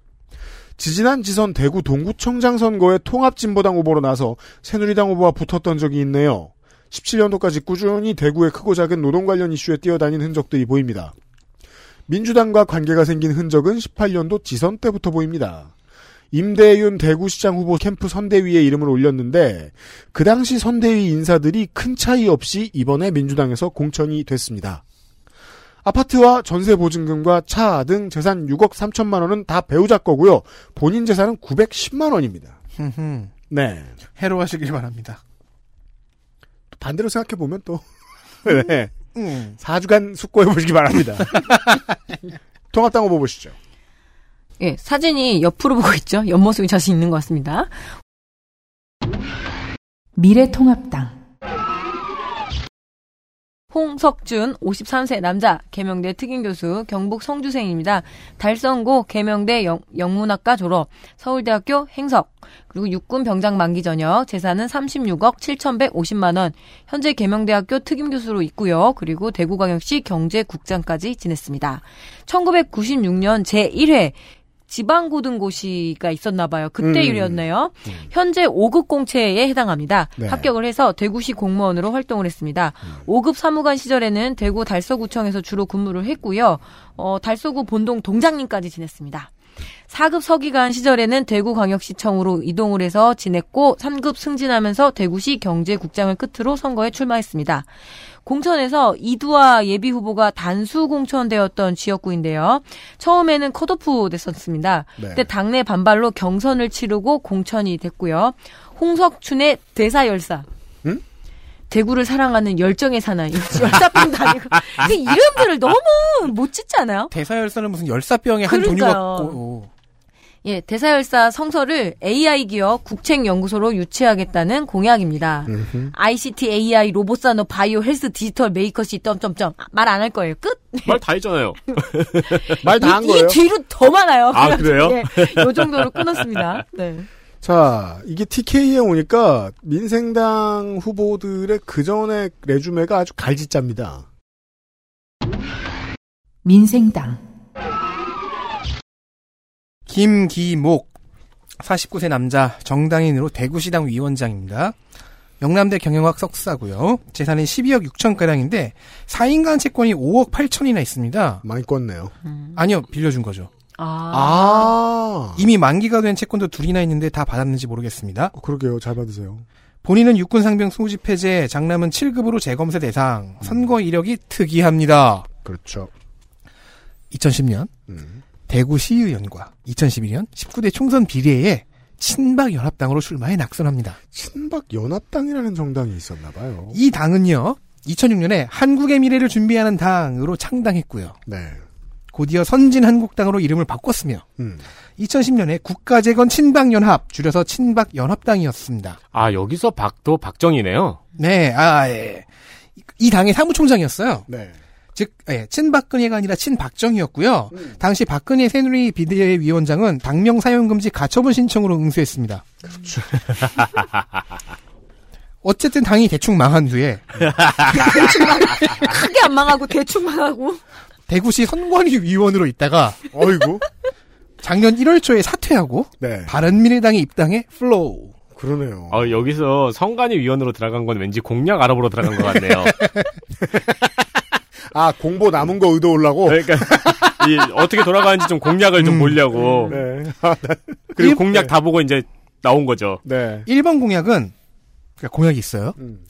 지지난 지선 대구 동구청장 선거에 통합진보당 후보로 나서 새누리당 후보와 붙었던 적이 있네요. 십칠 년도까지 꾸준히 대구의 크고 작은 노동 관련 이슈에 뛰어다닌 흔적들이 보입니다. 민주당과 관계가 생긴 흔적은 십팔 년도 지선 때부터 보입니다. 임대윤 대구시장 후보 캠프 선대위에 이름을 올렸는데 그 당시 선대위 인사들이 큰 차이 없이 이번에 민주당에서 공천이 됐습니다. 아파트와 전세보증금과 차 등 재산 육억 삼천만 원은 다 배우자 거고요. 본인 재산은 구백십만 원입니다. 네, 해로하시길 바랍니다. 반대로 생각해보면 또 네. 음. 사 주간 숙고해보시기 바랍니다. 통합당 후보 보시죠. 예, 사진이 옆으로 보고 있죠. 옆모습이 자신 있는 것 같습니다. 미래통합당 홍석준 오십삼 세 남자, 계명대 특임교수, 경북 성주생입니다. 달성고 계명대 영, 영문학과 졸업, 서울대학교 행석, 그리고 육군 병장 만기 전역, 재산은 삼십육억 칠천백오십만 원, 현재 계명대학교 특임교수로 있고요. 그리고 대구광역시 경제국장까지 지냈습니다. 천구백구십육 년 제일 회 지방고등고시가 있었나봐요. 그때 음. 일이었네요. 음. 현재 오 급 공채에 해당합니다. 네. 합격을 해서 대구시 공무원으로 활동을 했습니다. 음. 오 급 사무관 시절에는 대구 달서구청에서 주로 근무를 했고요. 어, 달서구 본동 동장님까지 지냈습니다. 사 급 서기관 시절에는 대구광역시청으로 이동을 해서 지냈고 삼 급 승진하면서 대구시 경제국장을 끝으로 선거에 출마했습니다. 공천에서 이두아 예비후보가 단수 공천되었던 지역구인데요. 처음에는 컷오프 됐었습니다. 네. 그때 당내 반발로 경선을 치르고 공천이 됐고요. 홍석춘의 대사열사. 응? 대구를 사랑하는 열정의 사나이. 열사병도 아니고. 근데 이름들을 너무 못 짓지 않아요? 대사열사는 무슨 열사병의 한 종류 같고. 예, 대사열사 성서를 에이아이 기업 국책연구소로 유치하겠다는 공약입니다. 으흠. 아이씨티, 에이아이, 로봇산업, 바이오, 헬스, 디지털, 메이커시, 점점점. 말 안 할 거예요. 끝. 말 다 했잖아요. 말 다 한 거예요. 이게 뒤로 더 많아요. 아, 그래요? 예, 요 정도로 끊었습니다. 네. 자, 이게 티케이에 오니까 민생당 후보들의 그전의 레주메가 아주 갈짓짭니다. 민생당 김기목, 사십구 세 남자, 정당인으로 대구시당 위원장입니다. 영남대 경영학 석사고요. 재산이 십이억 육천가량인데 사인간 채권이 오억 팔천이나 있습니다. 많이 꿨네요. 음. 아니요. 빌려준 거죠. 아. 아. 이미 만기가 된 채권도 둘이나 있는데 다 받았는지 모르겠습니다. 어, 그러게요. 잘 받으세요. 본인은 육군상병 소집 해제, 장남은 칠급으로 재검사 대상, 선거 이력이 특이합니다. 그렇죠. 이천십년 음. 대구시의원과 이천십일년 십구대 총선 비례에 친박연합당으로 출마해 낙선합니다. 친박연합당이라는 정당이 있었나봐요. 이 당은요, 이천육년에 한국의 미래를 준비하는 당으로 창당했고요. 네. 곧이어 선진한국당으로 이름을 바꿨으며 음. 이천십년에 국가재건 친박연합, 줄여서 친박연합당이었습니다. 아, 여기서 박도 박정희네요. 네. 아, 예. 이 당의 사무총장이었어요. 네. 즉, 예, 친박근혜가 아니라 친박정희였고요. 음. 당시 박근혜 새누리 비대위원장은 당명 사용금지 가처분 신청으로 응수했습니다. 그렇죠. 어쨌든 당이 대충 망한 후에 대충 망, 크게 안 망하고 대충 망하고 대구시 선관위 위원으로 있다가 어이구 작년 일월 초에 사퇴하고 네. 바른미래당에 입당해 플로우. 그러네요. 아, 여기서 선관위 위원으로 들어간 건 왠지 공약 알아보러 들어간 것 같네요. 아, 공보 남은 거 의도 올라고? 그러니까 이, 어떻게 돌아가는지 좀 공략을 음, 좀 보려고. 네. 아, 네. 그리고 일, 공략 네. 다 보고 이제 나온 거죠. 네. 일 번 공약은 그러니까 공약이 있어요. 음.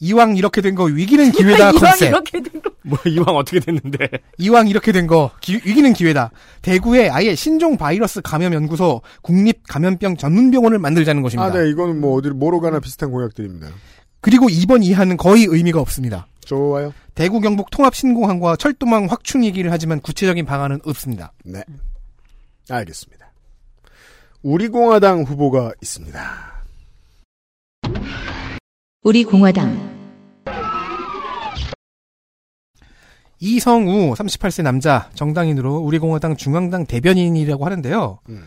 이왕 이렇게 된 거 위기는 기회다 컨셉. 이왕 이렇게 된 거. 뭐 이왕 어떻게 됐는데? 이왕 이렇게 된 거 위기는 기회다. 대구에 아예 신종 바이러스 감염 연구소, 국립 감염병 전문 병원을 만들자는 것입니다. 아, 네. 이거는 뭐 어디로 뭐로 가나 비슷한 공약들입니다. 그리고 이 번 이하는 거의 의미가 없습니다. 좋아요. 대구 경북 통합 신공항과 철도망 확충 얘기를 하지만 구체적인 방안은 없습니다. 네. 알겠습니다. 우리공화당 후보가 있습니다. 우리공화당 이성우 삼십팔세 남자, 정당인으로 우리공화당 중앙당 대변인이라고 하는데요. 음.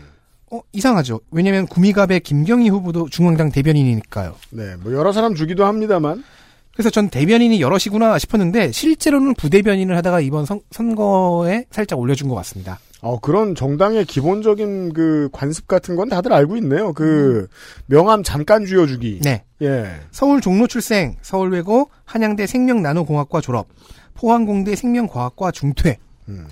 어, 이상하죠. 왜냐면 구미갑의 김경희 후보도 중앙당 대변인이니까요. 네, 뭐 여러 사람 주기도 합니다만. 그래서 전 대변인이 여럿이구나 싶었는데 실제로는 부대변인을 하다가 이번 선, 선거에 살짝 올려준 것 같습니다. 어, 그런 정당의 기본적인 그 관습 같은 건 다들 알고 있네요. 그 명함 잠깐 쥐어주기. 네. 예. 서울 종로 출생, 서울외고, 한양대 생명나노공학과 졸업, 포항공대 생명과학과 중퇴. 음.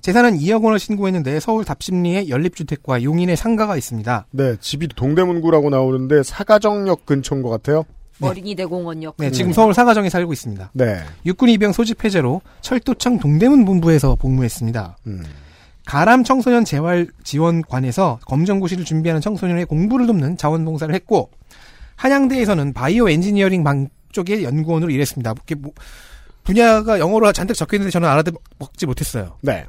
재산은 이억 원을 신고했는데 서울 답십리에 연립주택과 용인의 상가가 있습니다. 네, 집이 동대문구라고 나오는데 사가정역 근처인 것 같아요. 네. 어린이대공원역. 네, 지금 서울 사가정에 살고 있습니다. 네. 육군 입영 소집 해제로 철도청 동대문 본부에서 복무했습니다. 음. 가람 청소년 재활 지원관에서 검정고시를 준비하는 청소년의 공부를 돕는 자원봉사를 했고, 한양대에서는 바이오 엔지니어링 방 쪽의 연구원으로 일했습니다. 뭐, 분야가 영어로 잔뜩 적혀 있는데 저는 알아듣지 못했어요. 네.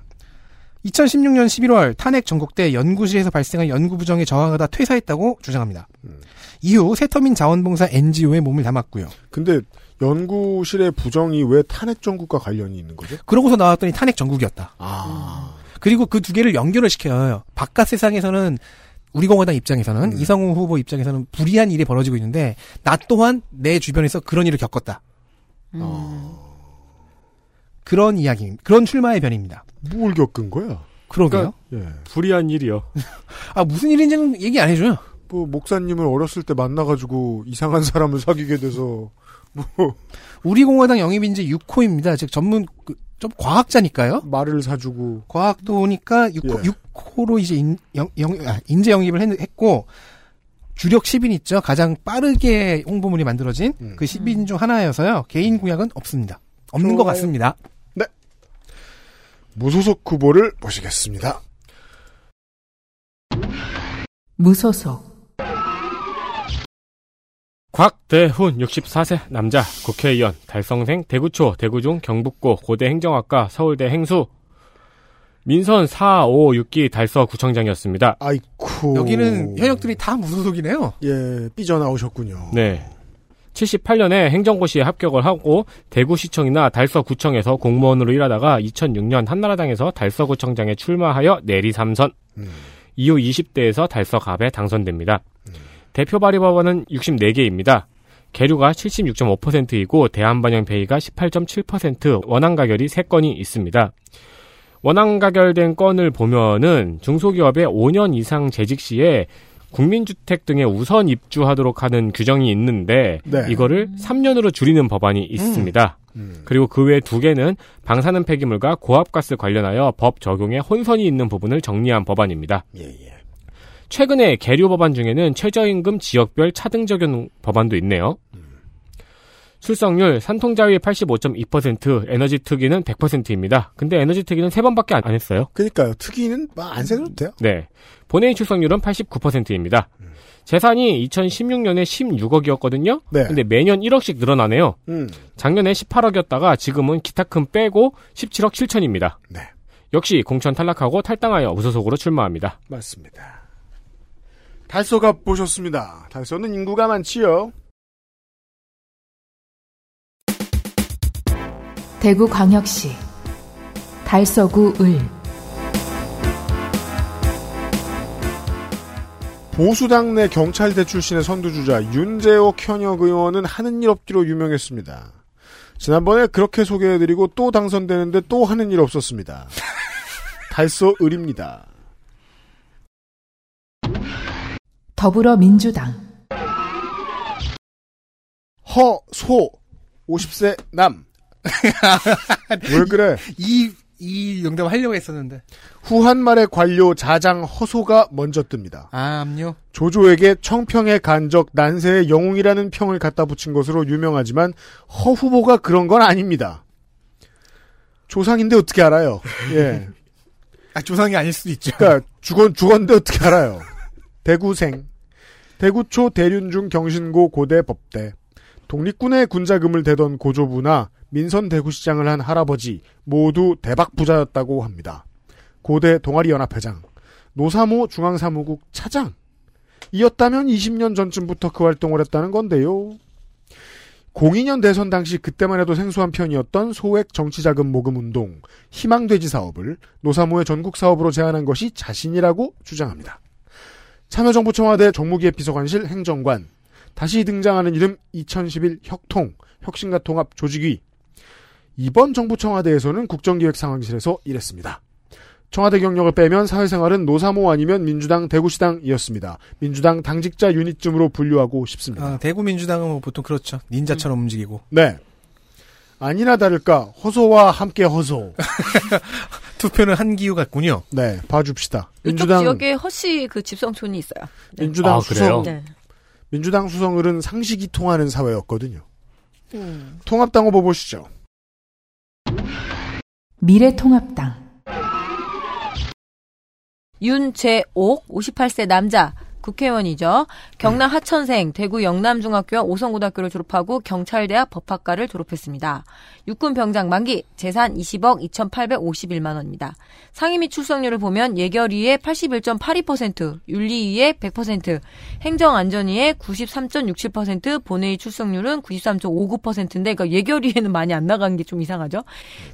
이천십육년 십일월 탄핵 전국대 연구실에서 발생한 연구부정에 저항하다 퇴사했다고 주장합니다. 음. 이후 새터민 자원봉사 엔지오에 몸을 담았고요. 근데 연구실의 부정이 왜 탄핵 전국과 관련이 있는 거죠? 그러고서 나왔더니 탄핵 전국이었다. 아. 음. 그리고 그 두 개를 연결을 시켜요. 바깥 세상에서는 우리공화당 입장에서는 음. 이성우 후보 입장에서는 불이한 일이 벌어지고 있는데 나 또한 내 주변에서 그런 일을 겪었다. 음. 어. 그런 이야기, 그런 출마의 변입니다. 뭘 겪은 거야? 그러게요. 그러니까, 예. 불이한 일이요. 아, 무슨 일인지는 얘기 안 해줘요. 뭐 목사님을 어렸을 때 만나가지고 이상한 사람을 사귀게 돼서 뭐 우리공화당 영입인지 육호입니다. 즉 전문 그, 좀 과학자니까요. 말을 사주고 과학도니까 육 호, 예. 육호로 이제 인, 영, 영, 아, 인재 영입을 했, 했고 주력 십 인 있죠. 가장 빠르게 홍보물이 만들어진 음. 그 십 인 중 하나여서요. 개인 공약은 없습니다. 없는 좋아요. 것 같습니다. 네. 무소속 후보를 모시겠습니다. 무소속 곽대훈 육십사세 남자, 국회의원, 달성생, 대구초, 대구중, 경북고, 고대 행정학과, 서울대 행수, 민선 사, 오, 육기 달서 구청장이었습니다. 아이쿠. 여기는 현역들이 다 무소속이네요. 예, 삐져나오셨군요. 네. 칠십팔년에 행정고시에 합격을 하고 대구시청이나 달서구청에서 공무원으로 일하다가 이천육년 한나라당에서 달서구청장에 출마하여 내리 삼선. 음. 이후 이십대에서 달서갑에 당선됩니다. 음. 대표 발의법안은 육십네개입니다. 계류가 칠십육 점 오 퍼센트이고 대한반영회의가 십팔 점 칠 퍼센트, 원안가결이 세 건이 있습니다. 원안가결된 건을 보면은 중소기업의 오년 이상 재직 시에 국민주택 등에 우선 입주하도록 하는 규정이 있는데 네. 이거를 삼 년으로 줄이는 법안이 있습니다. 음. 음. 그리고 그 외 두 개는 방사능 폐기물과 고압가스 관련하여 법 적용에 혼선이 있는 부분을 정리한 법안입니다. 예, 예. 최근에 계류 법안 중에는 최저임금 지역별 차등 적용 법안도 있네요. 음. 출석률 산통자위 팔십오 점 이 퍼센트, 에너지 특위는 백 퍼센트입니다. 근데 에너지 특위는 세 번밖에 안 했어요. 그러니까요. 특위는 안 세도 돼요. 네. 본회의 출석률은 팔십구 퍼센트입니다. 음. 재산이 이천십육 년에 십육억이었거든요. 네. 근데 매년 일억씩 늘어나네요. 음. 작년에 십팔억이었다가 지금은 기타금 빼고 십칠억 칠천입니다. 네. 역시 공천 탈락하고 탈당하여 무소속으로 출마합니다. 맞습니다. 달서가 보셨습니다. 달서는 인구가 많지요. 대구광역시 달서구 을 보수당 내 경찰대 출신의 선두주자 윤재옥 현역 의원은 하는 일 없기로 유명했습니다. 지난번에 그렇게 소개해드리고 또 당선되는데 또 하는 일 없었습니다. 달서 을입니다. 더불어민주당 허소 오십 세 남 왜 그래? 이, 이 영담 하려고 했었는데. 후한말의 관료 자장 허소가 먼저 뜹니다. 아, 압류? 조조에게 청평의 간적 난세의 영웅이라는 평을 갖다 붙인 것으로 유명하지만 허 후보가 그런 건 아닙니다. 조상인데 어떻게 알아요? 예. 아, 조상이 아닐 수도 있죠. 그러니까 죽었, 죽었는데 어떻게 알아요? 대구생. 대구초 대륜중 경신고 고대 법대. 독립군의 군자금을 대던 고조부나 민선 대구시장을 한 할아버지 모두 대박 부자였다고 합니다. 고대 동아리연합회장, 노사모 중앙사무국 차장 이었다면 이십 년 전쯤부터 그 활동을 했다는 건데요. 공이 년 대선 당시 그때만 해도 생소한 편이었던 소액 정치자금 모금운동 희망돼지 사업을 노사모의 전국사업으로 제안한 것이 자신이라고 주장합니다. 참여정부 청와대 정무기획 비서관실 행정관 다시 등장하는 이름 이천십일 혁통 혁신과 통합 조직위 이번 정부 청와대에서는 국정기획상황실에서 일했습니다. 청와대 경력을 빼면 사회생활은 노사모 아니면 민주당 대구시당이었습니다. 민주당 당직자 유닛쯤으로 분류하고 싶습니다. 아, 대구민주당은 뭐 보통 그렇죠. 닌자처럼 음. 움직이고. 네. 아니나 다를까 허소와 함께 허소. 투표는 한기우 같군요. 네. 봐줍시다. 민주당 이쪽 지역에 허씨 그 집성촌이 있어요. 네. 민주당 아, 수성. 네. 민주당 수성을은 상식이 통하는 사회였거든요. 음. 통합당 후보 보시죠. 미래통합당 윤재옥 오십팔 세 남자 국회의원이죠. 경남 하천생 대구 영남중학교와 오성고등학교를 졸업하고 경찰대학 법학과를 졸업했습니다. 육군병장 만기 재산 이십억 이천팔백오십일만 원입니다. 상임위 출석률을 보면 예결위의 팔십일 점 팔이 퍼센트, 윤리위의 백 퍼센트, 행정안전위의 구십삼 점 육칠 퍼센트, 본회의 출석률은 구십삼 점 오구 퍼센트인데 그러니까 예결위에는 많이 안 나간 게 좀 이상하죠.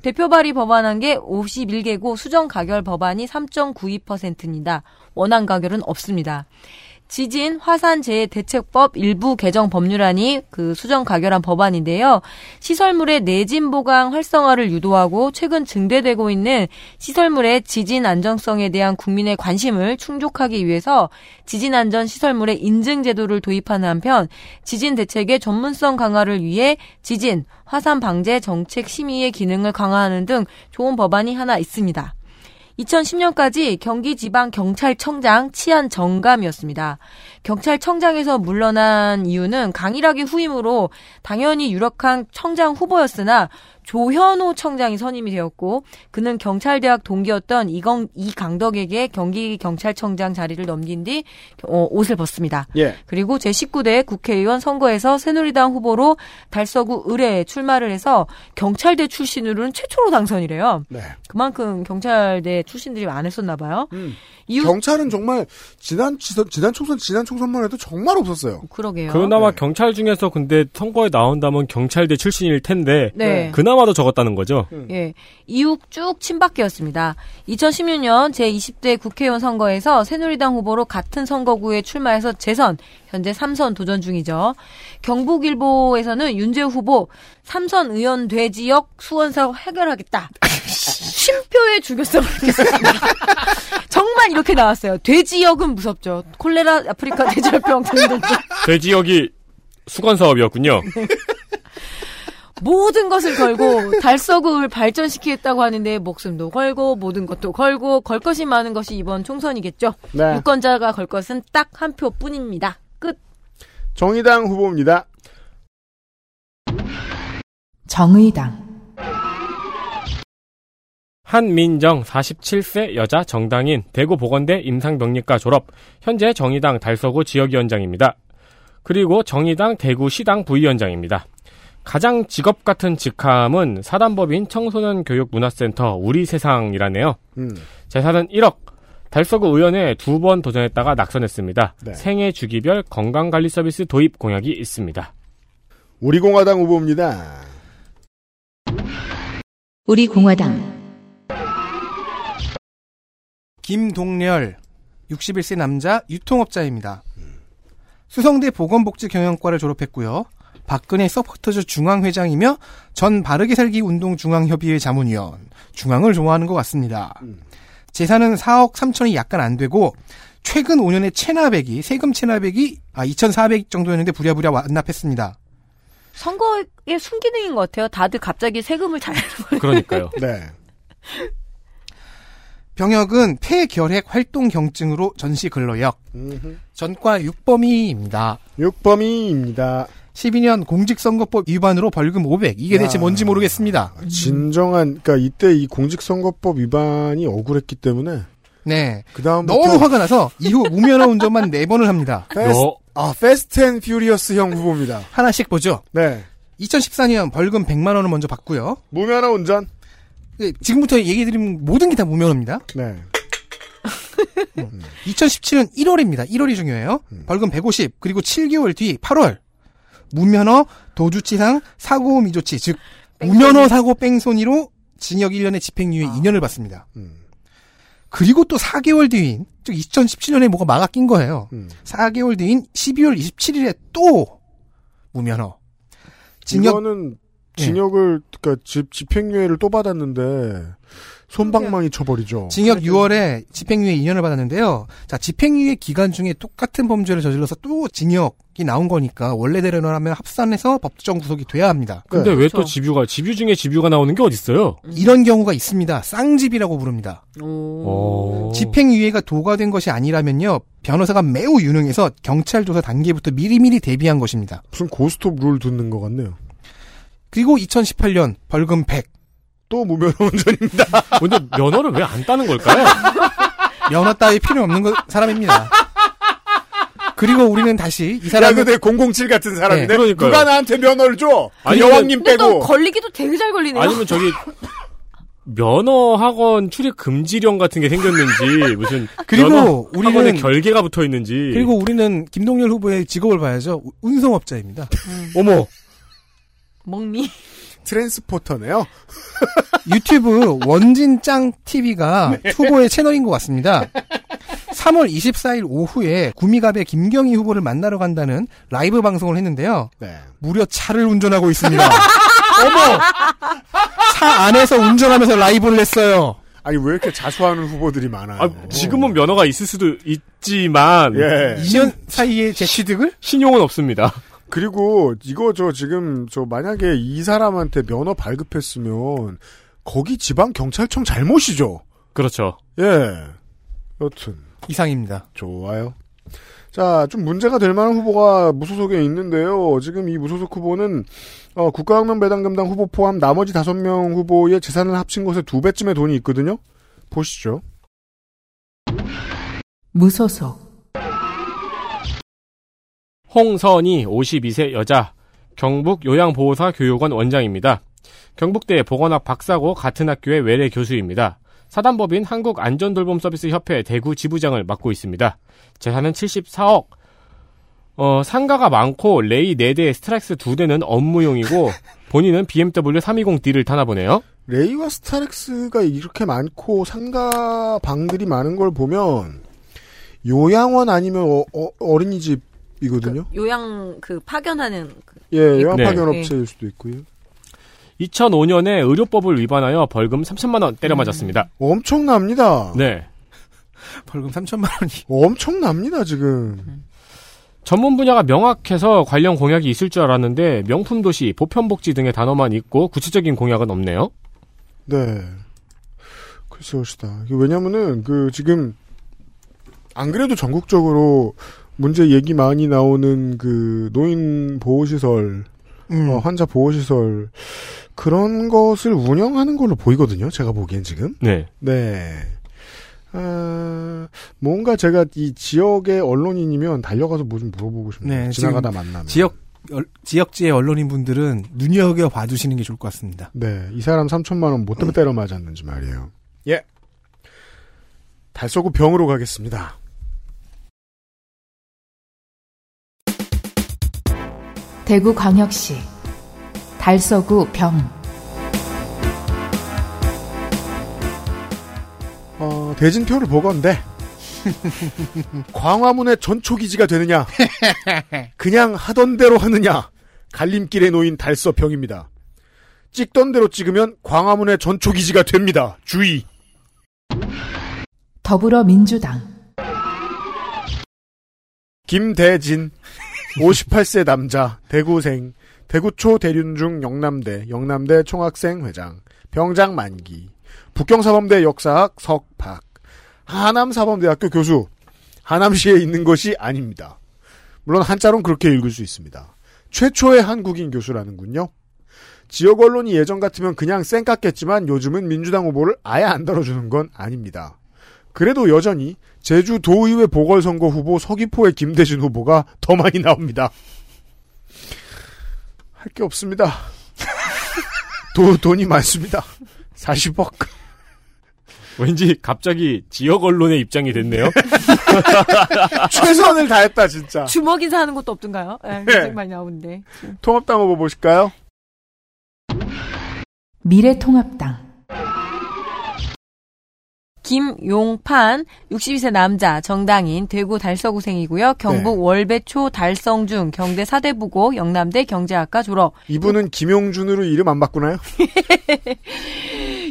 대표 발의 법안한 게 오십일 개고 수정 가결 법안이 삼 점 구이 퍼센트입니다. 원안 가결은 없습니다. 지진 화산재해대책법 일부 개정 법률안이 그 수정 가결한 법안인데요. 시설물의 내진 보강 활성화를 유도하고 최근 증대되고 있는 시설물의 지진 안정성에 대한 국민의 관심을 충족하기 위해서 지진안전시설물의 인증제도를 도입하는 한편 지진 대책의 전문성 강화를 위해 지진, 화산방재 정책 심의의 기능을 강화하는 등 좋은 법안이 하나 있습니다. 이천십 년까지 경기지방경찰청장 치안정감이었습니다. 경찰청장에서 물러난 이유는 강일학의 후임으로 당연히 유력한 청장 후보였으나 조현호 청장이 선임이 되었고 그는 경찰대학 동기였던 이강, 이강덕에게 경기경찰청장 자리를 넘긴 뒤 어, 옷을 벗습니다. 예. 그리고 제십구 대 국회의원 선거에서 새누리당 후보로 달서구 의뢰에 출마를 해서 경찰대 출신으로는 최초로 당선이래요. 네. 그만큼 경찰대 출신들이 많았었나 봐요. 음. 이후... 경찰은 정말 지난, 지선, 지난 총선, 지난 총선만 해도 정말 없었어요. 그러게요. 그나마 네. 경찰 중에서 근데 선거에 나온다면 경찰대 출신일 텐데 네. 그나마 아마도 적었다는 거죠. 음. 예, 이후 쭉 친박계였습니다. 이천십육 년 제이십 대 국회의원 선거에서 새누리당 후보로 같은 선거구에 출마해서 재선, 현재 삼선 도전 중이죠. 경북일보에서는 윤재우 후보 삼선 의원 되지역 수원사업 해결하겠다. 쉼표에 죽였어. 정말 이렇게 나왔어요. 돼지역은 무섭죠. 콜레라, 아프리카 돼지열병 등등. 돼지역이 수건 사업이었군요. 네. 모든 것을 걸고 달서구를 발전시키겠다고 하는데 목숨도 걸고 모든 것도 걸고 걸 것이 많은 것이 이번 총선이겠죠. 네. 유권자가 걸 것은 딱 한 표뿐입니다. 끝. 정의당 후보입니다. 정의당 한민정 사십칠 세 여자 정당인 대구보건대 임상병리과 졸업 현재 정의당 달서구 지역위원장입니다. 그리고 정의당 대구시당 부위원장입니다. 가장 직업 같은 직함은 사단법인 청소년교육문화센터 우리세상이라네요. 음. 재산은 일억. 달서구 의원에 두 번 도전했다가 낙선했습니다. 네. 생애 주기별 건강관리서비스 도입 공약이 있습니다. 우리공화당 후보입니다. 우리공화당 김동렬 육십일 세 남자 유통업자입니다. 수성대 보건복지 경영과를 졸업했고요. 박근혜 서포터즈 중앙회장이며 전 바르게 살기 운동 중앙협의회 자문위원. 중앙을 좋아하는 것 같습니다. 재산은 사억 삼천이 약간 안 되고 최근 오 년에 체납액이 세금 체납액이 아, 이천사백 정도였는데 부랴부랴 완납했습니다. 선거의 순기능인 것 같아요. 다들 갑자기 세금을 잘 내는 그러니까요. 네. 병역은 폐결핵 활동 경증으로 전시 근로역. 음흠. 전과 육범위입니다. 육범위입니다. 십이 년 공직선거법 위반으로 벌금 오백. 이게 야, 대체 뭔지 모르겠습니다. 진정한, 그러니까 이때 이 공직선거법 위반이 억울했기 때문에. 네. 그다음부터 너무 화가 나서 이후 무면허 운전만 네 번을 합니다. 패스, 아, 패스트 앤 퓨리어스형 후보입니다. 하나씩 보죠. 네. 이천십사 년 벌금 백만 원을 먼저 받고요. 무면허 운전. 지금부터 얘기해드리면 모든 게 다 무면허입니다. 네. 이천십칠 년 일월입니다. 일월이 중요해요. 음. 벌금 백오십. 그리고 칠 개월 뒤 팔월. 무면허 도주치상 사고미조치. 즉 무면허 사고 뺑소니로 징역 일 년에 집행유예 아. 이 년을 받습니다. 음. 그리고 또 사 개월 뒤인 즉 이천십칠 년에 뭐가 막아 낀 거예요. 음. 사 개월 뒤인 십이월 이십칠일에 또 무면허. 징역. 이거는... 징역을, 네. 그러니까 집, 집행유예를 또 받았는데, 솜방망이 쳐버리죠. 징역 유월에 집행유예 이 년을 받았는데요. 자, 집행유예 기간 중에 똑같은 범죄를 저질러서 또 징역이 나온 거니까, 원래대로라면 합산해서 법정 구속이 돼야 합니다. 근데 네. 왜 또 집유가, 집유 중에 집유가 나오는 게 어딨어요? 이런 경우가 있습니다. 쌍집이라고 부릅니다. 오. 집행유예가 도과된 것이 아니라면요, 변호사가 매우 유능해서 경찰 조사 단계부터 미리미리 대비한 것입니다. 무슨 고스톱 룰 듣는 것 같네요. 그리고 이천십팔 년 벌금 백. 또 무면허 운전입니다. 근데 면허를 왜 안 따는 걸까요? 면허 따위 필요 없는 거, 사람입니다. 그리고 우리는 다시 이 사람. 야, 근데 공공칠 같은 사람인데. 네, 그러니까요. 누가 나한테 면허를 줘? 아니, 여왕님 빼고. 근데 또 걸리기도 되게 잘 걸리네요. 아니면 저기 면허 학원 출입 금지령 같은 게 생겼는지 무슨. 그리고 우리는 학원에 결계가 붙어 있는지. 그리고 우리는 김동열 후보의 직업을 봐야죠. 운송업자입니다. 음. 어머. 먹니? 트랜스포터네요. 유튜브 원진짱 티비가 네. 후보의 채널인 것 같습니다. 삼월 이십사일 오후에 구미갑의 김경희 후보를 만나러 간다는 라이브 방송을 했는데요. 네. 무려 차를 운전하고 있습니다. 어머! 차 안에서 운전하면서 라이브를 했어요. 아니 왜 이렇게 자수하는 후보들이 많아요. 아, 지금은 면허가 있을 수도 있지만 예. 이 년 사이에 제 취득을? 신용은 없습니다. 그리고 이거 저 지금 저 만약에 이 사람한테 면허 발급했으면 거기 지방 경찰청 잘못이죠. 그렇죠. 예. 여튼 이상입니다. 좋아요. 자, 좀 문제가 될 만한 후보가 무소속에 있는데요. 지금 이 무소속 후보는 어, 국가혁명배당금당 후보 포함 나머지 다섯 명 후보의 재산을 합친 것의 두 배쯤의 돈이 있거든요. 보시죠. 무소속. 홍선희 오십이 세 여자, 경북 요양보호사 교육원 원장입니다. 경북대 보건학 박사고 같은 학교의 외래 교수입니다. 사단법인 한국안전돌봄서비스협회 대구 지부장을 맡고 있습니다. 재산은 칠십사억. 어, 상가가 많고 레이 네 대, 스타렉스 두 대는 업무용이고 본인은 비엠더블유 삼백이십 디를 타나 보네요. 레이와 스타렉스가 이렇게 많고 상가 방들이 많은 걸 보면 요양원 아니면 어, 어, 어린이집 이거든요. 그 요양 그 파견하는 그 예, 요양 파견 네. 업체일 수도 있고요. 이천오 년에 의료법을 위반하여 벌금 삼천만 원 때려 맞았습니다. 음, 엄청납니다. 네. 벌금 삼천만 원이. 엄청납니다, 지금. 음. 전문 분야가 명확해서 관련 공약이 있을 줄 알았는데 명품도시, 보편복지 등의 단어만 있고 구체적인 공약은 없네요. 네. 글쎄요,시다. 왜냐면은 그 지금 안 그래도 전국적으로 문제 얘기 많이 나오는 그 노인 보호시설, 음. 어, 환자 보호시설 그런 것을 운영하는 걸로 보이거든요. 제가 보기엔 지금. 네. 네. 아, 뭔가 제가 이 지역의 언론인이면 달려가서 뭐 좀 물어보고 싶네요. 네, 지나가다 만나면. 지역, 지역지의 언론인분들은 눈여겨 봐주시는 게 좋을 것 같습니다. 네. 이 사람 삼천만 원 뭐 때문에 때려 맞았는지 말이에요. 예. 달 쏘고 병으로 가겠습니다. 대구광역시 달 쏘고 병. 어, 대진표를 보건대 광화문의 전초기지가 되느냐 그냥 하던 대로 하느냐 갈림길에 놓인 달서병입니다. 찍던 대로 찍으면 광화문의 전초기지가 됩니다. 주의. 더불어민주당 김대진 오십팔 세 남자 대구생 대구초 대륜중 영남대 영남대 총학생 회장 병장 만기 북경사범대 역사학 석박 하남사범대학교 교수. 하남시에 있는 것이 아닙니다. 물론 한자로는 그렇게 읽을 수 있습니다. 최초의 한국인 교수라는군요. 지역 언론이 예전 같으면 그냥 쌩 깠겠지만 요즘은 민주당 후보를 아예 안 다뤄주는 건 아닙니다. 그래도 여전히 제주도의회 보궐선거 후보 서귀포의 김대진 후보가 더 많이 나옵니다. 할 게 없습니다. 도, 돈이 많습니다. 사십억. 왠지 갑자기 지역 언론의 입장이 됐네요. 최선을 다했다 진짜. 주먹 인사하는 것도 없던가요? 네, 네. 많이 나오는데. 통합당 후보 보실까요? 미래통합당 김용판 육십이 세 남자 정당인 대구 달서구생이고요. 경북 네. 월배초 달성중 경대 사대부고 영남대 경제학과 졸업. 이분은 김용준으로 이름 안 바꾸나요?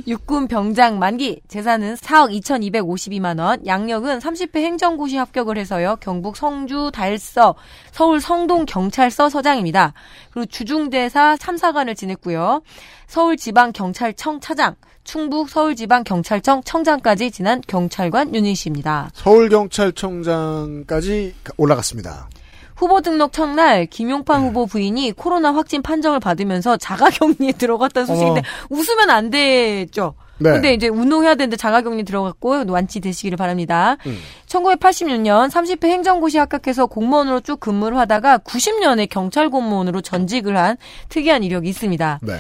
육군 병장 만기 재산은 사억 이천이백오십이만 원 양력은 삼십 회 행정고시 합격을 해서요. 경북 성주 달서 서울 성동 경찰서 서장입니다. 그리고 주중대사 참사관을 지냈고요. 서울지방경찰청 차장 충북 서울지방경찰청 청장까지 지난 경찰관 유닛입니다. 서울경찰청장까지 올라갔습니다. 후보 등록 첫날 김용판 네. 후보 부인이 코로나 확진 판정을 받으면서 자가격리에 들어갔다는 소식인데 어. 웃으면 안 되죠. 네. 근데 이제 운동해야 되는데 자가격리 들어갔고 완치되시기를 바랍니다. 음. 천구백팔십육 년 삼십 회 행정고시 합격해서 공무원으로 쭉 근무를 하다가 구십 년에 경찰 공무원으로 전직을 한 특이한 이력이 있습니다. 네.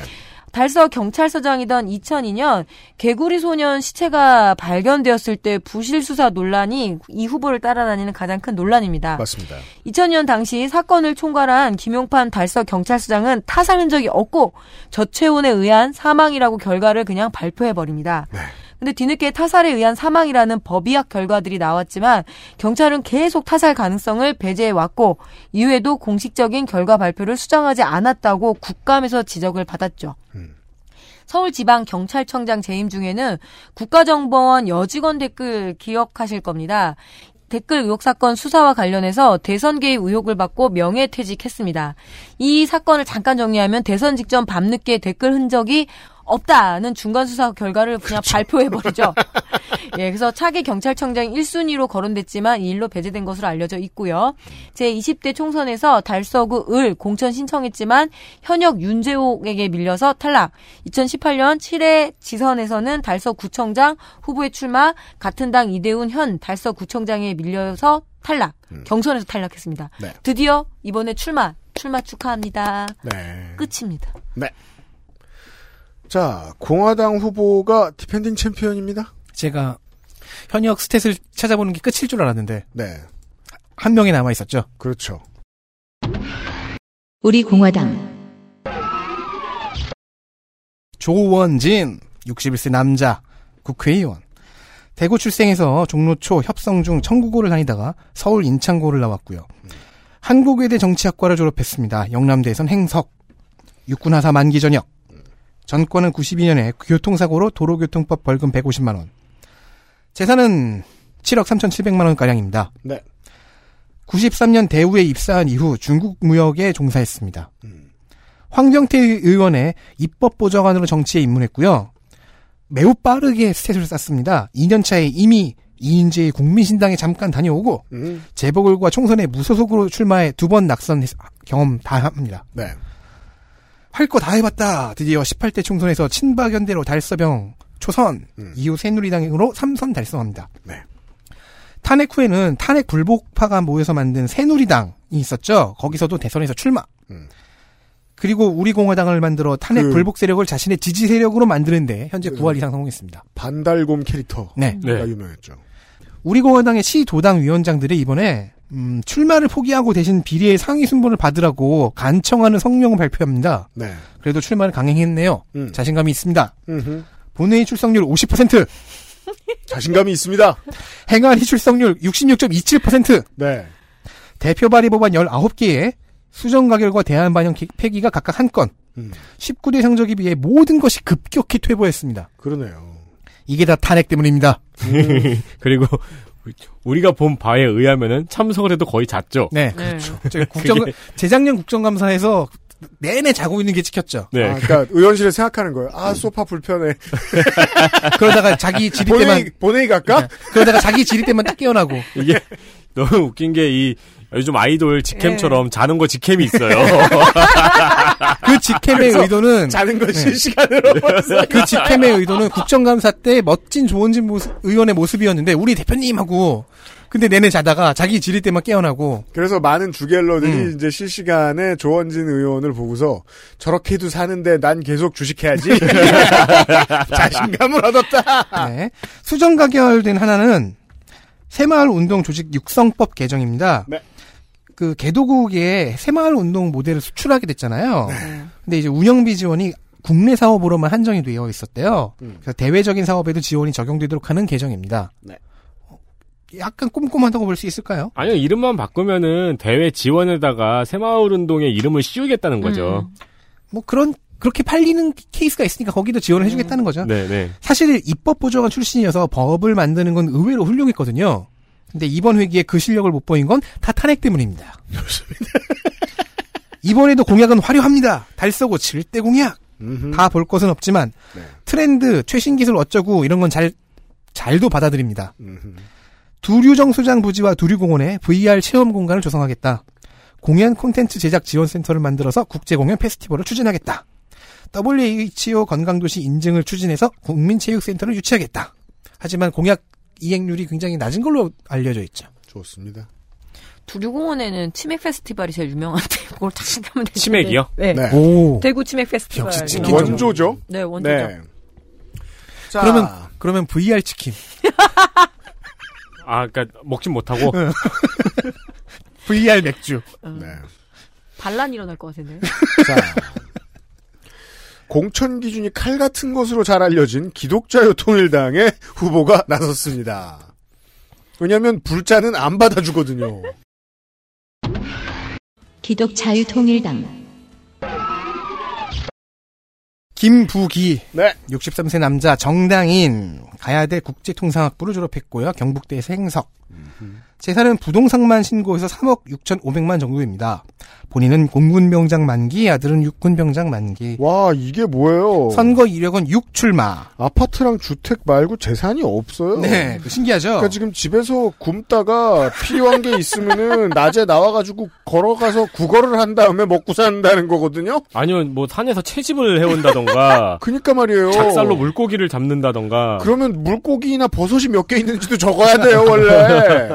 달서 경찰서장이던 이천이 년 개구리 소년 시체가 발견되었을 때 부실 수사 논란이 이 후보를 따라다니는 가장 큰 논란입니다. 맞습니다. 이천 년 당시 사건을 총괄한 김용판 달서 경찰서장은 타살 흔적이 없고 저체온에 의한 사망이라고 결과를 그냥 발표해버립니다. 네. 근데 뒤늦게 타살에 의한 사망이라는 법의학 결과들이 나왔지만 경찰은 계속 타살 가능성을 배제해왔고 이후에도 공식적인 결과 발표를 수정하지 않았다고 국감에서 지적을 받았죠. 음. 서울지방경찰청장 재임 중에는 국가정보원 여직원 댓글 기억하실 겁니다. 댓글 의혹 사건 수사와 관련해서 대선 개입 의혹을 받고 명예퇴직했습니다. 이 사건을 잠깐 정리하면 대선 직전 밤늦게 댓글 흔적이 없다는 중간 수사 결과를 그냥 그렇죠. 발표해버리죠. 예, 그래서 차기 경찰청장 일 순위로 거론됐지만 이 일로 배제된 것으로 알려져 있고요. 제이십 대 총선에서 달서구 을 공천 신청했지만 현역 윤재옥에게 밀려서 탈락. 이천십팔 년 칠 회 지선에서는 달서구청장 후보에 출마. 같은 당 이대훈 현 달서구청장에 밀려서 탈락. 음. 경선에서 탈락했습니다. 네. 드디어 이번에 출마. 출마 축하합니다. 네. 끝입니다. 네. 자, 공화당 후보가 디펜딩 챔피언입니다. 제가 현역 스탯을 찾아보는 게 끝일 줄 알았는데 네. 한 명이 남아있었죠. 그렇죠. 우리 공화당 조원진 육십일 세 남자 국회의원 대구 출생해서 종로초 협성중 청구고를 다니다가 서울 인창고를 나왔고요. 음. 한국외대 정치학과를 졸업했습니다. 영남대에선 행석 육군하사 만기 전역 전권은 구십이 년에 교통사고로 도로교통법 벌금 백오십만 원. 재산은 칠억 삼천칠백만 원가량입니다. 네. 구십삼 년 대우에 입사한 이후 중국 무역에 종사했습니다. 음. 황정태 의원의 입법보좌관으로 정치에 입문했고요. 매우 빠르게 스탯을 쌓습니다. 이 년 차에 이미 이인재의 국민신당에 잠깐 다녀오고 음. 재보궐과 총선에 무소속으로 출마해 두 번 낙선 경험 다 합니다. 네. 할 거 다 해봤다. 드디어 십팔 대 총선에서 친박연대로 달서병 초선, 음. 이후 새누리당으로 삼선 달성합니다. 네. 탄핵 후에는 탄핵 불복파가 모여서 만든 새누리당이 있었죠. 거기서도 대선에서 출마. 음. 그리고 우리공화당을 만들어 탄핵 그 불복 세력을 자신의 지지 세력으로 만드는데 현재 그 구할 이상 성공했습니다. 반달곰 캐릭터가 네. 네. 유명했죠. 우리공화당의 시도당 위원장들이 이번에 음, 출마를 포기하고 대신 비례의 상위 순번을 받으라고 간청하는 성명을 발표합니다. 네. 그래도 출마를 강행했네요. 음. 자신감이 있습니다. 음흠. 본회의 출석률 오십 퍼센트. 자신감이 있습니다. 행안위 출석률 육십육 점 이칠 퍼센트. 네. 대표 발의 법안 열아홉 개에 수정 가결과 대안 반영 폐기가 각각 한 건. 음. 십구 대 상적에 비해 모든 것이 급격히 퇴보했습니다. 그러네요. 이게 다 탄핵 때문입니다. 음. 그리고 우리가 본 바에 의하면은 참석을 해도 거의 잤죠. 네, 그렇죠. 네. 국정 그게... 재작년 국정감사에서 내내 자고 있는 게 찍혔죠. 네. 아, 그러니까 의원실에 생각하는 거예요. 아, 소파 불편해. 그러다가 자기 지리 때만 본회의 갈까? 네. 그러다가 자기 지리 때만 딱 깨어나고. 이게 너무 웃긴 게 이 요즘 아이돌 직캠처럼 예. 자는 거 직캠이 있어요. 그 직캠의 의도는 자는 거 실시간으로. 네. 그 직캠의 의도는 국정감사 때 멋진 조원진 모습, 의원의 모습이었는데 우리 대표님하고. 근데 내내 자다가 자기 지릴 때만 깨어나고. 그래서 많은 주갤러들이 음. 이제 실시간에 조원진 의원을 보고서 저렇게도 사는데 난 계속 주식해야지. 자신감을 얻었다. 네. 수정 가결된 하나는 새마을운동 조직 육성법 개정입니다. 네. 그 개도국에 새마을운동 모델을 수출하게 됐잖아요. 네. 근데 이제 운영비 지원이 국내 사업으로만 한정이 되어 있었대요. 음. 그래서 대외적인 사업에도 지원이 적용되도록 하는 개정입니다. 네. 약간 꼼꼼하다고 볼 수 있을까요? 아니요, 이름만 바꾸면은 대외 지원에다가 새마을운동의 이름을 씌우겠다는 거죠. 음. 뭐 그런 그렇게 팔리는 케이스가 있으니까 거기도 지원을 해주겠다는 거죠. 음. 네네. 사실 입법보좌관 출신이어서 법을 만드는 건 의외로 훌륭했거든요. 근데 이번 회기에 그 실력을 못 보인 건 다 탄핵 때문입니다. 이번에도 공약은 화려합니다. 달서고 칠 대 공약. 다 볼 것은 없지만 네. 트렌드, 최신 기술 어쩌고 이런 건 잘 잘도 받아들입니다. 음흠. 두류정수장 부지와 두류공원에 브이알 체험 공간을 조성하겠다. 공연 콘텐츠 제작 지원센터를 만들어서 국제공연 페스티벌을 추진하겠다. 더블유에이치오 건강도시 인증을 추진해서 국민체육센터를 유치하겠다. 하지만 공약 이행률이 굉장히 낮은 걸로 알려져 있죠. 좋습니다. 두류공원에는 치맥 페스티벌이 제일 유명한데 그걸 다 하면 되죠. 치맥이요? 네. 네. 오. 대구 치맥 페스티벌. 역시 원조죠? 네, 원조죠. 네. 자. 그러면, 그러면 브이알 치킨. 아, 그러니까 먹진 못하고 브이알 맥주. 음. 네. 반란 일어날 것 같은데. 자, 공천 기준이 칼 같은 것으로 잘 알려진 기독자유 통일당의 후보가 나섰습니다. 왜냐하면 불자는 안 받아주거든요. 기독자유 통일당 김부기, 네. 육십삼 세 남자 정당인, 가야대 국제통상학부를 졸업했고요. 경북대에서 행석. 음. 재산은 부동산만 신고해서 삼억 육천오백만 정도입니다. 본인은 공군병장 만기, 아들은 육군병장 만기. 와, 이게 뭐예요? 선거 이력은 육 출마. 아파트랑 주택 말고 재산이 없어요? 네, 신기하죠? 그러니까 지금 집에서 굶다가 필요한 게 있으면은 낮에 나와가지고 걸어가서 구걸을 한 다음에 먹고 산다는 거거든요? 아니요, 뭐 산에서 채집을 해온다던가. 그니까 말이에요. 작살로 물고기를 잡는다던가. 그러면 물고기나 버섯이 몇 개 있는지도 적어야 돼요, 원래.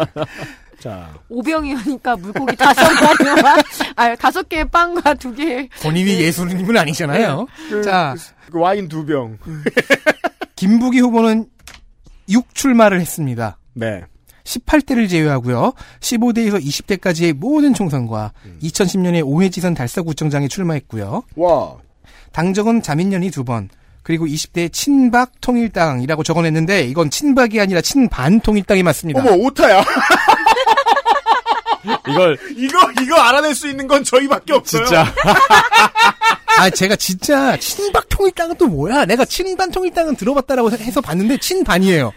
자. 오병이어니까 물고기 다섯 마리와, 아, 다섯 개의 빵과 두 개의. 본인이 예수님은 아니잖아요. 그, 자. 그 와인 두 병. 김부기 후보는 육 출마를 했습니다. 네. 십팔 대를 제외하고요. 십오 대에서 이십 대까지의 모든 총선과 음. 이천십 년에 오해지선 달서구청장에 출마했고요. 와. 당적은 자민련이 두 번. 그리고 이십 대 친박 통일당이라고 적어냈는데 이건 친박이 아니라 친반 통일당이 맞습니다. 어머, 오타야. 이걸 이거 이거 알아낼 수 있는 건 저희밖에 없어요. 진짜. 아, 제가 진짜 친박 통일당은 또 뭐야? 내가 친반 통일당은 들어봤다라고 해서 봤는데 친반이에요.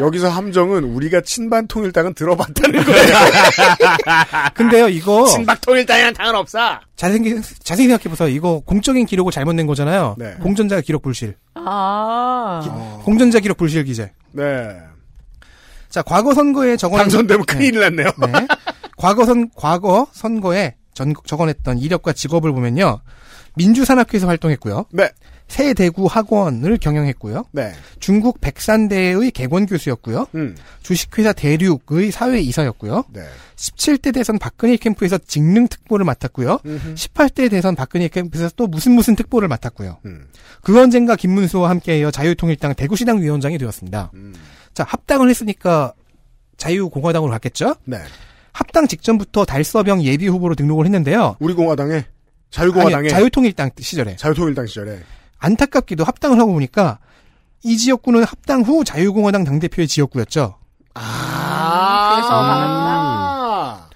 여기서 함정은 우리가 친반 통일당은 들어봤다는 거예요. 근데요, 이거 친박 통일당이란 당은 없어. 자세히, 자세히 생각해보세요. 이거 공적인 기록을 잘못 낸 거잖아요. 네. 공전자 기록 불실. 아. 기, 공전자 기록 불실 기재. 네. 자, 과거 선거에 적어 당선되면 네. 큰일 났네요. 네. 과거 선 과거 선거에 전, 적어냈던 이력과 직업을 보면요. 민주산학회에서 활동했고요. 네. 새 대구 학원을 경영했고요. 네. 중국 백산대의 개원 교수였고요. 음. 주식회사 대륙의 사회이사였고요. 네. 십칠 대 대선 박근혜 캠프에서 직능 특보를 맡았고요. 음흠. 십팔 대 대선 박근혜 캠프에서 또 무슨 무슨 특보를 맡았고요. 음. 그 언젠가 김문수와 함께하여 자유통일당 대구시당 위원장이 되었습니다. 음. 자, 합당을 했으니까 자유공화당으로 갔겠죠? 네. 합당 직전부터 달서병 예비 후보로 등록을 했는데요. 우리 공화당에? 자유공화당에? 아니, 자유통일당 시절에. 자유통일당 시절에. 안타깝게도 합당을 하고 보니까 이 지역구는 합당 후 자유공화당 당대표의 지역구였죠. 아, 그래서 아~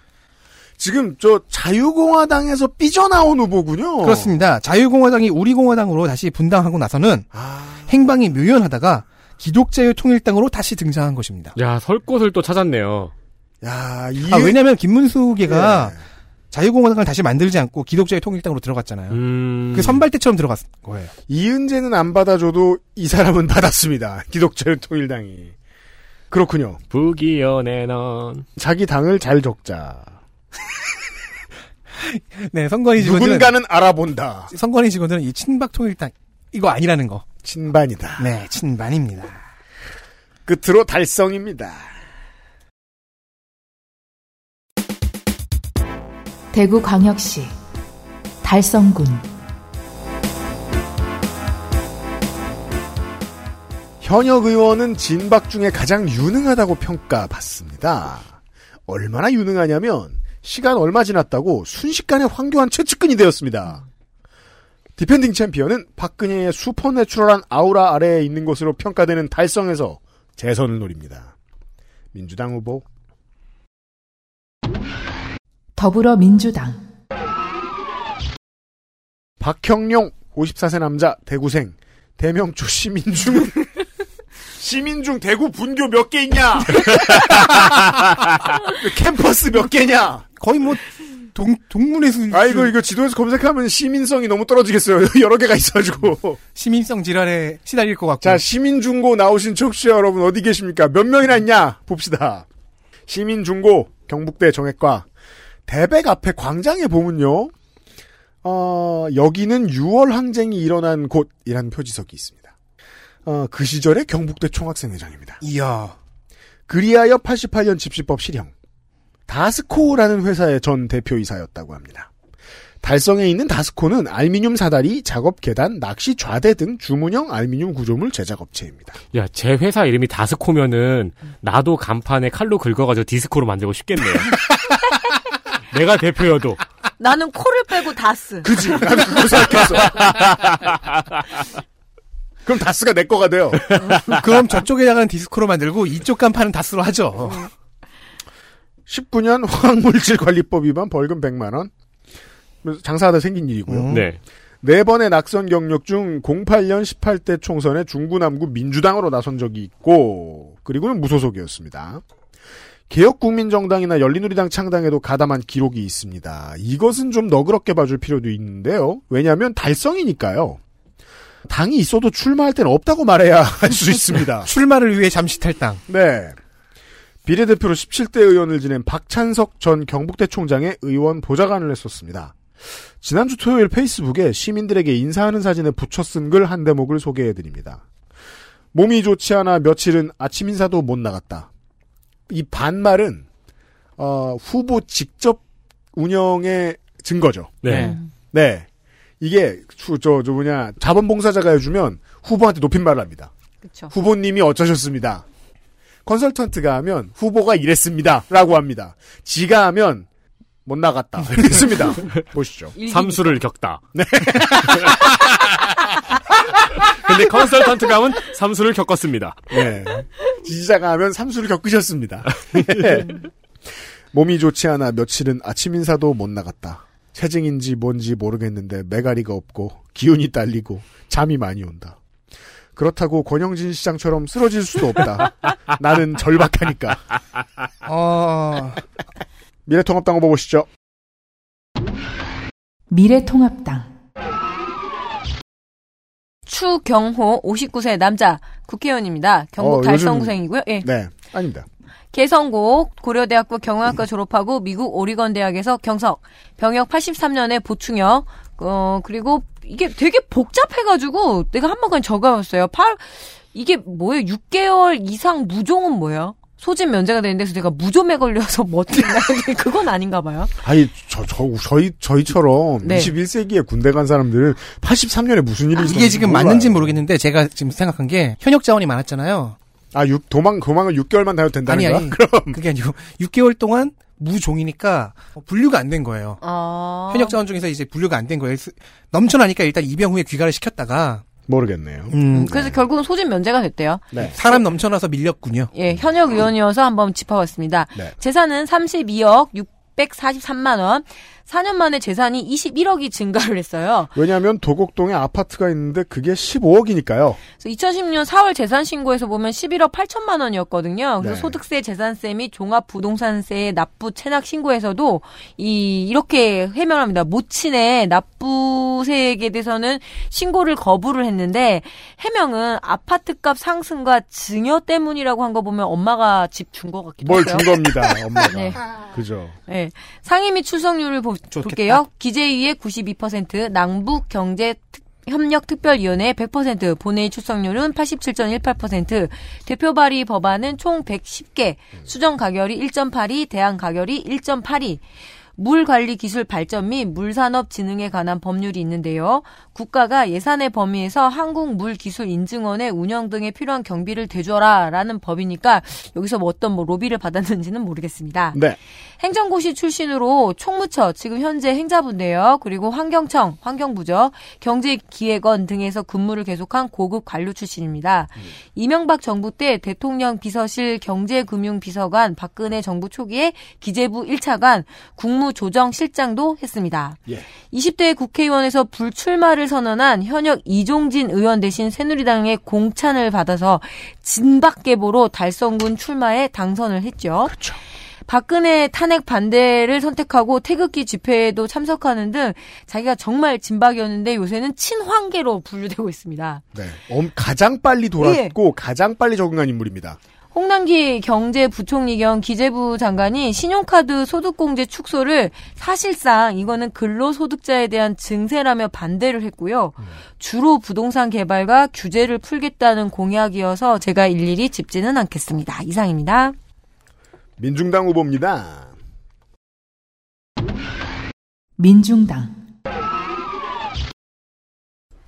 지금 저 자유공화당에서 삐져나온 후보군요. 그렇습니다. 자유공화당이 우리공화당으로 다시 분당하고 나서는 아~ 행방이 묘연하다가 기독자유통일당으로 다시 등장한 것입니다. 야, 설 곳을 또 찾았네요. 야, 이... 아, 왜냐면 김문수계가 네. 자유공화당을 다시 만들지 않고 기독자유통일당으로 들어갔잖아요. 음... 그 선발대처럼 들어갔을 거예요. 이은재는 안 받아줘도 이 사람은 받았습니다. 기독자유통일당이. 그렇군요. 부기연의 넌 자기 당을 잘 적자. 네, 선관위 직원들은 누군가는 알아본다. 선관위 직원들은 이 친박통일당 이거 아니라는 거. 친반이다. 네, 친반입니다. 끝으로 달성입니다. 대구광역시 달성군 현역 의원은 진박 중에 가장 유능하다고 평가받습니다. 얼마나 유능하냐면 시간 얼마 지났다고 순식간에 황교안 최측근이 되었습니다. 디펜딩 챔피언은 박근혜의 슈퍼내추럴한 아우라 아래에 있는 것으로 평가되는 달성에서 재선을 노립니다. 민주당 후보 더불어민주당 박형룡 오십사 세 남자 대구생 대명초 시민중 시민중 대구 분교 몇 개 있냐 캠퍼스 몇 개냐 거의 뭐 동, 동문의 수 아 이거 이거 지도에서 검색하면 시민성이 너무 떨어지겠어요. 여러 개가 있어가지고 시민성 질환에 시달릴 것 같고 자 시민중고 나오신 청취자 여러분 어디 계십니까? 몇 명이나 있냐 봅시다. 시민중고 경북대 정외과 대백 앞에 광장에 보면요. 어, 여기는 유월 항쟁이 일어난 곳이라는 표지석이 있습니다. 어, 그 시절의 경북대 총학생회장입니다. 이야. 그리하여 팔십팔 년 집시법 실형. 다스코라는 회사의 전 대표이사였다고 합니다. 달성에 있는 다스코는 알미늄 사다리, 작업 계단, 낚시 좌대 등 주문형 알미늄 구조물 제작업체입니다. 야, 제 회사 이름이 다스코면은 나도 간판에 칼로 긁어가지고 디스코로 만들고 싶겠네요. 내가 대표여도. 나는 코를 빼고 다스. 그지. 나는 그거 생각했어. 그럼 다스가 내 거가 돼요. 그럼 저쪽에다가는 디스코로 만들고 이쪽 간판은 다스로 하죠. 십구 년 화학물질관리법 위반 벌금 백만 원. 장사하다 생긴 일이고요. 음. 네. 네 번의 낙선 경력 중 공팔 년 십팔 대 총선에 중구남구 민주당으로 나선 적이 있고 그리고는 무소속이었습니다. 개혁국민정당이나 열린우리당 창당에도 가담한 기록이 있습니다. 이것은 좀 너그럽게 봐줄 필요도 있는데요. 왜냐하면 달성이니까요. 당이 있어도 출마할 때는 없다고 말해야 할 수 있습니다. 출마를 위해 잠시 탈당. 네. 비례대표로 십칠 대 의원을 지낸 박찬석 전 경북대 총장의 의원 보좌관을 했었습니다. 지난주 토요일 페이스북에 시민들에게 인사하는 사진에 붙여 쓴 글 한 대목을 소개해드립니다. 몸이 좋지 않아 며칠은 아침 인사도 못 나갔다. 이 반말은 어, 후보 직접 운영의 증거죠. 네, 네, 이게 저저 저 뭐냐 자원봉사자가 해주면 후보한테 높임말을 합니다. 그쵸. 후보님이 어쩌셨습니다. 컨설턴트가 하면 후보가 이랬습니다라고 합니다. 지가 하면 못 나갔다 이랬습니다. 보시죠. 삼수를 겪다. 네. 근데 컨설턴트가 하면 삼수를 겪었습니다. 네. 지지자가 하면 삼수를 겪으셨습니다. 네. 몸이 좋지 않아 며칠은 아침 인사도 못 나갔다. 체증인지 뭔지 모르겠는데 메가리가 없고 기운이 딸리고 잠이 많이 온다. 그렇다고 권영진 시장처럼 쓰러질 수도 없다. 나는 절박하니까. 어... 미래통합당 후보 보시죠. 미래통합당 추경호 오십구 세 남자 국회의원입니다. 경북 어, 달성구생이고요. 예. 네, 아닙니다. 개성곡 고려대학교 경영학과 졸업하고 미국 오리건 대학에서 경석, 병역 팔십삼 년에 보충역. 어 그리고 이게 되게 복잡해가지고 내가 한번간 적어봤어요. 팔 이게 뭐예요? 육 개월 이상 무종은 뭐예요? 소집 면제가 되는 데서 제가 무좀에 걸려서 멋진다. 그건 아닌가 봐요. 아니, 저, 저, 저희, 저희처럼 네. 이십일 세기에 군대 간 사람들은 팔십삼 년에 무슨 일이 있었는지 이게 지금 몰라요. 맞는지 모르겠는데 제가 지금 생각한 게 현역 자원이 많았잖아요. 아, 육, 도망, 도망을 육 개월만 다녀도 된다는 거야? 아니, 아니. 그럼. 그게 아니고 육 개월 동안 무종이니까 분류가 안 된 거예요. 아... 현역 자원 중에서 이제 분류가 안 된 거예요. 넘쳐나니까 일단 입영 후에 귀가를 시켰다가 모르겠네요. 음, 그래서 네. 결국은 소집 면제가 됐대요. 네. 사람 넘쳐나서 밀렸군요. 예, 현역 의원이어서 한번 짚어봤습니다. 네. 재산은 삼십이억 육백사십삼만 원. 사 년 만에 재산이 이십일억이 증가를 했어요. 왜냐하면 도곡동에 아파트가 있는데 그게 십오억이니까요. 그래서 이천십육 년 사월 재산 신고에서 보면 십일억 팔천만 원이었거든요. 그래서 네. 소득세, 재산세 및 종합부동산세의 납부 체납 신고에서도 이 이렇게 해명합니다. 모친의 납부세액에 대해서는 신고를 거부를 했는데 해명은 아파트값 상승과 증여 때문이라고 한 거 보면 엄마가 집 준 것 같기도 해요. 뭘 준 겁니다, 엄마가. 네. 그죠. 네. 상위 및 출석률을 보. 좋겠다. 볼게요. 기재위의 구십이 퍼센트, 남북 경제 협력 특별위원회 백 퍼센트, 본회의 출석률은 팔십칠 점 일팔 퍼센트, 대표 발의 법안은 총 백십 개, 수정 가결이 일 점 팔이, 대안 가결이 일 점 팔이. 물관리기술 발전 및 물산업진흥에 관한 법률이 있는데요. 국가가 예산의 범위에서 한국물기술인증원의 운영 등에 필요한 경비를 대줘라라는 법이니까 여기서 뭐 어떤 뭐 로비를 받았는지는 모르겠습니다. 네. 행정고시 출신으로 총무처, 지금 현재 행자부인데요. 그리고 환경청, 환경부죠. 경제기획원 등에서 근무를 계속한 고급 관료 출신입니다. 음. 이명박 정부 때 대통령 비서실 경제금융비서관, 박근혜 정부 초기에 기재부 일 차관, 국무 조정실장도 했습니다. 예. 이십 대 국회의원에서 불출마를 선언한 현역 이종진 의원 대신 새누리당의 공찬을 받아서 진박계보로 달성군 출마에 당선을 했죠. 그렇죠. 박근혜 탄핵 반대를 선택하고 태극기 집회에도 참석하는 등 자기가 정말 진박이었는데 요새는 친황계로 분류되고 있습니다. 네, 가장 빨리 돌았고 예. 가장 빨리 적응한 인물입니다. 홍남기 경제부총리 겸 기재부 장관이 신용카드 소득공제 축소를 사실상 이거는 근로소득자에 대한 증세라며 반대를 했고요. 주로 부동산 개발과 규제를 풀겠다는 공약이어서 제가 일일이 짚지는 않겠습니다. 이상입니다. 민중당 후보입니다. 민중당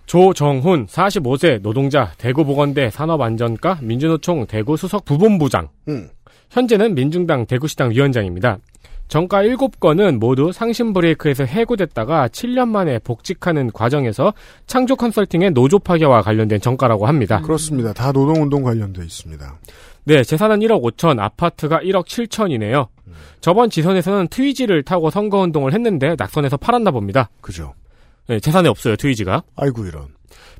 조정훈 사십오 세 노동자 대구보건대 산업안전과 민주노총 대구수석부본부장. 음. 현재는 민중당 대구시당 위원장입니다. 전과 일곱 건은 모두 상신 브레이크에서 해고됐다가 칠 년 만에 복직하는 과정에서 창조 컨설팅의 노조 파괴와 관련된 전과라고 합니다. 음. 그렇습니다. 다 노동운동 관련돼 있습니다. 네, 재산은 일억 오천, 아파트가 일억 칠천이네요. 음. 저번 지선에서는 트위지를 타고 선거운동을 했는데 낙선해서 팔았나 봅니다. 그죠. 네, 재산이 없어요, 트위지가. 아이고, 이런.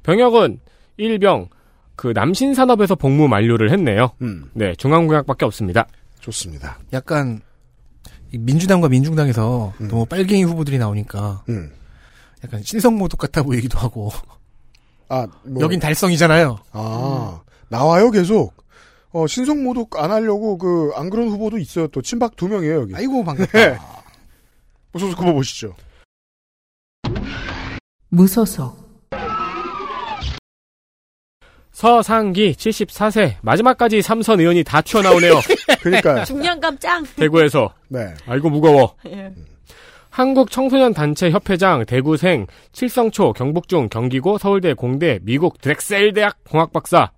병역은 일병, 그, 남신산업에서 복무 만료를 했네요. 음. 네, 중앙공약밖에 없습니다. 좋습니다. 약간, 민주당과 민중당에서 음. 너무 빨갱이 후보들이 나오니까, 음. 약간 신성모독 같아 보이기도 하고. 아, 뭐. 여긴 달성이잖아요. 아, 음. 나와요, 계속. 어, 신성모독 안 하려고, 그, 안 그런 후보도 있어요, 또. 친박 두 명이에요, 여기. 아이고, 반갑다. 네. 무소속 후보 보시죠. 무소속 서상기 칠십사 세 마지막까지 삼선 의원이 다 튀어나오네요. 그러니까요. 중량감 짱. 대구에서. 네. 아이고 무거워. 예. 한국청소년단체협회장 대구생 칠성초 경북중 경기고 서울대 공대 미국 드렉셀대학 공학박사.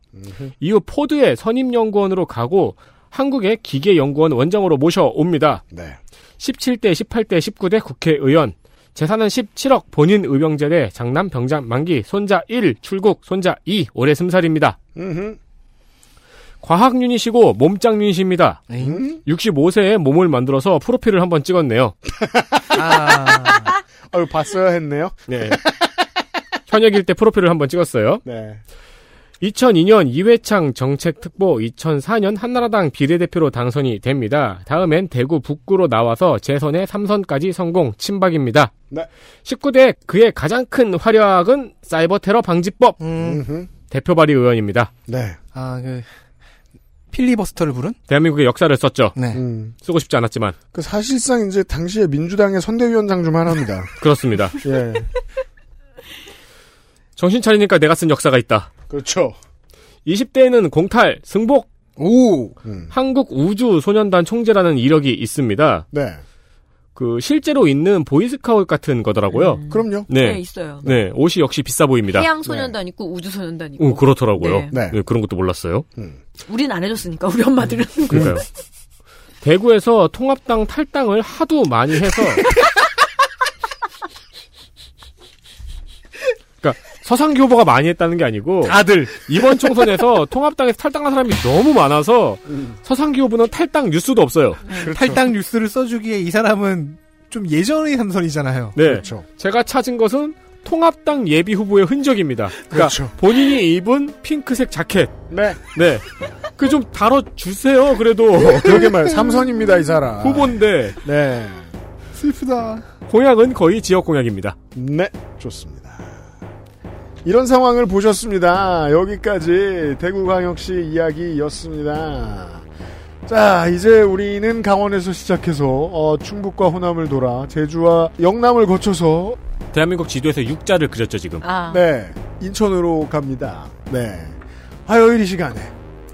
이후 포드의 선임연구원으로 가고 한국의 기계연구원 원장으로 모셔옵니다. 네. 십칠 대 십팔 대 십구 대 국회의원. 재산은 십칠억, 본인 의병제대, 장남 병장 만기, 손자 일, 출국, 손자 이, 올해 스무 살입니다. 으흠. 과학 유닛이고 몸짱 유닛입니다. 육십오 세에 몸을 만들어서 프로필을 한번 찍었네요. 아... 아유, 봤어야 했네요. 네. 현역일 때 프로필을 한번 찍었어요. 네. 이천이 년 이회창 정책특보, 이천사 년 한나라당 비례대표로 당선이 됩니다. 다음엔 대구 북구로 나와서 재선에 삼선까지 성공, 친박입니다. 네. 십구 대 그의 가장 큰 활약은 사이버 테러 방지법. 음. 대표 발의 의원입니다. 네. 아, 그 필리버스터를 부른? 대한민국의 역사를 썼죠. 네. 음. 쓰고 싶지 않았지만. 그 사실상 이제 당시에 민주당의 선대위원장 중 하나입니다. 그렇습니다. 예. 정신 차리니까 내가 쓴 역사가 있다. 그렇죠. 이십 대에는 공탈, 승복, 오, 음. 한국우주소년단 총재라는 이력이 있습니다. 네. 그 실제로 있는 보이스카웃 같은 거더라고요. 음. 그럼요. 네. 네, 있어요. 네, 옷이 역시 비싸 보입니다. 해양소년단 네. 있고 우주소년단 있고. 음, 그렇더라고요. 네. 네. 네, 그런 것도 몰랐어요. 음. 우린 안 해줬으니까 우리 엄마들은. 음. 그러니까요. 대구에서 통합당 탈당을 하도 많이 해서. 그러니까 서상기 후보가 많이 했다는 게 아니고 다들 이번 총선에서 통합당에서 탈당한 사람이 너무 많아서 음. 서상기 후보는 탈당 뉴스도 없어요. 그렇죠. 탈당 뉴스를 써주기에 이 사람은 좀 예전의 삼선이잖아요. 네, 그렇죠. 제가 찾은 것은 통합당 예비 후보의 흔적입니다. 그러니까 그렇죠. 본인이 입은 핑크색 자켓. 네, 네. 그 좀 다뤄주세요. 그래도 그러게 말 삼선입니다 이 사람. 후보인데. 네. 슬프다. 공약은 거의 지역 공약입니다. 네, 좋습니다. 이런 상황을 보셨습니다. 여기까지 대구광역시 이야기였습니다. 자, 이제 우리는 강원에서 시작해서 어, 충북과 호남을 돌아 제주와 영남을 거쳐서 대한민국 지도에서 육자를 그렸죠 지금. 아. 네, 인천으로 갑니다. 네, 화요일 이 시간에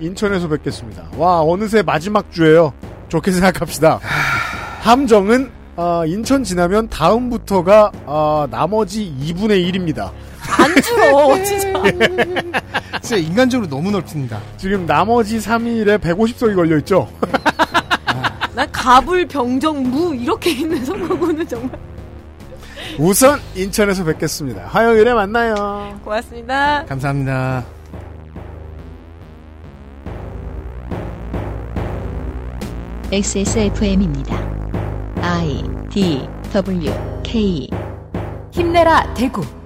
인천에서 뵙겠습니다. 와, 어느새 마지막 주예요. 좋게 생각합시다. 함정은 어, 인천 지나면 다음부터가 어, 나머지 이분의 일입니다. 안 줄어, 진짜. 진짜 인간적으로 너무 넓습니다. 지금 나머지 삼 일에 백오십 석이 걸려있죠? 난 가불, 병정, 무 이렇게 있는 선거구는 정말. 우선 인천에서 뵙겠습니다. 화요일에 만나요. 고맙습니다. 감사합니다. 엑스에스에프엠입니다. 아이, 디, 더블유, 케이. 힘내라, 대구.